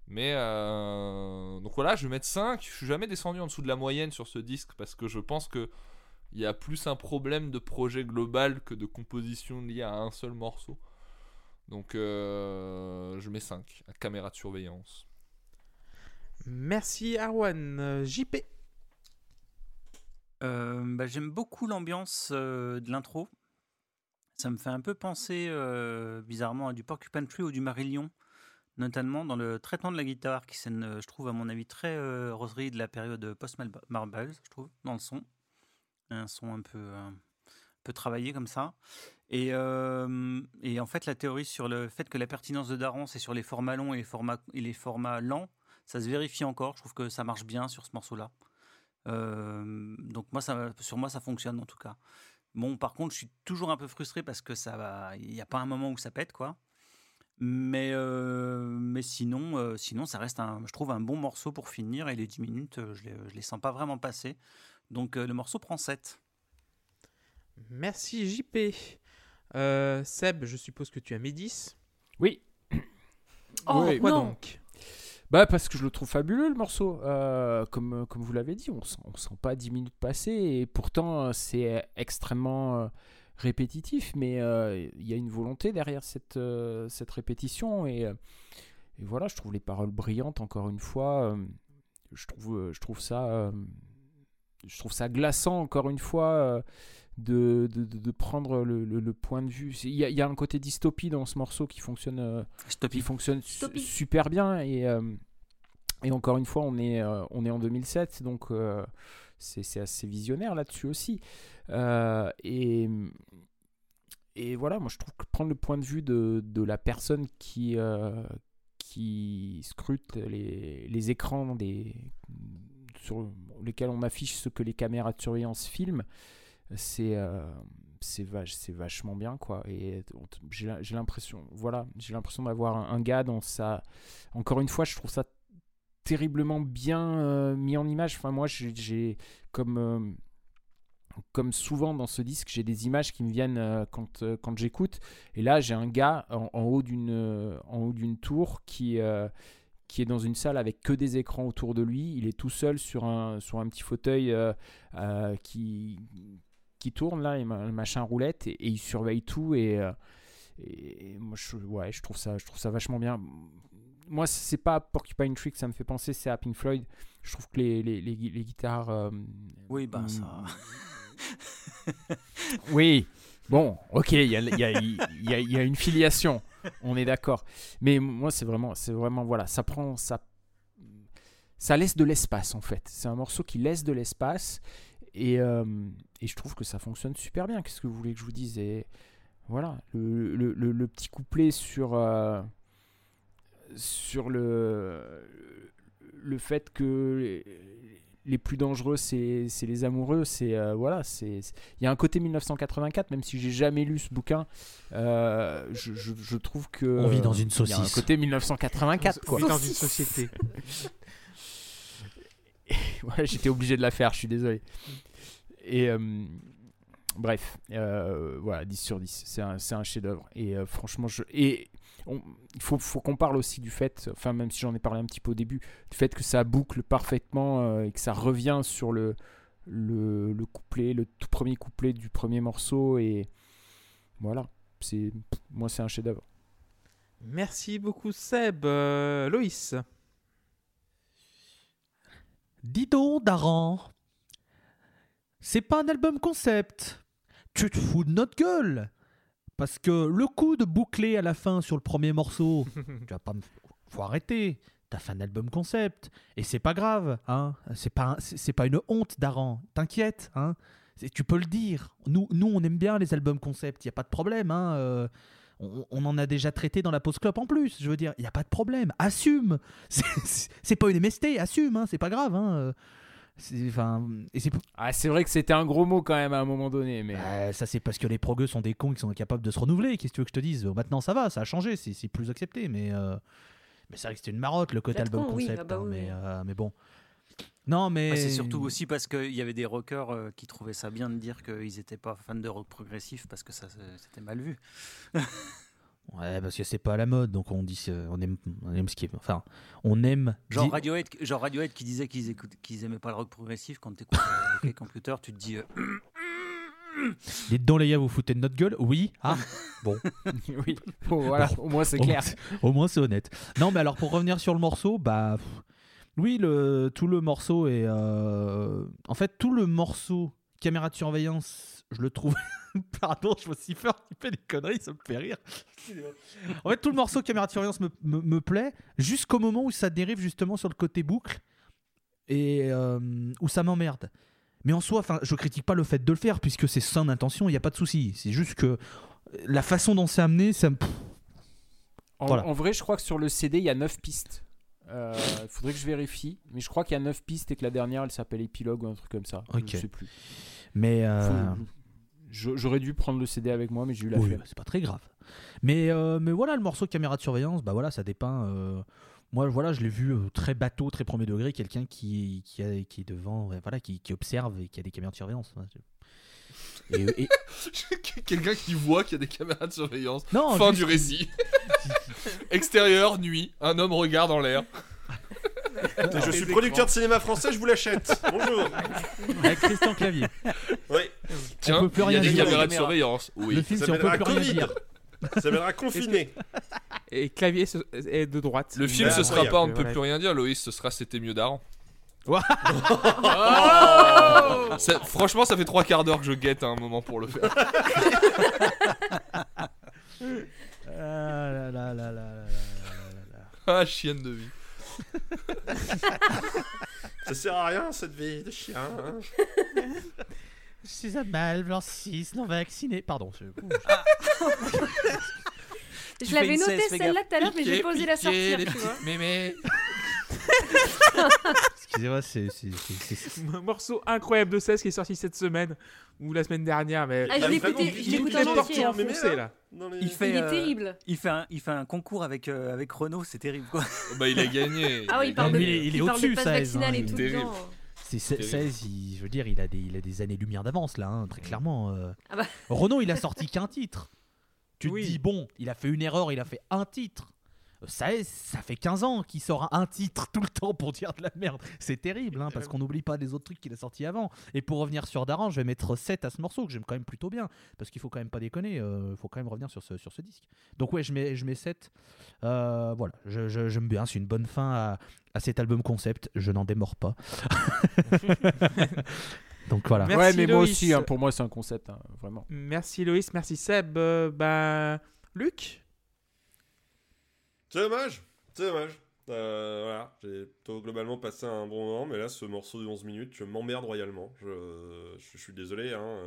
Mais donc voilà, je vais mettre 5. Je suis jamais descendu en dessous de la moyenne sur ce disque parce que je pense que il y a plus un problème de projet global que de composition liée à un seul morceau. Donc je mets 5 à Caméra de surveillance. Merci Arwan. JP. J'aime beaucoup l'ambiance de l'intro. Ça me fait un peu penser bizarrement à du Porcupine Tree ou du Marillion, notamment dans le traitement de la guitare qui sonne, je trouve à mon avis très Rosary de la période post-Marbles, je trouve, dans le son. Un son un peu travaillé comme ça. Et en fait, la théorie sur le fait que la pertinence de Daran, c'est sur les formats longs et les formats lents, ça se vérifie encore. Je trouve que ça marche bien sur ce morceau-là. Donc, sur moi, ça fonctionne en tout cas. Bon, par contre, je suis toujours un peu frustré parce que il n'y a pas un moment où ça pète, quoi. Mais sinon, ça reste, je trouve, un bon morceau pour finir. Et les 10 minutes, je ne les sens pas vraiment passer. Donc le morceau prend 7. Merci JP. Seb, je suppose que tu as Médis. Oui. Oh, oui. Quoi donc ? Bah parce que je le trouve fabuleux le morceau. Comme vous l'avez dit, on sent pas 10 minutes passer et pourtant c'est extrêmement répétitif, mais il y a une volonté derrière cette répétition et voilà, je trouve les paroles brillantes encore une fois. Je trouve ça glaçant encore une fois de prendre le point de vue. Il y a un côté dystopie dans ce morceau qui fonctionne super bien et encore une fois on est en 2007 donc c'est assez visionnaire là-dessus aussi et voilà, moi je trouve que prendre le point de vue de la personne qui scrute les écrans sur lesquels on affiche ce que les caméras de surveillance filment, c'est vachement bien quoi. Et j'ai l'impression d'avoir un gars dans sa... Encore une fois, je trouve ça terriblement bien mis en image. Enfin moi j'ai comme souvent dans ce disque, j'ai des images qui me viennent quand j'écoute. Et là, j'ai un gars en haut d'une tour qui est dans une salle avec que des écrans autour de lui. Il est tout seul sur un petit fauteuil qui tourne là, et machin roulette, et il surveille tout. Et moi, je trouve ça vachement bien. Moi, c'est pas Porcupine Tree que ça me fait penser, c'est à Pink Floyd. Je trouve que les guitares. Oui, ben ça. Oui, bon, ok, il y a une filiation, on est d'accord. Mais moi, c'est vraiment voilà, ça laisse de l'espace en fait. C'est un morceau qui laisse de l'espace et je trouve que ça fonctionne super bien. Qu'est-ce que vous voulez que je vous dise ? Et voilà, le petit couplet sur le fait que les plus dangereux c'est les amoureux, il y a un côté 1984, même si j'ai jamais lu ce bouquin, je trouve que on vit dans une saucisse. Il y a un côté 1984 quoi. On vit dans une société. Ouais, j'étais obligé de la faire, je suis désolé. Et bref, voilà, 10 sur 10, c'est un chef-d'œuvre et franchement il faut qu'on parle aussi du fait, enfin même si j'en ai parlé un petit peu au début, du fait que ça boucle parfaitement et que ça revient sur le couplet, le tout premier couplet du premier morceau et voilà, moi c'est un chef-d'œuvre. Merci beaucoup Seb. Loïs. Dis donc Daran, c'est pas un album concept, tu te fous de notre gueule. Parce que le coup de boucler à la fin sur le premier morceau, faut arrêter. T'as fait un album concept et c'est pas grave, hein. C'est pas une honte, Daran. T'inquiète, hein. Tu peux le dire. Nous, on aime bien les albums concept. Y a pas de problème, hein. On en a déjà traité dans la Pause Clope en plus. Je veux dire, y a pas de problème. Assume. C'est pas une MST. Assume, hein. C'est pas grave, hein. C'est vrai que c'était un gros mot quand même à un moment donné, mais ça c'est parce que les progueux sont des cons qui sont incapables de se renouveler. Qu'est-ce que tu veux que je te dise ? Maintenant ça va, ça a changé, c'est plus accepté, mais c'est vrai que c'était une marotte le côté album concept. Oui, oui. Mais bon. Non mais c'est surtout aussi parce qu'il y avait des rockers qui trouvaient ça bien de dire qu'ils n'étaient pas fans de rock progressif parce que ça c'était mal vu. Ouais, parce que c'est pas à la mode, donc on dit on aime ce qui est. Enfin, on aime. Genre Radiohead qui disait qu'ils aimaient pas le rock progressif, quand t'écoutes les computers, tu te dis. Dites donc les gars, vous foutez de notre gueule ? Oui. Ah bon. Oui. Bon, voilà. Bon. Au moins c'est clair. Au moins c'est honnête. Non, mais alors pour revenir sur le morceau, bah oui, tout le morceau est en fait tout le morceau caméra de surveillance, je le trouve. Pardon, je me suis fait ripper des conneries, ça me fait rire. En fait, tout le morceau caméra de surveillance me plaît, jusqu'au moment où ça dérive justement sur le côté boucle et où ça m'emmerde. Mais en soi, je critique pas le fait de le faire puisque c'est sans intention, il n'y a pas de souci. C'est juste que la façon dont c'est amené, ça me... Voilà. En vrai, je crois que sur le CD, il y a 9 pistes. Il faudrait que je vérifie, mais je crois qu'il y a 9 pistes et que la dernière, elle s'appelle Épilogue ou un truc comme ça. Okay. Je ne sais plus. Mais... J'aurais dû prendre le CD avec moi, mais j'ai eu la flemme. C'est pas très grave. Mais voilà, le morceau de caméra de surveillance, bah voilà, ça dépeint. Moi, voilà, je l'ai vu très bateau, très premier degré, quelqu'un qui est devant, voilà, qui observe et qui a des caméras de surveillance. Et... Quelqu'un qui voit qu'il y a des caméras de surveillance. Non, fin du récit. Extérieur, nuit, un homme regarde en l'air. Non, je suis producteur de cinéma français, je vous l'achète. Bonjour. Avec Christian Clavier. Oui. Tiens, il y a des caméras de surveillance. Oui. Le film, ça s'appellera Covid. Ça s'appellera Confiné. Et Clavier est de droite. Le film, ce sera pas On ne peut plus rien dire, Loïs, ce sera C'était mieux d'avant. Wow. Oh, ça, franchement, ça fait 3 quarts d'heure que je guette à un moment pour le faire. Ah, chienne de vie. Ça sert à rien cette vie de chien. Hein. Je suis à mal, blanc 6, non vacciné. Pardon, c'est bon. Je l'avais noté celle-là tout à l'heure, mais j'ai pas osé la sortir. Tu vois. Mémé. Excusez-moi, c'est un morceau incroyable de 16 qui est sorti cette semaine ou la semaine dernière, mais ah, je l'écoute en entier, là. Il est terrible. Il fait un concours avec Renault, c'est terrible quoi. Oh, bah il a gagné. Ah oui, il est au-dessus, ça. C'est terrible. C'est 16, je veux dire, il a des années-lumière d'avance là, hein, très clairement. Ah bah. Renault, il a sorti qu'un titre. Tu te dis bon, il a fait une erreur, il a fait un titre. Ça fait 15 ans qu'il sort un titre tout le temps pour dire de la merde. C'est terrible, hein, parce qu'on n'oublie pas les autres trucs qu'il a sortis avant. Et pour revenir sur Daran, je vais mettre 7 à ce morceau que j'aime quand même plutôt bien. Parce qu'il faut quand même pas déconner, faut quand même revenir sur ce disque. Donc ouais, je mets 7. Voilà, j'aime bien, c'est une bonne fin à cet album concept. Je n'en démords pas. Donc voilà. Merci, ouais, mais Loïs. Moi aussi, hein, pour moi c'est un concept, hein, vraiment. Merci Loïs, merci Seb. Luc. C'est dommage. Voilà, j'ai plutôt globalement passé un bon moment, mais là, ce morceau de 11 minutes, je m'emmerde royalement. Je suis désolé, hein,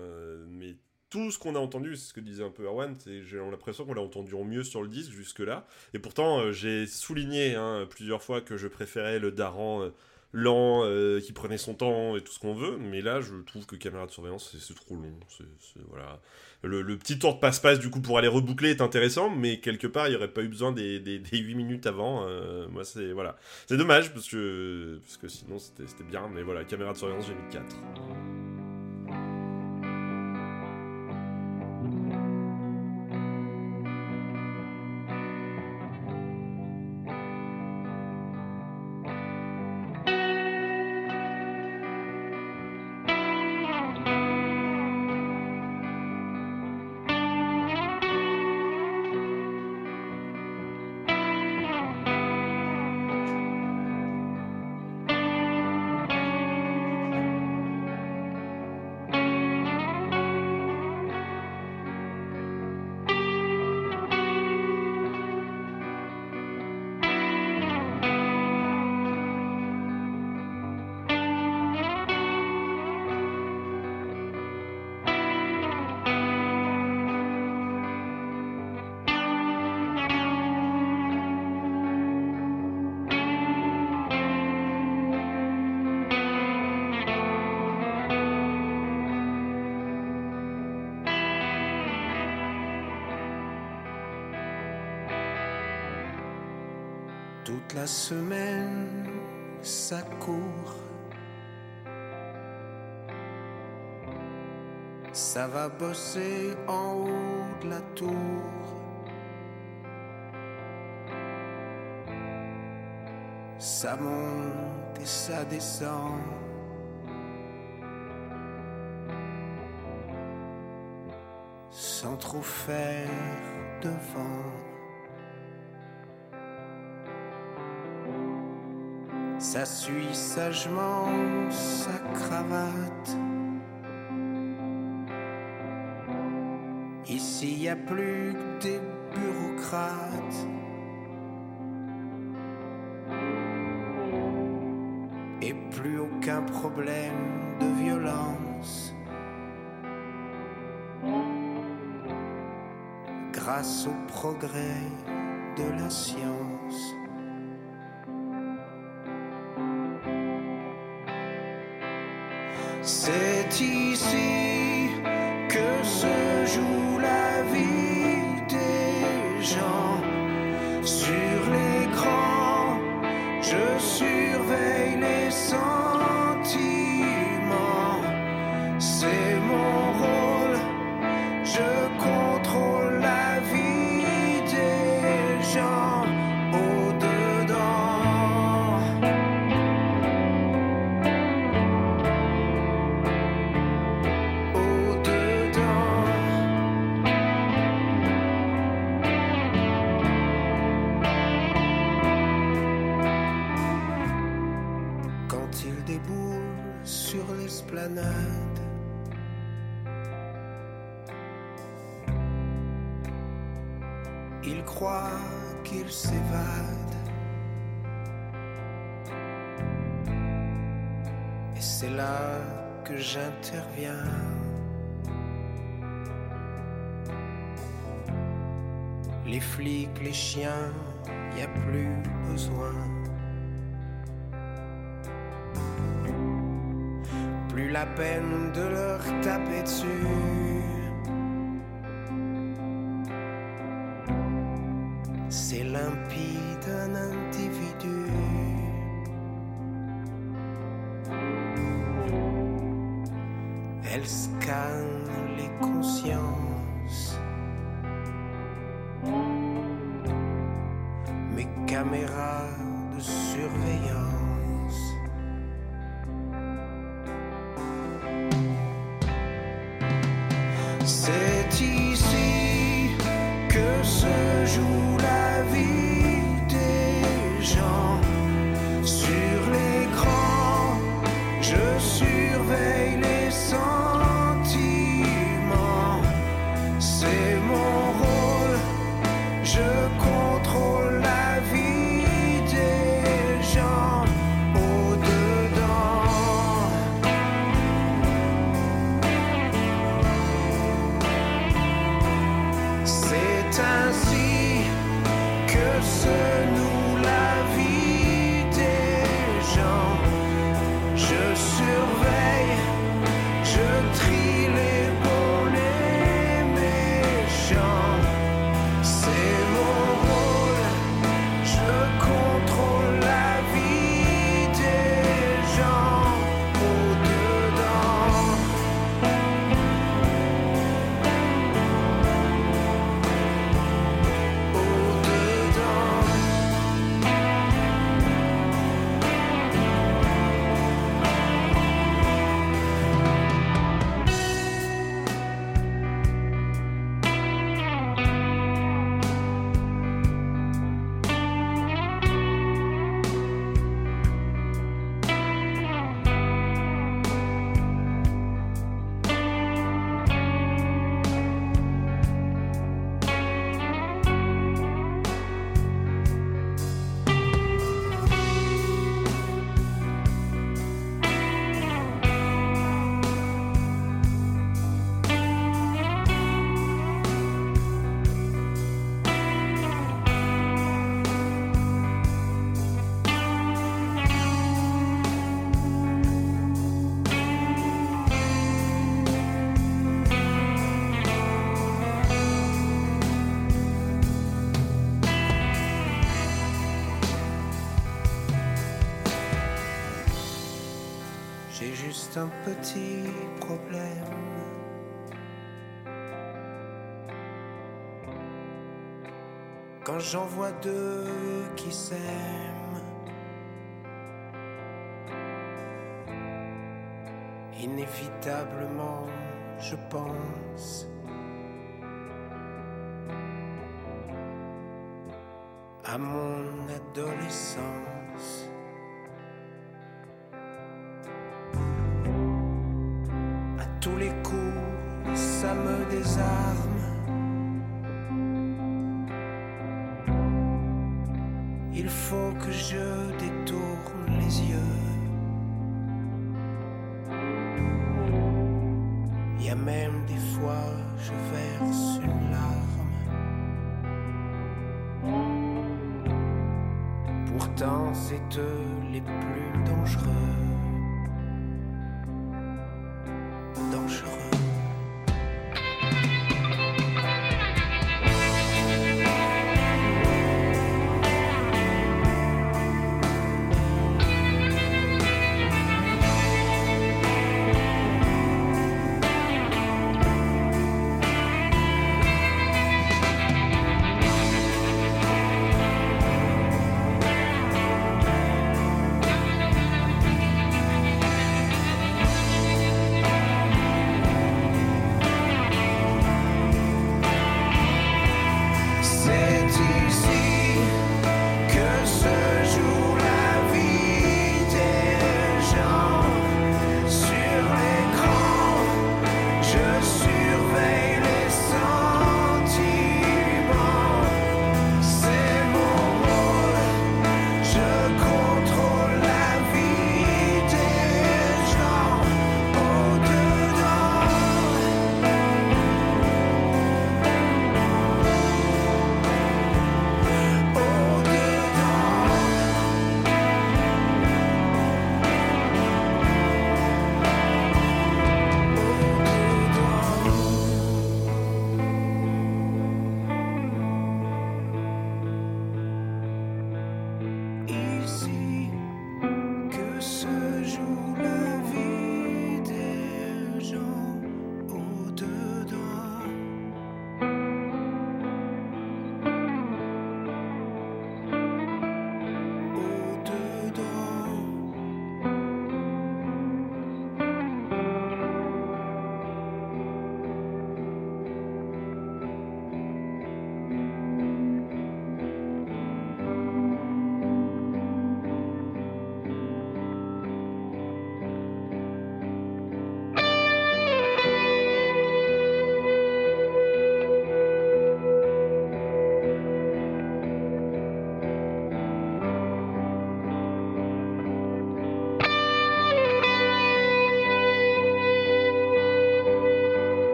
mais tout ce qu'on a entendu, c'est ce que disait un peu Erwan, j'ai l'impression qu'on l'a entendu au mieux sur le disque jusque-là. Et pourtant, j'ai souligné plusieurs fois que je préférais le Daran lent, qui prenait son temps et tout ce qu'on veut, mais là, je trouve que caméra de surveillance, c'est trop long. Voilà. Le petit tour de passe-passe du coup pour aller reboucler est intéressant, mais quelque part il n'y aurait pas eu besoin des 8 minutes avant. Moi c'est voilà, c'est dommage parce que sinon c'était bien, mais voilà, caméra de surveillance j'ai mis 4. La semaine, ça court, ça va bosser en haut de la tour, ça monte et ça descend, sans trop faire de vent. Ça suit sagement sa cravate. Ici y a plus que des bureaucrates. Et plus aucun problème de violence. Grâce au progrès de la science. C'est ici que se joue la vie des gens. Sur l'écran, je surveille les sentiments. C'est mon rôle. promenade. Il croit qu'il s'évade. Et c'est là que j'interviens. Les flics, les chiens, y a plus besoin. Plus la peine de leur taper dessus. C'est limpide, un individu. Elle scanne les consciences. Mes caméras de surveillance. C'est ici que se joue la vie des gens. Sur l'écran, je surveille les sens. Un petit problème. Quand j'en vois deux qui s'aiment, inévitablement, je pense à mon adolescence. Tous les coups, ça me désarme. Il faut que je détourne les yeux. Il y a même des fois, je verse une larme. Pourtant, c'est eux les plus dangereux.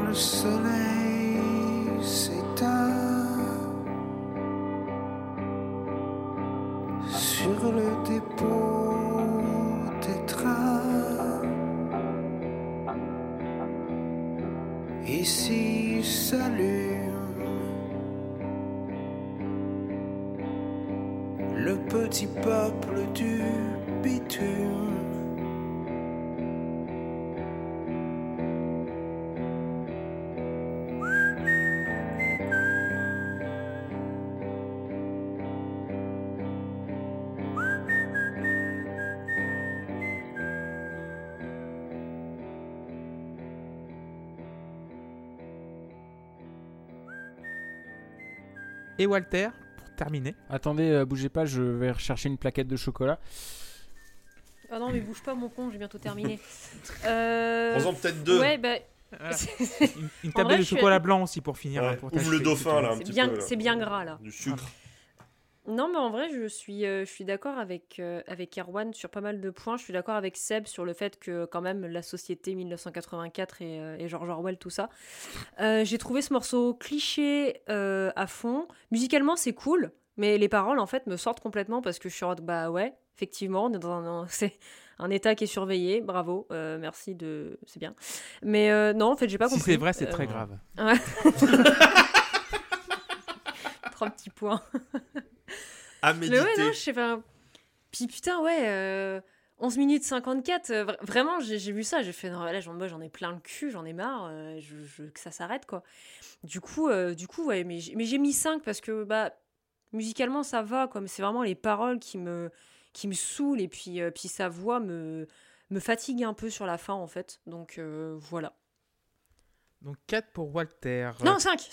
quand le soleil s'éteint sur le dépôt des trains. Ici s'allume le petit peuple du bitume. Et Walter, pour terminer. Attendez, bougez pas, je vais rechercher une plaquette de chocolat. Ah non, mais bouge pas, mon con, j'ai bientôt terminé. Prends-en peut-être deux. Ouais, bah... Voilà. Une tablette de chocolat blanc aussi pour finir. Ouais. Hein, pour ouvre le dauphin, là, un petit peu. Là. C'est bien gras, là. Du sucre. Ah. Non, mais en vrai, je suis d'accord avec Erwan sur pas mal de points. Je suis d'accord avec Seb sur le fait que, quand même, la société 1984 et George Orwell, tout ça. J'ai trouvé ce morceau cliché à fond. Musicalement, c'est cool, mais les paroles, en fait, me sortent complètement parce que je suis en mode, bah ouais, effectivement, on est dans c'est un état qui est surveillé, bravo, merci de... C'est bien. Mais non, en fait, j'ai pas compris. Si c'est vrai, c'est très grave. Ouais. 3 petits points. À méditer. Mais ouais, non, je sais pas. Puis putain, ouais, 11 minutes 54, vraiment, j'ai vu ça, j'ai fait, non, là, j'en ai plein le cul, j'en ai marre, que ça s'arrête, quoi. Du coup ouais, mais j'ai mis 5 parce que, bah, musicalement, ça va, quoi, mais c'est vraiment les paroles qui me saoule, et puis sa voix me fatigue un peu sur la fin, en fait. Donc, voilà. Donc, 4 pour Walter. Non, 5,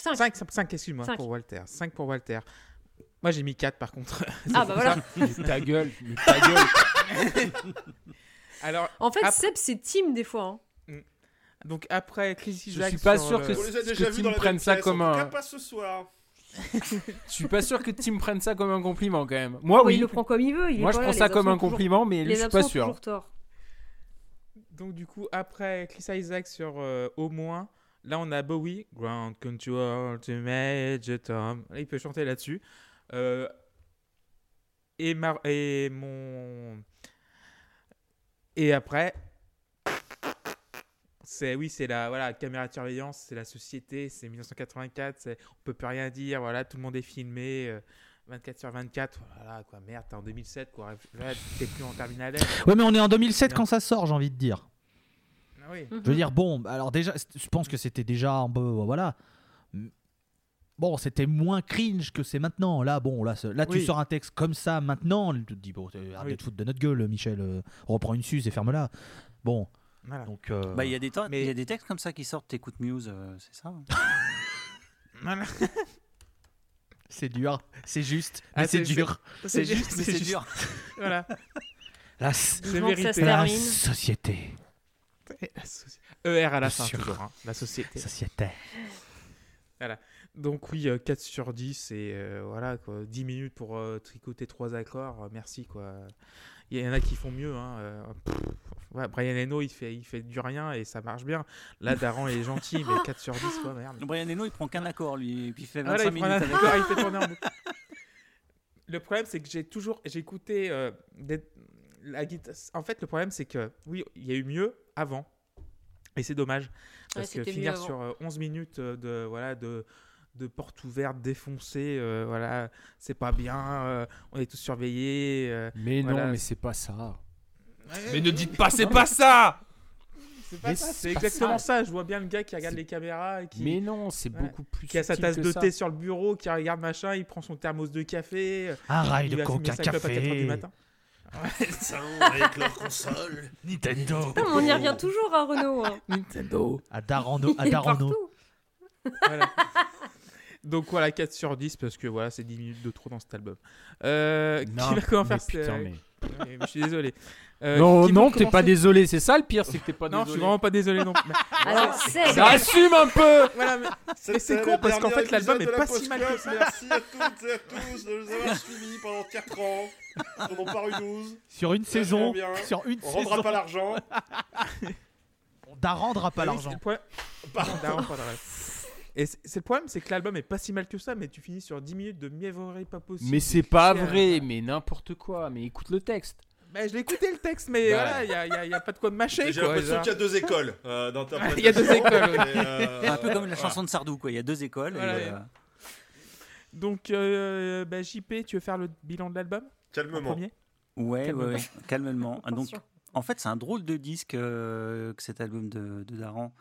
excuse-moi, 5. Pour Walter. 5 pour Walter. Moi, j'ai mis 4, par contre. Ah, bah voilà. Ta gueule. Alors, en fait, Seb, c'est Tim, des fois. Hein. Donc, après, Chrissy Jacques... Je suis pas sûr que Tim prenne ça comme un... En tout cas, pas ce soir. Je suis pas sûr que Tim prenne ça comme un compliment quand même. Moi, oui. Il le prend comme il veut. Moi, je prends ça comme un compliment, mais lui, je suis pas sûr. Tort. Donc, du coup, après Chris Isaac sur Au moins, là, on a Bowie. Ground Control to Major Tom. Là, il peut chanter là-dessus. Et après. C'est la voilà, caméra de surveillance, c'est la société, c'est 1984, on peut plus rien dire, voilà, tout le monde est filmé, 24/24, voilà, quoi, merde, t'es en 2007, quoi, là, t'es plus en terminale. Ouais, mais on est en 2007 quand ça sort, j'ai envie de dire. Ah oui. Mm-hmm. Je veux dire, bon, alors déjà, je pense que c'était déjà un peu, voilà, bon, c'était moins cringe que c'est maintenant, là, tu sors un texte comme ça, maintenant, tu te dis, bon, arrête de te foutre de notre gueule, Michel, on reprend une suze et ferme-la, bon... Voilà. Donc, bah, il y a des textes comme ça qui sortent, t'écoutes Muse, c'est ça. C'est dur, c'est juste, mais c'est dur. C'est juste, mais c'est dur. Voilà. C'est mérité. La société. ER à la fin, toujours. Hein. La société. Société. Voilà. Donc oui, 4 sur 10 et voilà, quoi, 10 minutes pour tricoter 3 accords, merci, quoi. Il y en a qui font mieux, hein. Ouais, Brian Eno, il fait du rien et ça marche bien. Là, Daran est gentil, mais 4 sur 10, quoi, merde. Brian Eno, il prend qu'un accord, lui, et puis il fait 25 minutes avec lui. Il fait tourner en boucle. Le problème, c'est que j'ai écouté la guitare. En fait, le problème, c'est que, oui, il y a eu mieux avant. Et c'est dommage, parce que finir sur 11 minutes de porte ouverte, défoncée, voilà, c'est pas bien, on est tous surveillés. Mais voilà. Non, mais c'est pas ça. Mais ne dites pas, c'est pas ça. C'est pas mais ça, c'est pas exactement ça. Je vois bien le gars qui regarde les caméras. Et qui... Mais non, c'est beaucoup plus. Qui a sa tasse de thé sur le bureau, qui regarde machin, il prend son thermos de café. Un rail de coca café. À 4h du matin. Ouais, ça, avec leur console. Nintendo. Putain, mais on y revient toujours à Renault. Hein. Nintendo. À Darando. Voilà. Donc voilà, 4 sur 10 parce que voilà, c'est 10 minutes de trop dans cet album. Non, qui va comment faire putain, mais... Je suis désolé. Non, t'es pas désolé, c'est ça le pire, c'est que t'es pas désolé. Non, je suis vraiment pas désolé non plus. Alors, ça assume un peu. Voilà, mais... c'est con parce qu'en fait l'album est pas si mal que ça. Merci à toutes et à tous de nous avoir suivis pendant 4 ans. On en part une 12. Sur une saison. Sur une on saison. On rendra pas l'argent. On ne rendra pas l'argent. Pardon. Et c'est le problème, c'est que l'album est pas si mal que ça, mais tu finis sur 10 minutes de mièvrerie pas possible. Mais c'est pas vrai, mais n'importe quoi. Mais écoute le texte. Je l'ai écouté le texte, mais voilà, il n'y a pas de quoi de mâcher. J'ai l'impression qu'il y a deux écoles dans ta présentation. Il y a deux écoles. Un peu comme la chanson de Sardou, quoi. Il y a deux écoles. Voilà, et donc, JP, tu veux faire le bilan de l'album ? Calmement. Ouais, calmement. Donc, en fait, c'est un drôle de disque que cet album de Daran.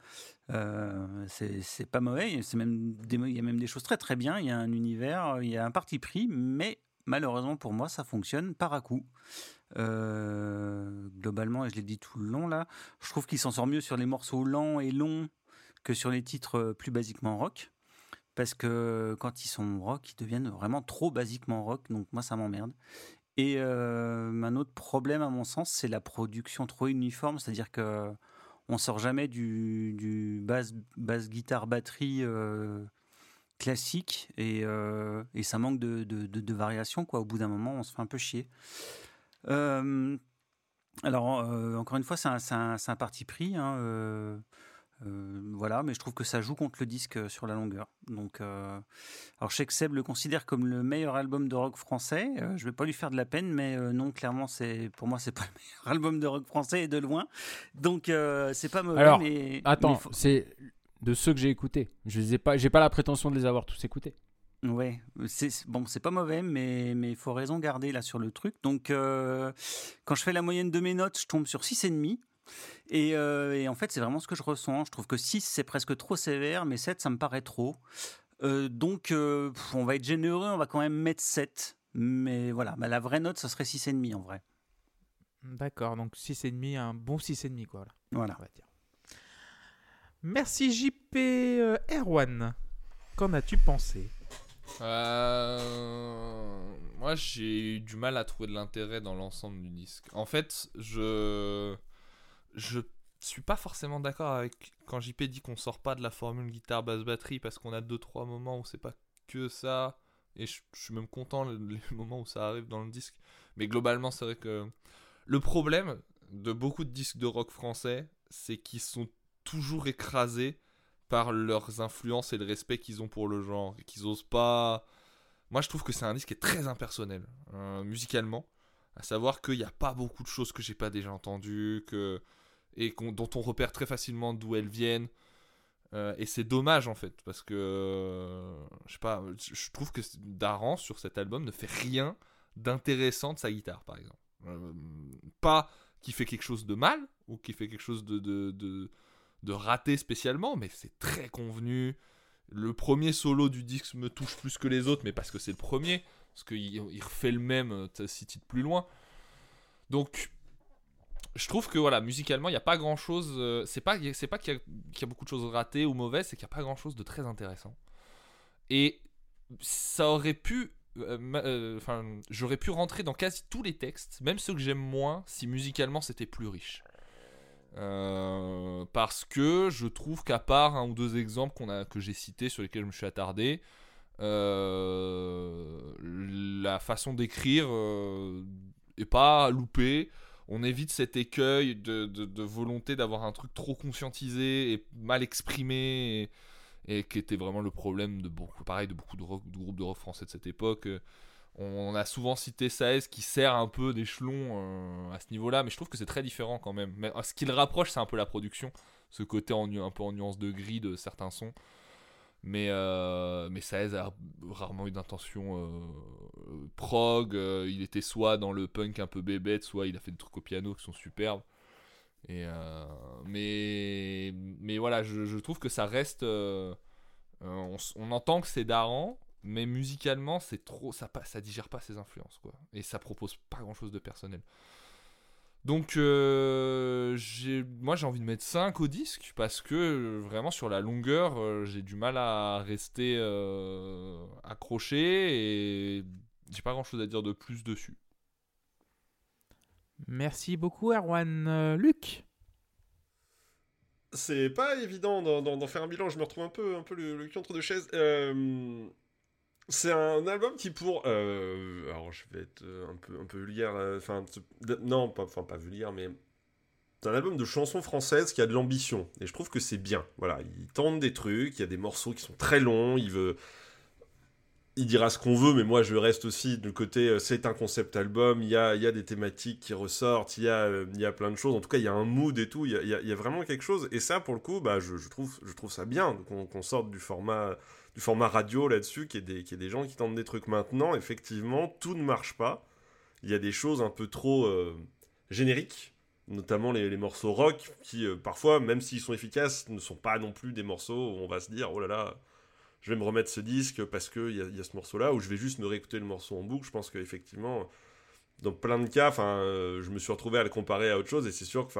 C'est pas mauvais. Il y a même des choses très très bien. Il y a un univers, il y a un parti pris, mais malheureusement pour moi, ça fonctionne par à coup. Globalement, et je l'ai dit tout le long là, je trouve qu'il s'en sort mieux sur les morceaux lents et longs que sur les titres plus basiquement rock, parce que quand ils sont rock, ils deviennent vraiment trop basiquement rock, donc moi ça m'emmerde. Et un autre problème à mon sens, c'est la production trop uniforme, c'est-à-dire que on sort jamais du basse guitare batterie classique et ça manque de variations quoi. Au bout d'un moment, on se fait un peu chier. Encore une fois, c'est un parti pris, hein, voilà, mais je trouve que ça joue contre le disque sur la longueur. Donc, alors je sais que Seb le considère comme le meilleur album de rock français. Je vais pas lui faire de la peine, mais non, clairement, pour moi, c'est pas le meilleur album de rock français et de loin. Donc, c'est pas mauvais. Alors, mais c'est de ceux que j'ai écoutés. Je les ai pas, j'ai pas la prétention de les avoir tous écoutés. Ouais, c'est pas mauvais, mais il faut raison garder là sur le truc. Donc, quand je fais la moyenne de mes notes, je tombe sur 6,5. Et en fait, c'est vraiment ce que je ressens. Je trouve que 6, c'est presque trop sévère, mais 7, ça me paraît trop. Donc, on va être généreux, on va quand même mettre 7. Mais voilà, la vraie note, ça serait 6,5 en vrai. D'accord, donc 6,5, un bon 6,5, quoi. Voilà. On va dire. Merci JP. Erwan, qu'en as-tu pensé ? Moi j'ai eu du mal à trouver de l'intérêt dans l'ensemble du disque. En fait, je suis pas forcément d'accord avec quand JP dit qu'on sort pas de la formule guitare basse batterie, parce qu'on a 2-3 moments où c'est pas que ça, et je suis même content les moments où ça arrive dans le disque. Mais globalement, c'est vrai que le problème de beaucoup de disques de rock français, c'est qu'ils sont toujours écrasés par leurs influences et le respect qu'ils ont pour le genre, et qu'ils osent pas... Moi, je trouve que c'est un disque qui est très impersonnel, musicalement, à savoir qu'il n'y a pas beaucoup de choses que j'ai pas déjà entendues, dont on repère très facilement d'où elles viennent, et c'est dommage, en fait, parce que... je sais pas, je trouve que Daran, sur cet album, ne fait rien d'intéressant de sa guitare, par exemple. Pas qu'il fait quelque chose de mal, ou qu'il fait quelque chose de rater spécialement, mais c'est très convenu. Le premier solo du disque me touche plus que les autres, mais parce que c'est le premier, parce qu'il refait le même 6 titres plus loin. Donc je trouve que voilà, musicalement il n'y a pas grand chose, c'est pas qu'il y a beaucoup de choses ratées ou mauvaises, c'est qu'il n'y a pas grand chose de très intéressant, et ça aurait pu j'aurais pu rentrer dans quasi tous les textes, même ceux que j'aime moins, si musicalement c'était plus riche. Parce que je trouve qu'à part un ou deux exemples que j'ai cités, sur lesquels je me suis attardé, la façon d'écrire est pas loupée. On évite cet écueil de volonté d'avoir un truc trop conscientisé et mal exprimé, et qui était vraiment le problème de beaucoup de groupes de rock français de cette époque. On a souvent cité Saez, qui sert un peu d'échelon à ce niveau-là, mais je trouve que c'est très différent quand même. Mais ce qui le rapproche, c'est un peu la production, ce côté un peu en nuance de gris de certains sons. Mais Saez a rarement eu d'intention prog. Il était soit dans le punk un peu bébête, soit il a fait des trucs au piano qui sont superbes. Mais voilà, je trouve que ça reste... on entend que c'est Daran, mais musicalement, c'est trop, ça digère pas ses influences, quoi. Et ça propose pas grand-chose de personnel. Donc, j'ai envie de mettre 5 au disque, parce que, vraiment, sur la longueur, j'ai du mal à rester accroché, et j'ai pas grand-chose à dire de plus dessus. Merci beaucoup, Erwan. Luc ? C'est pas évident d'en faire un bilan, je me retrouve un peu le cul entre deux chaises. C'est un album qui pour... alors je vais être un peu vulgaire, pas vulgaire, mais C'est un album de chansons françaises qui a de l'ambition. Et je trouve que c'est bien. Voilà, il tente des trucs, il y a des morceaux qui sont très longs, il dira ce qu'on veut, mais moi je reste aussi du côté, c'est un concept album, il y a des thématiques qui ressortent, il y a plein de choses, en tout cas il y a un mood et tout, il y a vraiment quelque chose. Et ça, pour le coup, bah, je trouve ça bien qu'on sorte du format radio là-dessus, qu'il y ait des gens qui tentent des trucs. Maintenant, effectivement, tout ne marche pas. Il y a des choses un peu trop génériques, notamment les morceaux rock, qui parfois, même s'ils sont efficaces, ne sont pas non plus des morceaux où on va se dire « Oh là là, je vais me remettre ce disque parce qu'il y a ce morceau-là » ou « Je vais juste me réécouter le morceau en boucle ». Je pense qu'effectivement, dans plein de cas, je me suis retrouvé à le comparer à autre chose, et c'est sûr que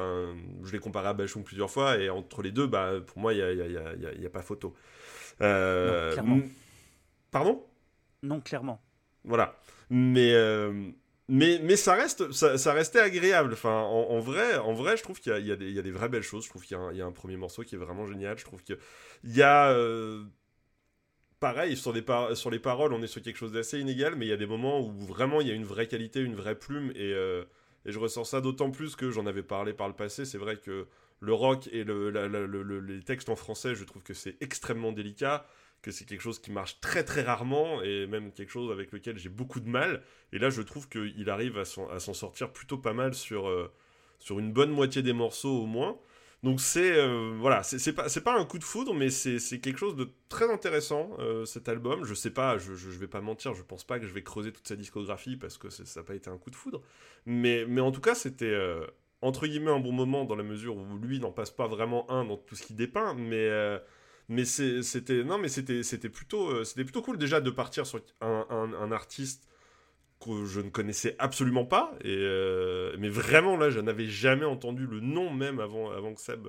je l'ai comparé à Bachung plusieurs fois, et entre les deux, bah, pour moi, il n'y a pas photo. Non, clairement. Pardon ? Non, clairement. Voilà. Mais ça restait agréable. Enfin, en vrai, je trouve qu'il y a des vraies belles choses. Je trouve qu'il y a un premier morceau qui est vraiment génial. Je trouve qu'il y a... pareil, sur les paroles, on est sur quelque chose d'assez inégal, mais il y a des moments où vraiment il y a une vraie qualité, une vraie plume, et je ressens ça d'autant plus que j'en avais parlé par le passé. C'est vrai que le rock et les textes en français, je trouve que c'est extrêmement délicat, que c'est quelque chose qui marche très très rarement, et même quelque chose avec lequel j'ai beaucoup de mal. Et là, je trouve qu'il arrive à s'en sortir plutôt pas mal sur une bonne moitié des morceaux au moins. Donc c'est pas un coup de foudre, mais c'est quelque chose de très intéressant, cet album. Je sais pas, je vais pas mentir, je pense pas que je vais creuser toute sa discographie parce que ça n'a pas été un coup de foudre. Mais en tout cas, c'était... entre guillemets un bon moment, dans la mesure où lui n'en passe pas vraiment un dans tout ce qu'il dépeint, mais c'était plutôt cool déjà de partir sur un artiste que je ne connaissais absolument pas, mais vraiment là je n'avais jamais entendu le nom, même avant que Seb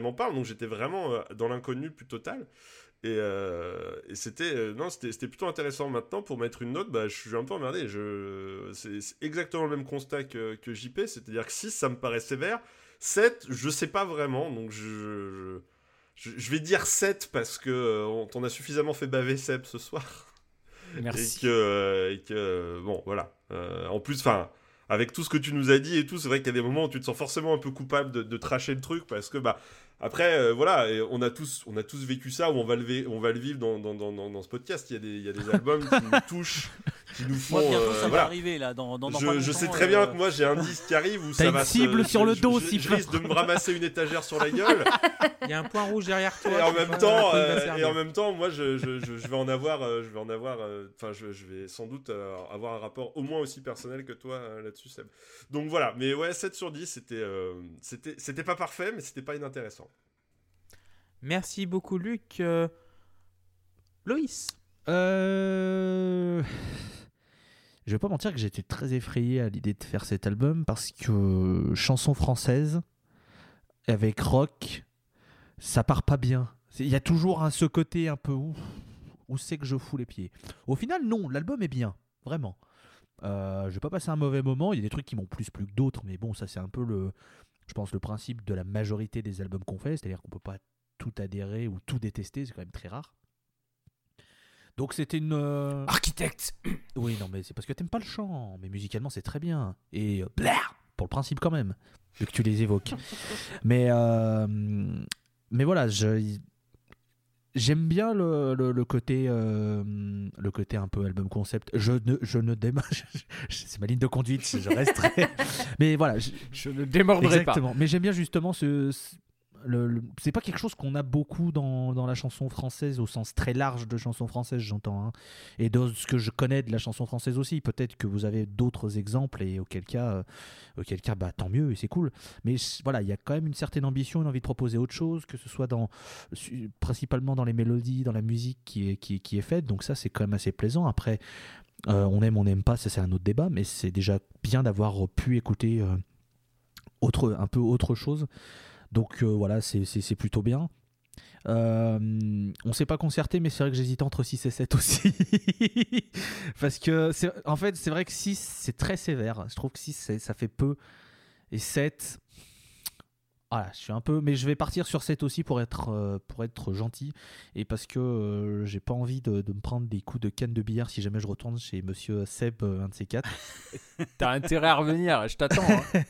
m'en parle, donc j'étais vraiment dans l'inconnu plus total, et c'était plutôt intéressant. Maintenant, pour mettre une note, bah, je suis un peu emmerdé, c'est exactement le même constat que JP, c'est-à-dire que 6 ça me paraît sévère, 7 je sais pas vraiment, donc je vais dire 7 parce qu'on t'en a suffisamment fait baver, Seb, ce soir. Merci. Et que bon, voilà. En plus, avec tout ce que tu nous as dit et tout, c'est vrai qu'il y a des moments où tu te sens forcément un peu coupable de trasher le truc, parce que bah après, voilà, et on a tous vécu ça, ou on va le vivre dans ce podcast. Il y a des albums qui nous touchent, qui nous font. Moi, bientôt, ça va arriver là. Je sais très bien que moi j'ai un disque qui arrive où ça va. T'as une cible sur le dos, si je risque de me ramasser une étagère sur la gueule. Il y a un point rouge derrière toi. Et en même temps, moi je vais en avoir, je vais sans doute avoir un rapport au moins aussi personnel que toi là-dessus, Seb. Donc voilà, mais ouais, 7 sur 10, c'était pas parfait, mais c'était pas inintéressant. Merci beaucoup, Luc. Loïs, je vais pas mentir que j'étais très effrayé à l'idée de faire cet album, parce que chanson française avec rock, ça part pas bien. Il y a toujours ce côté un peu où c'est que je fous les pieds. Au final, non, l'album est bien, vraiment. Je vais pas passer un mauvais moment. Il y a des trucs qui m'ont plus plu que d'autres, mais bon, ça c'est un peu le principe de la majorité des albums qu'on fait, c'est-à-dire qu'on peut pas tout adhérer ou tout détester, c'est quand même très rare. Donc c'était une... Architecte. Oui, non, mais c'est parce que t'aimes pas le chant, mais musicalement c'est très bien. Et pour le principe quand même, vu que tu les évoques. Mais voilà, j'aime bien le côté un peu album concept. Je ne démarche, c'est ma ligne de conduite, je resterai. Mais voilà, je ne démordrai pas. Exactement. Mais j'aime bien justement c'est pas quelque chose qu'on a beaucoup dans la chanson française, au sens très large de chanson française, j'entends, hein. Et dans ce que je connais de la chanson française aussi, peut-être que vous avez d'autres exemples, et auquel cas bah, tant mieux, et c'est cool, mais voilà, il y a quand même une certaine ambition, une envie de proposer autre chose, que ce soit principalement dans les mélodies, dans la musique qui est faite, donc ça c'est quand même assez plaisant. Après, on aime, on n'aime pas, ça c'est un autre débat, mais c'est déjà bien d'avoir pu écouter un peu autre chose. Donc voilà, c'est plutôt bien. On s'est pas concerté, mais c'est vrai que j'hésite entre 6 et 7 aussi. Parce que, c'est vrai que 6, c'est très sévère. Je trouve que 6, ça fait peu. Et 7, voilà, je suis un peu... Mais je vais partir sur 7 aussi pour être gentil. Et parce que j'ai pas envie de me prendre des coups de canne de billard si jamais je retourne chez monsieur Seb, un de ces quatre. T'as intérêt à revenir, je t'attends. Hein.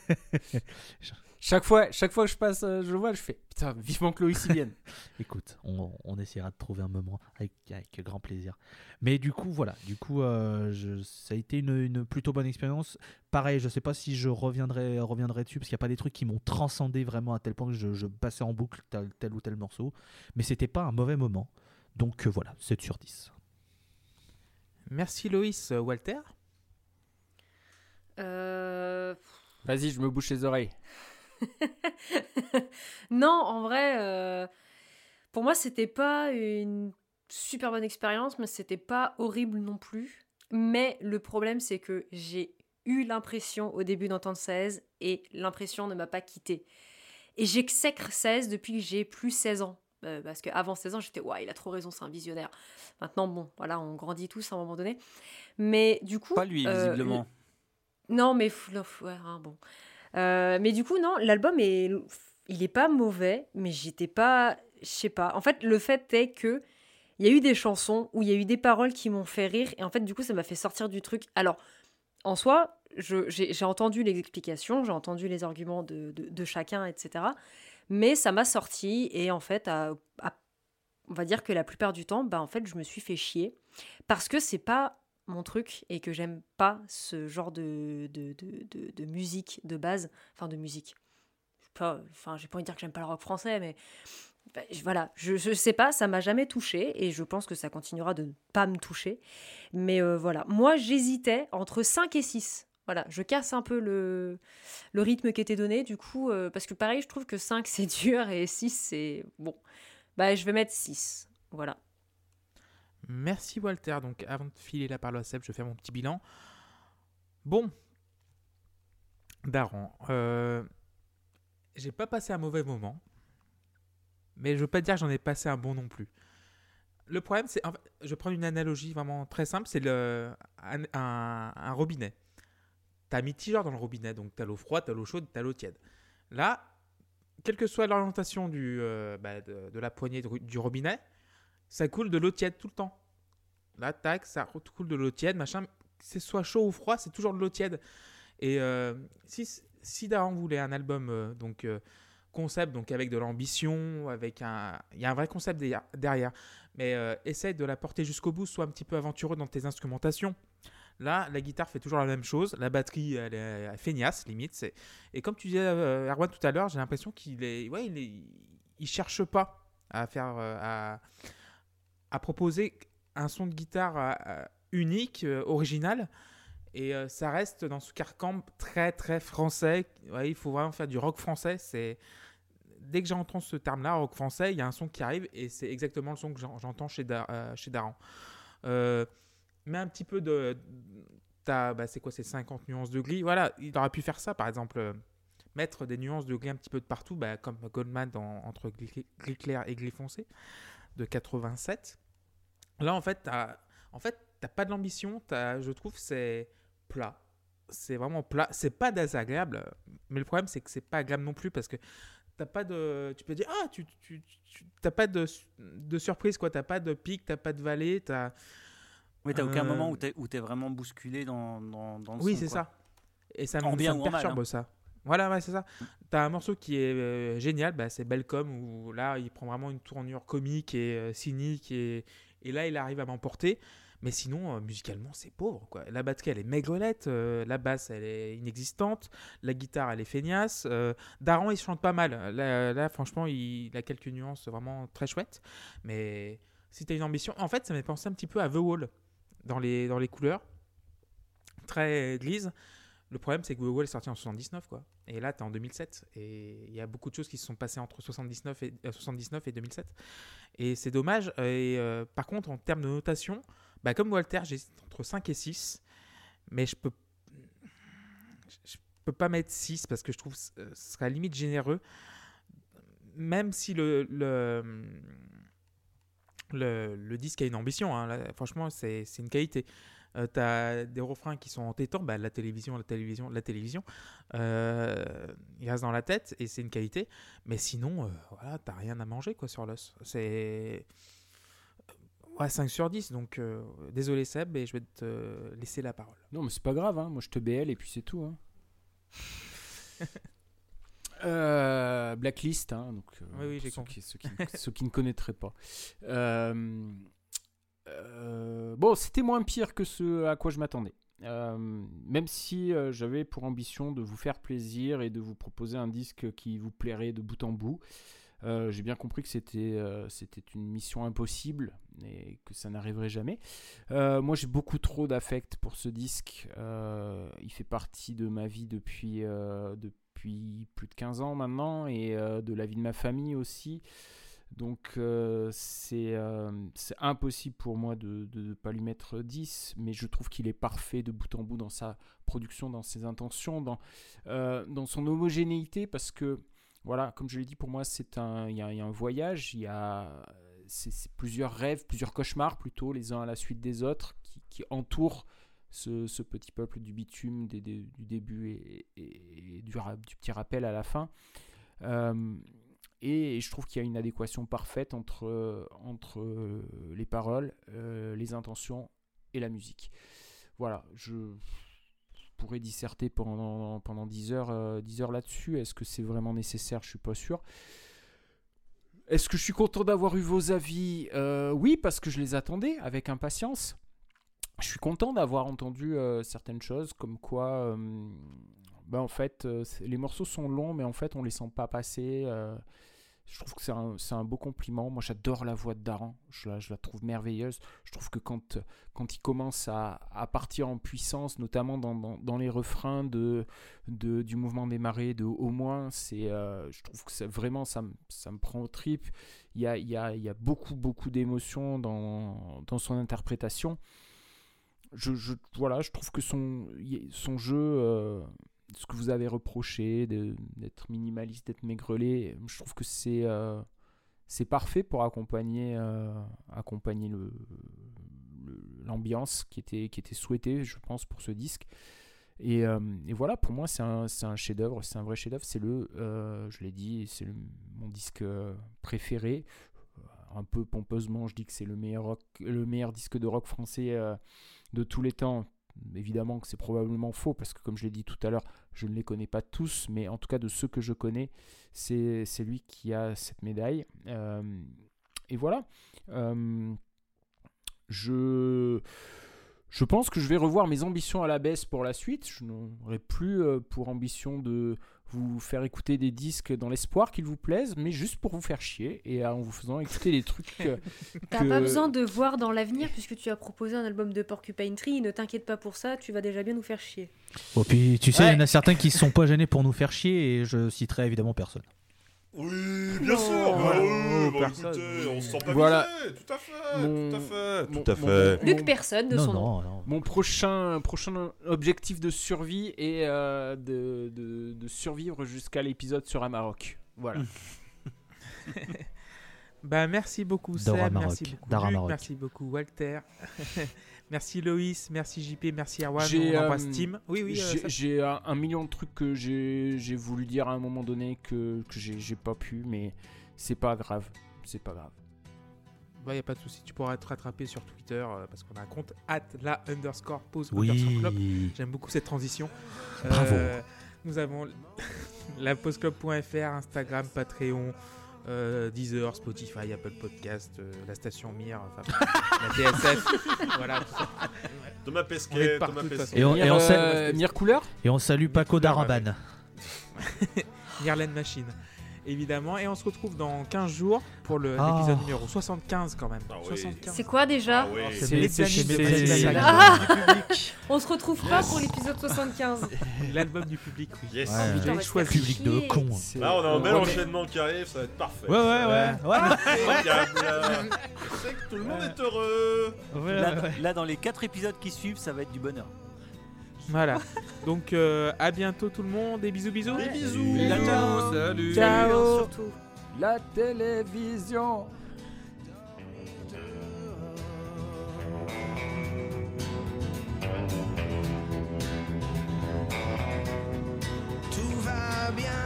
Chaque fois que je passe, je le vois, je fais putain, vivement que Loïs y vienne. Écoute, on essaiera de trouver un moment avec grand plaisir. Mais du coup, voilà, ça a été une plutôt bonne expérience. Pareil, je sais pas si je reviendrai dessus parce qu'il y a pas des trucs qui m'ont transcendé vraiment à tel point que je passais en boucle tel ou tel morceau. Mais c'était pas un mauvais moment. Donc voilà, 7 sur 10. Merci Loïs. Walter ? Vas-y, je me bouche les oreilles. Non, en vrai, pour moi, c'était pas une super bonne expérience, mais c'était pas horrible non plus. Mais le problème, c'est que j'ai eu l'impression au début d'entendre 16 et l'impression ne m'a pas quittée. Et j'exècre 16 depuis que j'ai plus 16 ans. Parce qu'avant 16 ans, j'étais « Ouais, il a trop raison, c'est un visionnaire ». Maintenant, bon, voilà, on grandit tous à un moment donné. Mais du coup... Pas lui, visiblement. Non, mais... Ouais, hein, bon... mais du coup, non, l'album, il est pas mauvais, mais j'étais pas... Je sais pas. En fait, le fait est que il y a eu des chansons où il y a eu des paroles qui m'ont fait rire, et en fait, du coup, ça m'a fait sortir du truc. Alors, en soi, j'ai entendu les explications, j'ai entendu les arguments de chacun, etc. Mais ça m'a sorti, et en fait, on va dire que la plupart du temps, bah, en fait, je me suis fait chier, parce que c'est pas... mon truc et que j'aime pas ce genre de musique de base, enfin de musique, enfin j'ai pas envie de dire que j'aime pas le rock français, mais ben, voilà, je sais pas, ça m'a jamais touchée et je pense que ça continuera de ne pas me toucher, mais voilà, moi j'hésitais entre 5 et 6, voilà, je casse un peu le rythme qui était donné, du coup, parce que pareil, je trouve que 5 c'est dur et 6 c'est bon, bah ben, je vais mettre 6, voilà. Merci Walter. Donc avant de filer la parole à Seb, je vais faire mon petit bilan. Bon, Daron, j'ai pas passé un mauvais moment, mais je veux pas dire que j'en ai passé un bon non plus. Le problème, c'est, en fait, je vais prendre une analogie vraiment très simple, c'est un robinet. T'as mis tigeur dans le robinet, donc t'as l'eau froide, t'as l'eau chaude, t'as l'eau tiède. Là, quelle que soit l'orientation de la poignée du robinet, ça coule de l'eau tiède tout le temps. Là, tac, ça coule de l'eau tiède, machin. C'est soit chaud ou froid, c'est toujours de l'eau tiède. Et si Daron voulait un album concept, donc avec de l'ambition, il y a un vrai concept derrière. Mais essaye de la porter jusqu'au bout, sois un petit peu aventureux dans tes instrumentations. Là, la guitare fait toujours la même chose. La batterie, elle est feignasse, limite. Et comme tu disais, Erwan, tout à l'heure, j'ai l'impression qu'il cherche pas à faire... à proposer un son de guitare unique, original, et ça reste dans ce carcan très très français. Ouais, il faut vraiment faire du rock français. Dès que j'entends ce terme-là, rock français, il y a un son qui arrive et c'est exactement le son que j'entends chez Daron. Mais un petit peu c'est quoi ces 50 nuances de gris. Voilà, il aurait pu faire ça, par exemple, mettre des nuances de gris un petit peu de partout, comme Goldman entre gris clair et gris foncé. De 87. Là, en fait, t'as pas de l'ambition. Je trouve c'est plat. C'est vraiment plat. C'est pas désagréable, mais le problème c'est que c'est pas agréable non plus parce que tu peux dire t'as pas de surprise quoi. T'as pas de pic, t'as pas de vallée. T'as aucun moment où t'es vraiment bousculé dans le son. Oui, c'est quoi. Ça. Et ça me perturbe, hein. Ça. Voilà, ouais, c'est ça. T'as un morceau qui est génial, c'est Belcom, où là, il prend vraiment une tournure comique et cynique, et là, il arrive à m'emporter. Mais sinon, musicalement, c'est pauvre, quoi. La batterie, elle est maigrelette, la basse, elle est inexistante, la guitare, elle est feignasse. Daron, il chante pas mal. Là franchement, il a quelques nuances vraiment très chouettes. Mais si t'as une ambition... En fait, ça m'a pensé un petit peu à The Wall, dans les couleurs, très grises. Le problème, c'est que The Wall est sorti en 79, quoi. Et là, t'es en 2007. Et il y a beaucoup de choses qui se sont passées entre 79 et 2007. Et c'est dommage. Et par contre, en termes de notation, comme Walter, j'hésite entre 5 et 6. Mais je peux pas mettre 6 parce que je trouve que ce serait à la limite généreux. Même si le disque a une ambition. Hein. Là, franchement, c'est une qualité. T'as des refrains qui sont entêtants, la télévision, la télévision, la télévision, il reste dans la tête et c'est une qualité, mais sinon, voilà, t'as rien à manger quoi, sur l'os. C'est 5 sur 10, donc désolé Seb, et je vais te laisser la parole. Non mais c'est pas grave, hein. Moi je te BL et puis c'est tout. Hein. Blacklist, hein, donc, oui, j'ai compris. Ceux qui ne connaîtraient pas. Bon, c'était moins pire que ce à quoi je m'attendais. Même si j'avais pour ambition de vous faire plaisir et de vous proposer un disque qui vous plairait de bout en bout, j'ai bien compris que c'était une mission impossible et que ça n'arriverait jamais. Moi, j'ai beaucoup trop d'affect pour ce disque. Il fait partie de ma vie depuis plus de 15 ans maintenant, et de la vie de ma famille aussi. Donc c'est impossible pour moi de ne pas lui mettre 10, mais je trouve qu'il est parfait de bout en bout dans sa production, dans ses intentions, dans son homogénéité, parce que voilà, comme je l'ai dit, pour moi il y a un voyage, c'est plusieurs rêves, plusieurs cauchemars plutôt, les uns à la suite des autres, qui entourent ce petit peuple du bitume du début et du petit rappel à la fin. Et je trouve qu'il y a une adéquation parfaite entre les paroles, les intentions et la musique. Voilà, je pourrais disserter pendant 10 heures là-dessus. Est-ce que c'est vraiment nécessaire ? Je ne suis pas sûr. Est-ce que je suis content d'avoir eu vos avis ? Oui, parce que je les attendais avec impatience. Je suis content d'avoir entendu certaines choses, comme quoi... en fait, les morceaux sont longs, mais en fait, on les sent pas passer. Je trouve que c'est un beau compliment. Moi, j'adore la voix de Daran. Je la trouve merveilleuse. Je trouve que quand il commence à partir en puissance, notamment dans les refrains du mouvement des marées, de au moins, je trouve que vraiment, ça me prend aux tripes. Il y a beaucoup, beaucoup d'émotions dans son interprétation. Je trouve que son jeu... ce que vous avez reproché d'être minimaliste, d'être maigrelé, je trouve que c'est parfait pour accompagner l'ambiance qui était souhaitée, je pense, pour ce disque. Et voilà, pour moi, c'est un chef-d'œuvre, c'est un vrai chef-d'œuvre. C'est je l'ai dit, c'est mon disque préféré. Un peu pompeusement, je dis que c'est le meilleur disque de rock français de tous les temps. Évidemment que c'est probablement faux, parce que comme je l'ai dit tout à l'heure, je ne les connais pas tous, mais en tout cas de ceux que je connais, c'est lui qui a cette médaille. Et voilà, je pense que je vais revoir mes ambitions à la baisse pour la suite. Je n'aurai plus pour ambition de vous faire écouter des disques dans l'espoir qu'ils vous plaisent, mais juste pour vous faire chier et en vous faisant écouter des trucs T'as pas besoin de voir dans l'avenir, puisque tu as proposé un album de Porcupine Tree, ne t'inquiète pas pour ça, tu vas déjà bien nous faire chier. Oh, puis tu sais, il y en a certains qui se sont pas gênés pour nous faire chier, et je citerai évidemment personne. Oui, bien sûr. On se sent pas visé, tout à fait. Luc, personne de son nom. Non. Mon prochain objectif de survie est de survivre jusqu'à l'épisode sur Amarok. Voilà. Merci beaucoup Seb, merci beaucoup Luc, merci beaucoup Walter, merci Loïs, merci JP, merci Erwan, on embrasse Tim. Oui, j'ai un million de trucs que j'ai voulu dire à un moment donné que j'ai pas pu, mais c'est pas grave. Y a pas de souci, tu pourras te rattraper sur Twitter parce qu'on a un compte @la_pause_clope. J'aime beaucoup cette transition. Bravo. Nous avons lapauseclope.fr, Instagram, Patreon, Deezer, Spotify, Apple Podcast, la station Mire, la TSF, voilà. Thomas Pesquet, Mire Couleur. Et on salue Paco Daraban. Mirlène Machine, évidemment. Et on se retrouve dans 15 jours pour l'épisode numéro 75 quand même. Ah oui. 75. C'est quoi déjà ? Ah oui. C'est on se retrouve pas pour l'épisode 75. L'album du public, oui. Yes. Ouais. J'ai choisi public de con. Là, on a un bel enchaînement qui arrive, ça va être parfait. Ouais. Je sais que tout le monde est heureux. Là, dans les 4 épisodes qui suivent, ça va être du bonheur. Voilà. Donc à bientôt tout le monde, et bisous. Des bisous. Ciao. Salut. Ciao. Surtout. La télévision. Tout va bien.